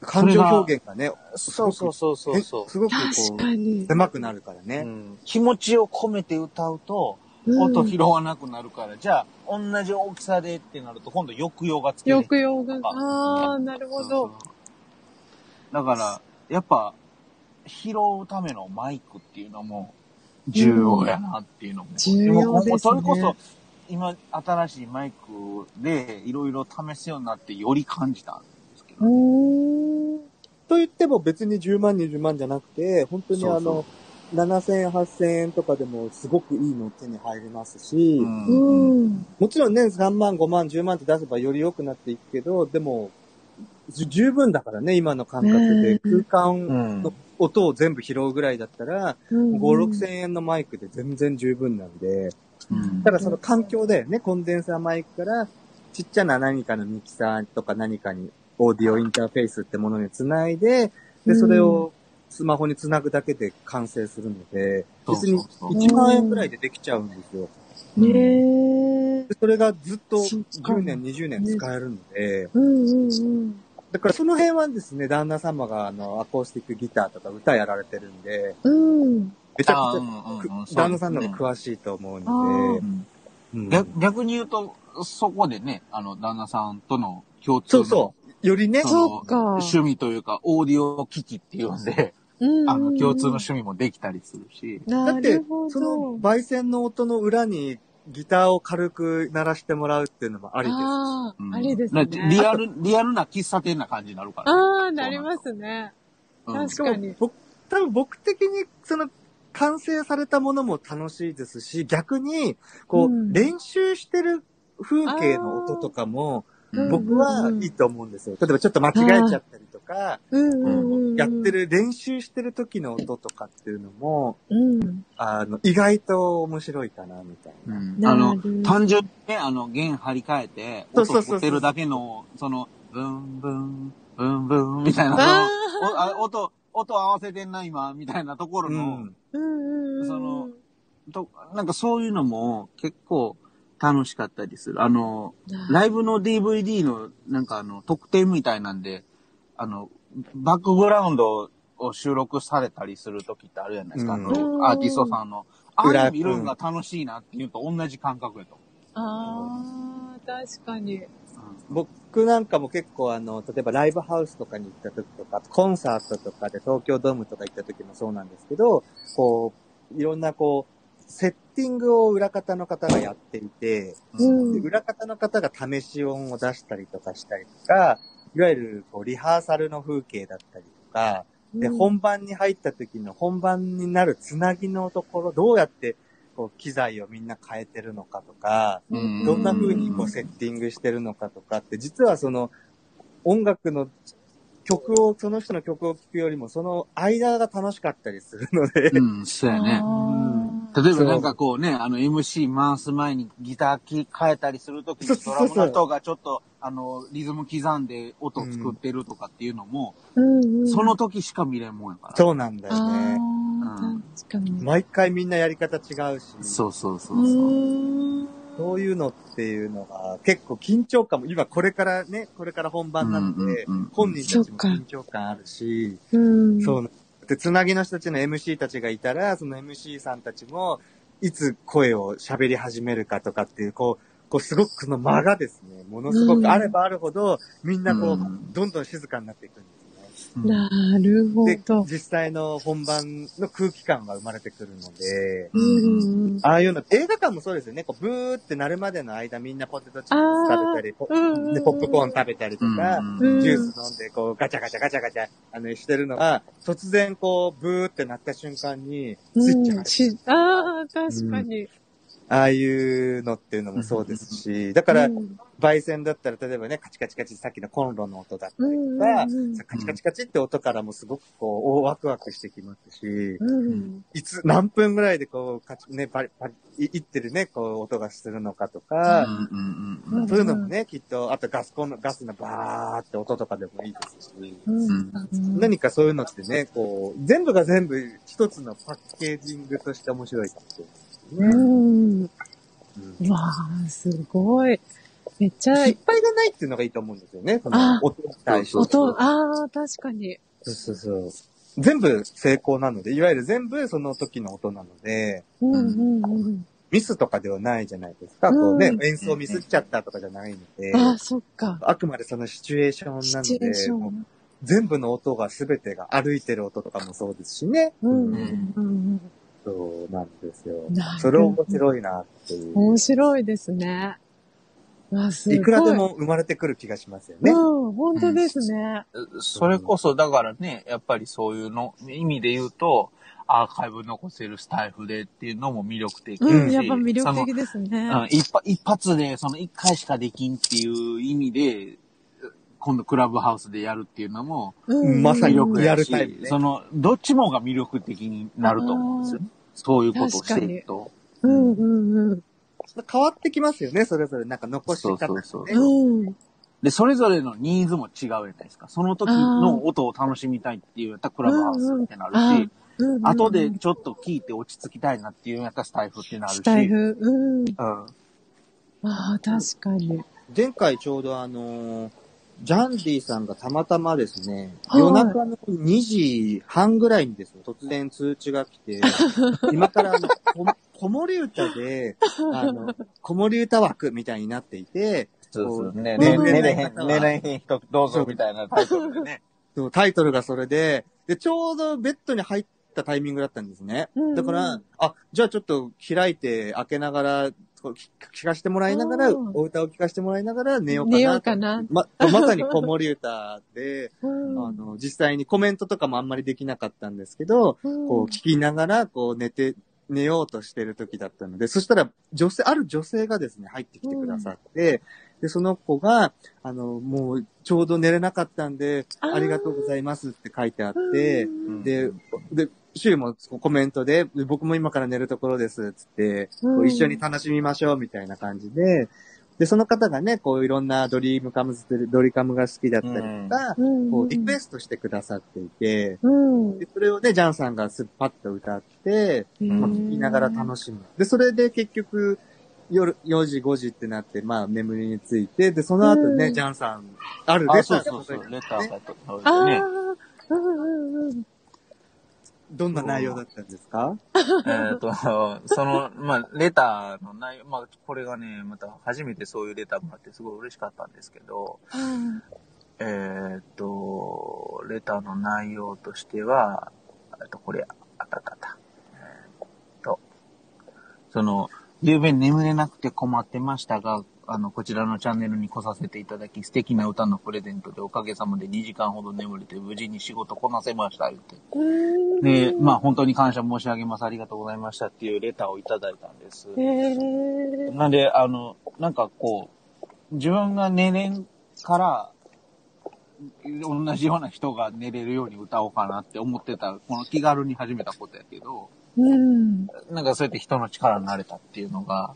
感情表現がね、そう。すごくこう、狭くなるからね。気持ちを込めて歌うと、音拾わなくなるから、じゃあ、同じ大きさでってなると、今度抑揚がつける。抑揚が。ああ、なるほど。だから、やっぱ、拾うためのマイクっていうのも重要やなっていうのも。重要ですね。それこそ、今、新しいマイクでいろいろ試すようになってより感じたんですけど、ね。と言っても別に10万、20万じゃなくて、本当に7000円、8000円とかでもすごくいいの手に入りますし、もちろんね、3万、5万、10万って出せばより良くなっていくけど、でも、十分だからね、今の感覚で空間の音を全部拾うぐらいだったら、5、6000円のマイクで全然十分なんで、ただその環境だよね、コンデンサーマイクからちっちゃな何かのミキサーとか何かにオーディオインターフェースってものにつないで、で、それをスマホにつなぐだけで完成するので、別に1万円くらいでできちゃうんですよ。それがずっと10年、20年使えるので、だからその辺はですね、旦那様がアコースティックギターとか歌やられてるんで、めちゃくちゃ旦那さんの方が詳しいと思うので、逆に言うと、そこでね、旦那さんとの共通の、よりね、趣味というか、オーディオ機器っていうんで、共通の趣味もできたりするし。だって、その、焙煎の音の裏にギターを軽く鳴らしてもらうっていうのもありです。ありですね。リアルな喫茶店な感じになるから、ね。ああ、なりますね。確かに。多分僕的に、完成されたものも楽しいですし、逆に、練習してる風景の音とかも、僕はいいと思うんですよ。例えばちょっと間違えちゃったりとか、やってる、練習してる時の音とかっていうのも、意外と面白いかな、みたいな。単純にね、弦張り替えて、音を取ってるだけの、ブンブン、ブンブン、みたいな、音合わせてんな、今、みたいなところの、なんかそういうのも結構、楽しかったりする。ライブの DVD の、なんか特典みたいなんで、バックグラウンドを収録されたりするときってあるじゃないですか。アーティストさんの。ああいう色が楽しいなっていうと同じ感覚やと思う。確かに。僕なんかも結構例えばライブハウスとかに行ったときとか、コンサートとかで東京ドームとか行ったときもそうなんですけど、いろんなセッティングを裏方の方がやっていて、裏方の方が試し音を出したりとかしたりとか、いわゆるリハーサルの風景だったりとか、で、本番に入った時の本番になるつなぎのところ、どうやって機材をみんな変えてるのかとか、どんな風にセッティングしてるのかとかって、実は音楽の曲を、その人の曲を聴くよりも、その間が楽しかったりするので。そうやね。例えばなんかこうね、MC 回す前にギター変えたりするときにドラムの人がちょっと、リズム刻んで音作ってるとかっていうのも、うん、その時しか見れんもんやから。そうなんだよね。うん、確かに。毎回みんなやり方違うし。そうそうそうそう。そういうのっていうのが、結構緊張感も、今これからね、これから本番なので、うんうんうん、本人たちも緊張感あるし、うん、そう。で、つなぎの人たちの MC たちがいたら、その MC さんたちも、いつ声を喋り始めるかとかっていう、こうすごくその間がですね、ものすごくあればあるほど、みんなこう、うん、どんどん静かになっていくんですね。なるほど。で、実際の本番の空気感が生まれてくるので、うん、ああいうの、映画館もそうですよね、こうブーってなるまでの間みんなポテトチップス食べたり、ポップコーン食べたりとか、うん、ジュース飲んでこうガチャガチャガチャガチャしてるのが、突然こうブーってなった瞬間にスイッチが入る。ああ、確かに。うん、ああいうのっていうのもそうですし、だから、焙煎だったら、例えばね、カチカチカチ、さっきのコンロの音だったりとか、カチカチカチって音からもすごくこう、ワクワクしてきますし、いつ、何分ぐらいでこう、カチ、ね、パリパリ、いってるね、こう、音がするのかとか、そういうのもね、きっと、あとガスコンロ、ガスのバーって音とかでもいいですし、何かそういうのってね、こう、全部が全部一つのパッケージングとして面白いかもしれない。うん。うん、わあ、すごい。めっちゃ。失敗がないっていうのがいいと思うんですよね。その音に対して。音、ああ、確かに。そうそうそう。全部成功なので、いわゆる全部その時の音なので、うんうんうん、ミスとかではないじゃないですか。こうね、演奏ミスっちゃったとかじゃないので。ああ、そっか。あくまでそのシチュエーションなので、全部の音が全てが歩いてる音とかもそうですしね。うんうんうん、そうなんですよ。それ面白いなっていう。面白いですね。わ、すごい。いくらでも生まれてくる気がしますよね。うん、本当ですね。うん、それこそ、だからね、やっぱりそういうの、意味で言うと、アーカイブ残せるスタイフでっていうのも魅力的。うん、やっぱ魅力的ですね。うん、一発で、その一回しかできんっていう意味で、今度クラブハウスでやるっていうのも、まさによくやるタイプ、ね。その、どっちもが魅力的になると思うんですよね。そういうことをしてると。うんうんうん。変わってきますよね、それぞれ。なんか残し方、ね。そうそうそう、うん。で、それぞれのニーズも違うじゃないですか。その時の音を楽しみたいっていうやったらクラブハウスってなるし、うんうん、後でちょっと聞いて落ち着きたいなっていうやったらスタイフってなるし。スタイフ、うん。うん。あ、確かに。前回ちょうどジャンディさんがたまたまですね、夜中の2時半ぐらいにですね、突然通知が来て、今から子守歌で、子守歌枠みたいになっていて、そうですね、寝れへん人どうぞみたいなタイトルでね。そう、タイトルがそれで、で、ちょうどベッドに入ったタイミングだったんですね。だから、あ、じゃあちょっと開いて開けながら、聞かせてもらいながら、お歌を聞かせてもらいながら寝ようかな。寝ようかな。まさに子守歌で、実際にコメントとかもあんまりできなかったんですけど、こう聞きながら、こう寝ようとしてる時だったので、そしたらある女性がですね、入ってきてくださって、で、その子が、もう、ちょうど寝れなかったんで、ありがとうございますって書いてあって、で、シューもコメントで、僕も今から寝るところです、つって、一緒に楽しみましょう、みたいな感じで、で、その方がね、こういろんなドリカムが好きだったりとか、こうリクエストしてくださっていて、でそれをね、ジャンさんがスッパッと歌って、聴きながら楽しむ。で、それで結局、夜4時5時ってなって、まあ眠りについて、で、その後ね、ジャンさん、あるレターが届いて、ね、どんな内容だったんですか？まあ、レターの内容、まあ、これがね、また初めてそういうレターもらってすごい嬉しかったんですけど、レターの内容としては、これ、夕べ眠れなくて困ってましたが、こちらのチャンネルに来させていただき、素敵な歌のプレゼントでおかげさまで2時間ほど眠れて、無事に仕事こなせました、言って。で、まあ本当に感謝申し上げます、ありがとうございましたっていうレターをいただいたんです。なんで、なんかこう、自分が寝れんから、同じような人が寝れるように歌おうかなって思ってた、この気軽に始めたことやけど、うん、なんかそうやって人の力になれたっていうのが、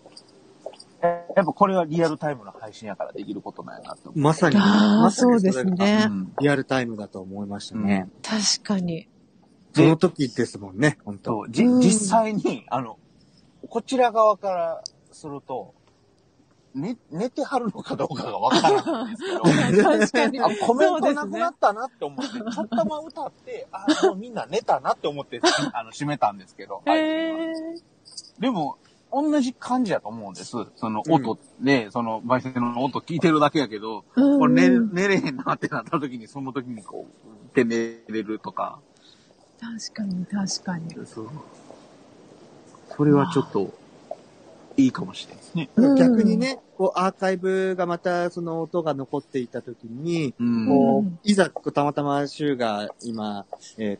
やっぱこれはリアルタイムの配信やからできることなんやなって思う。まさに、まさにそうですね、うん。リアルタイムだと思いましたね。うん、確かに。その時ですもんね、本当。実際に、こちら側からすると、寝てはるのかどうかがわからないんですけど、確かにコメントなくなったなって思って、ね、たったま歌って、もうみんな寝たなって思って、閉めたんですけど、でも、同じ感じだと思うんです。その音で、うん、その焙煎の音聞いてるだけやけど、うん、これ寝れへんなってなった時に、その時にこう、って寝れるとか。確かに、確かに。そう。それはちょっと、いいかもしれないですね。逆にね、こうアーカイブがまたその音が残っていた時に、うん、こういざたまたまシュウが今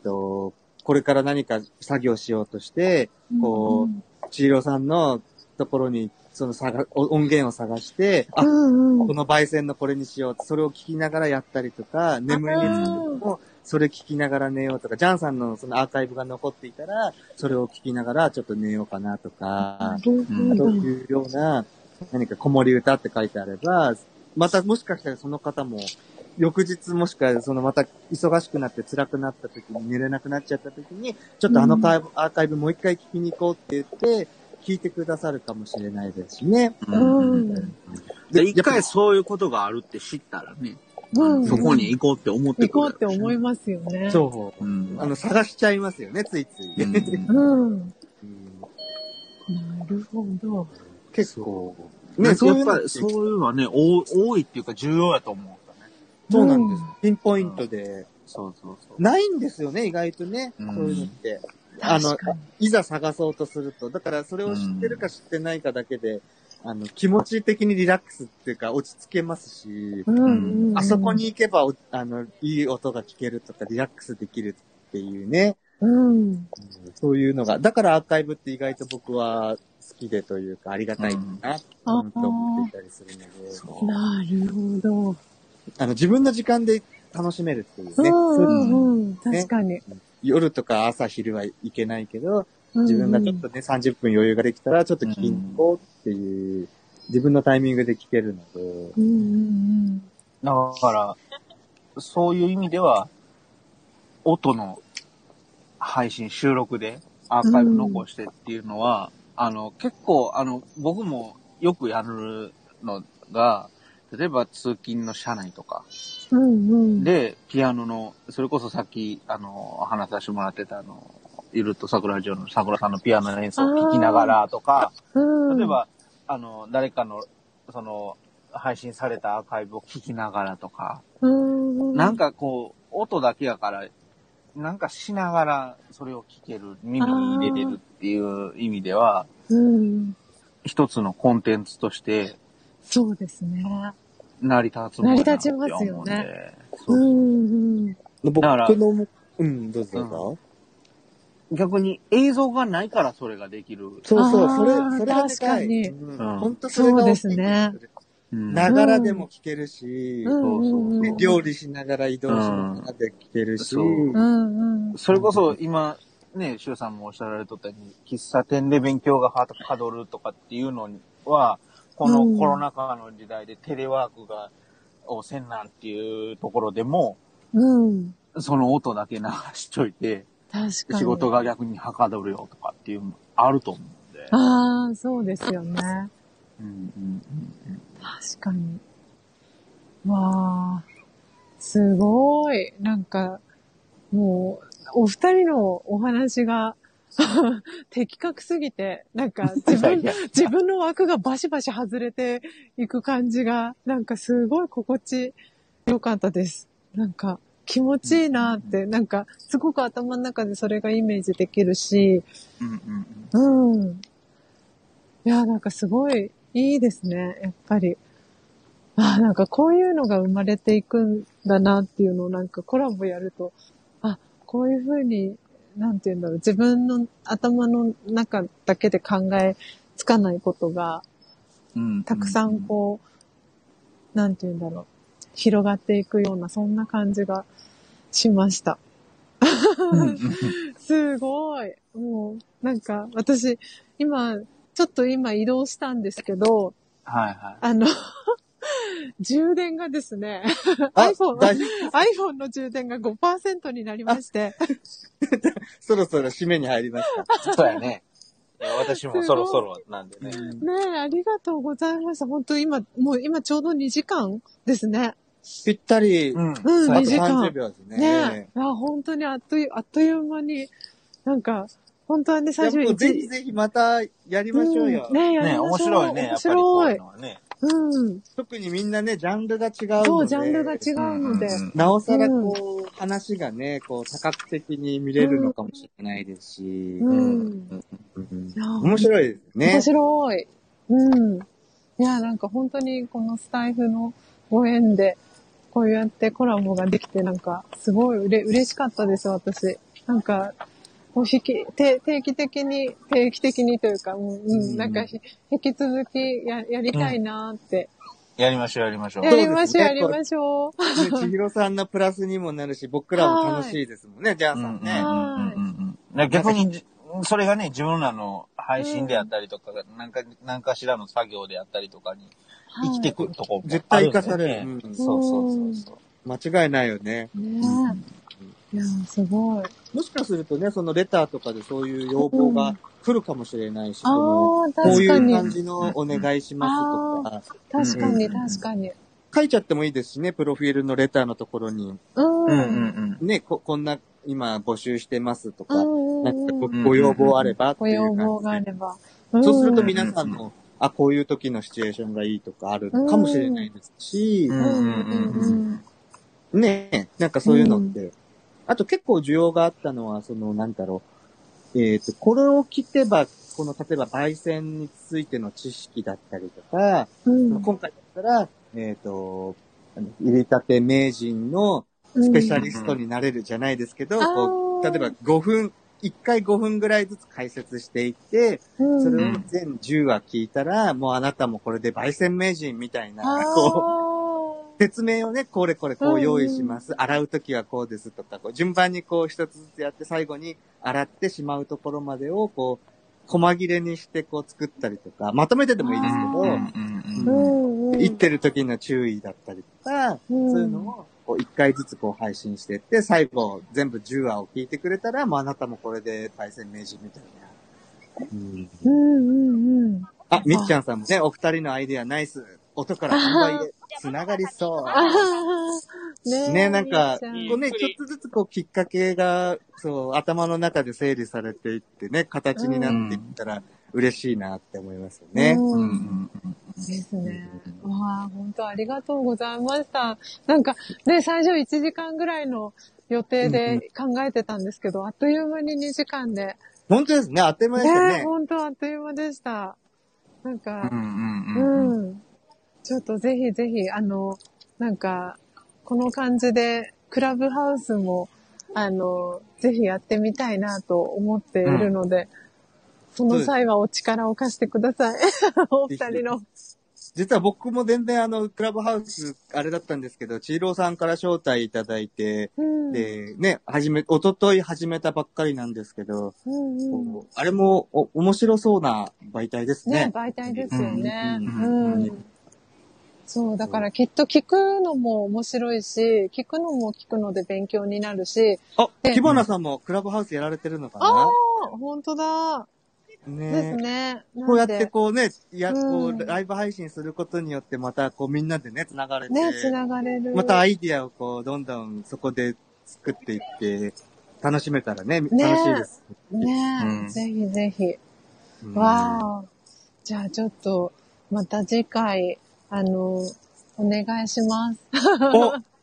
これから何か作業しようとして、こう千尋さんのところにその音源を探して、あ、この焙煎のこれにしよう、それを聞きながらやったりとか、眠りについても。それ聞きながら寝ようとか、ジャンさんのそのアーカイブが残っていたら、それを聞きながらちょっと寝ようかなとか、そういうような、何か子守歌って書いてあれば、またもしかしたらその方も、翌日もしかそのまた忙しくなって辛くなった時に寝れなくなっちゃった時に、ちょっとアーカイブもう一回聞きに行こうって言って、聞いてくださるかもしれないですしね。で、一回そういうことがあるって知ったらね。うん、そこに行こうって思ってくる。行こうって思いますよね。そう。うん、探しちゃいますよね、ついつい。うん。なるほど。結構。ね、そういうのは、そういうのはね、多いっていうか重要やと思うんだね。そうなんです。ピンポイントで。そう。ないんですよね、意外とね。そういうのって。いざ探そうとすると。だから、それを知ってるか知ってないかだけで、気持ち的にリラックスっていうか落ち着けますし、あそこに行けば、いい音が聞けるとかリラックスできるっていうね、そういうのが、だからアーカイブって意外と僕は好きでというかありがたいな、と思っていたりするので。なるほど。自分の時間で楽しめるっていうね。確かに。夜とか朝昼は行けないけど、自分がちょっとね、30分余裕ができたら、ちょっと聞きに行こうっていう、自分のタイミングで聞けるので。だから、そういう意味では、音の配信、収録でアーカイブ残してっていうのは、結構、僕もよくやるのが、例えば通勤の車内とか、で、ピアノの、それこそさっき、話させてもらってたゆるっと桜ラジオの桜さんのピアノの演奏を聴きながらとか、例えば、誰かの、配信されたアーカイブを聴きながらとか、なんかこう、音だけやから、なんかしながらそれを聴ける、耳に入れれるっていう意味では、一つのコンテンツとして、そうですね。成り立つものだなって思うんで。成り立ちますよね。僕の、どうですか？逆に映像がないからそれができる。それがでかい。本当それが大きい。そうですね。ながらでも聞けるし、料理しながら移動しながらで聞けるし、それこそ今ね、シュウさんもおっしゃられとったように、喫茶店で勉強がはかどるとかっていうのは、このコロナ禍の時代でテレワークがせんなんっていうところでも、その音だけ流しといて、確かに仕事が逆にはかどるよとかっていうのあると思うんで。ああ、そうですよね。確かに。わあ、すごい。なんか、もう、お二人のお話が、的確すぎて、なんか自分の枠がバシバシ外れていく感じが、なんかすごい心地よかったです。なんか、気持ちいいなって、なんか、すごく頭の中でそれがイメージできるし、いや、なんかすごいいいですね、やっぱり。あ、なんかこういうのが生まれていくんだなっていうのを、なんかコラボやると、あ、こういう風に、なんていうんだろう、自分の頭の中だけで考えつかないことが、たくさんこう、なんていうんだろう、広がっていくような、そんな感じがしました。すごい。もう、なんか、私、今移動したんですけど、はいはい。充電がですね、iPhone の充電が 5% になりまして。そろそろ締めに入りました。そうやね。私もそろそろなんでね。ねえ、ありがとうございました。本当今ちょうど2時間ですね。ぴったり。うん、2時間。30秒ですね。ねえ。本当にあっという間に、なんか、本当はね、最初に。ぜひぜひまたやりましょうよ。ねえ、やりましょう。面白いね、やっぱりこういうのはね。うん。特にみんなね、ジャンルが違うので。そう、ジャンルが違うので。なおさらこう、話がね、こう、多角的に見れるのかもしれないですし。うん。面白いですね。面白い。うん。いや、なんか本当にこのスタイフのご縁で、こうやってコラボができて、なんか、すごい嬉しかったです、私。なんか、定期的にというか、なんか、引き続きやりたいなーって、やりましょう、やりましょう。やりましょう。千尋さんのプラスにもなるし、僕らも楽しいですもんね、ジャンさんね。逆に、それがね、自分らの配信であったりとか、なんかしらの作業であったりとかに、生きてくるとこもある、ね。絶対生かされる。そう。間違いないよね。いやー、すごい。もしかするとね、そのレターとかでそういう要望が来るかもしれないし、こういう感じのお願いしますとか。確かに、確かに。書いちゃってもいいですしね、プロフィールのレターのところに。ね、こんな、今募集してますとか、なんかご要望あればっていう感じで。ご要望があれば。そうすると皆さんの、こういう時のシチュエーションがいいとかあるかもしれないですし、ね、なんかそういうのって、あと結構需要があったのは、これを聞けば、例えば焙煎についての知識だったりとか、今回だったら、入れたて名人のスペシャリストになれるじゃないですけど、例えば1回5分ぐらいずつ解説していって、それを全10話聞いたら、もうあなたもこれで焙煎名人みたいな、説明をね、これこう用意します。洗うときはこうですとか、順番に一つずつやって、最後に洗ってしまうところまでを細切れにして作ったりとか、まとめてでもいいですけど、言ってるときの注意だったりとか、そういうのを一回ずつ配信していって、最後全部10話を聞いてくれたら、もうあなたもこれで焙煎名人みたいな。みっちゃんさんもね、お二人のアイデアナイス。音から販売で繋がりそう。ね、なんか、ちょっとずつきっかけが、頭の中で整理されていってね、形になっていったら嬉しいなって思いますよね。ですね。わあ、本当ありがとうございました。なんか、ね、最初1時間ぐらいの予定で考えてたんですけど、あっという間に2時間で。本当ですね、あっという間でしたね。本当あっという間でした。なんか、ちょっとぜひぜひ、なんか、この感じで、クラブハウスも、ぜひやってみたいなと思っているので、その際はお力を貸してください。お二人の。実は僕も全然クラブハウス、あれだったんですけど、千尋さんから招待いただいて、で、ね、おととい始めたばっかりなんですけど、あれも、面白そうな媒体ですね。ね、媒体ですよね。そう、だからきっと聞くのも面白いし、聞くのも聞くので勉強になるし。あ、キバナさんもクラブハウスやられてるのかな？ああ、ほんとだ。ね。ですね。こうやってライブ配信することによってまたみんなでね、繋がれて。ね、繋がれる。またアイディアをどんどんそこで作っていって、楽しめたらね、楽しいです。ね、ぜひぜひ。わあ。じゃあちょっと、また次回、お願いします。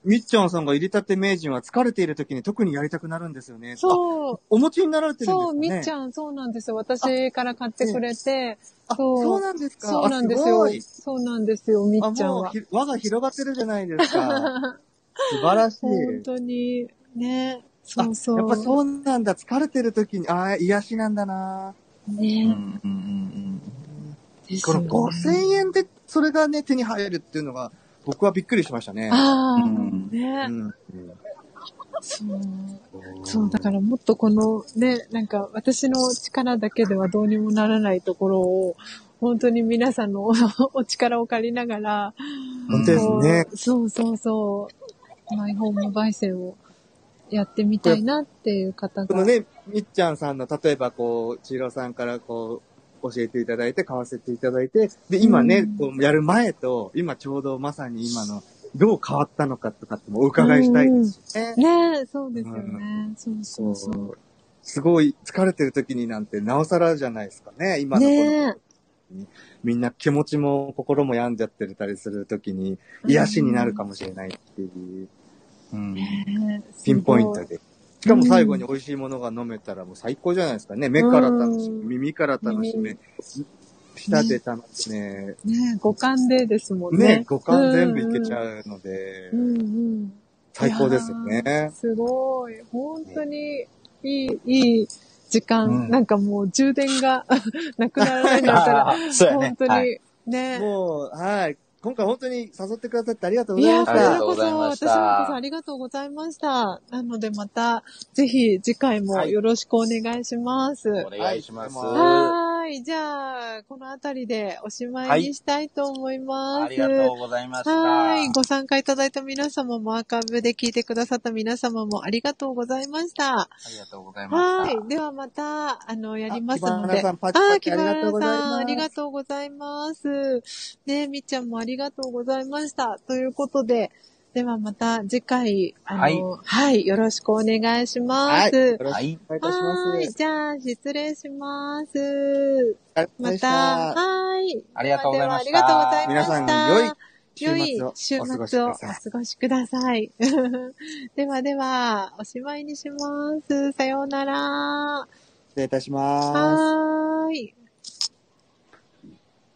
みっちゃんさんが入れたて名人は疲れている時に特にやりたくなるんですよね。そう。お持ちになられてるんですかね。そう、みっちゃん、そうなんですよ。私から買ってくれて。そうなんですか。そうなんですよ。そうなんですよ、みっちゃんは。輪が広がってるじゃないですか。素晴らしい。本当に。ね。そうそう。やっぱそうなんだ。疲れてる時に、癒しなんだな。ね。この5000円で、それがね、手に入るっていうのが、僕はびっくりしましたね。ああ、ね。そう、だからもっとこのね、なんか私の力だけではどうにもならないところを、本当に皆さんの お力を借りながら、本当ですね。そうそうそう、マイホーム焙煎をやってみたいなっていう方が。このね、みっちゃんさんの、例えばこう、千尋さんからこう、教えていただいて、買わせていただいて、で、今ね、こうやる前と、今ちょうどまさに今の、どう変わったのかとかってもお伺いしたいですね。ねえ、そうですよね。そうそうそう。すごい疲れてる時になんてなおさらじゃないですかね。今のこの時に、ね、みんな気持ちも心も病んじゃってたりする時に癒しになるかもしれないっていう。ピンポイントで。しかも最後に美味しいものが飲めたらもう最高じゃないですかね。目から楽しみ、耳から楽しめ。舌で楽しめ。ね、五感でですもんね。ね、五感全部いけちゃうので、最高ですよね。すごい。本当にいい時間、なんかもう充電がなくならないから、本当にね。もう、はい。今回本当に誘ってくださってありがとうございました。いや、こちらこそ、私もこそありがとうございました。なのでまた、ぜひ次回もよろしくお願いします。お願いします。はい、じゃあ、このあたりでおしまいにしたいと思います。ありがとうございました。はい、ご参加いただいた皆様もアーカイブで聞いてくださった皆様もありがとうございました。ありがとうございました。はい、ではまた、やりますので。キバラさん、ありがとうございます。ね、みっちゃんもありがとうございました。ということで、ではまた次回、はい、よろしくお願いします。はい、よろしくお願いいたします。はい、じゃあ失礼します。また、はい。ありがとうございました。ではではありがとうございました。皆さん良い週末をお過ごしください。ではでは、おしまいにします。さようなら。失礼いたします。はい。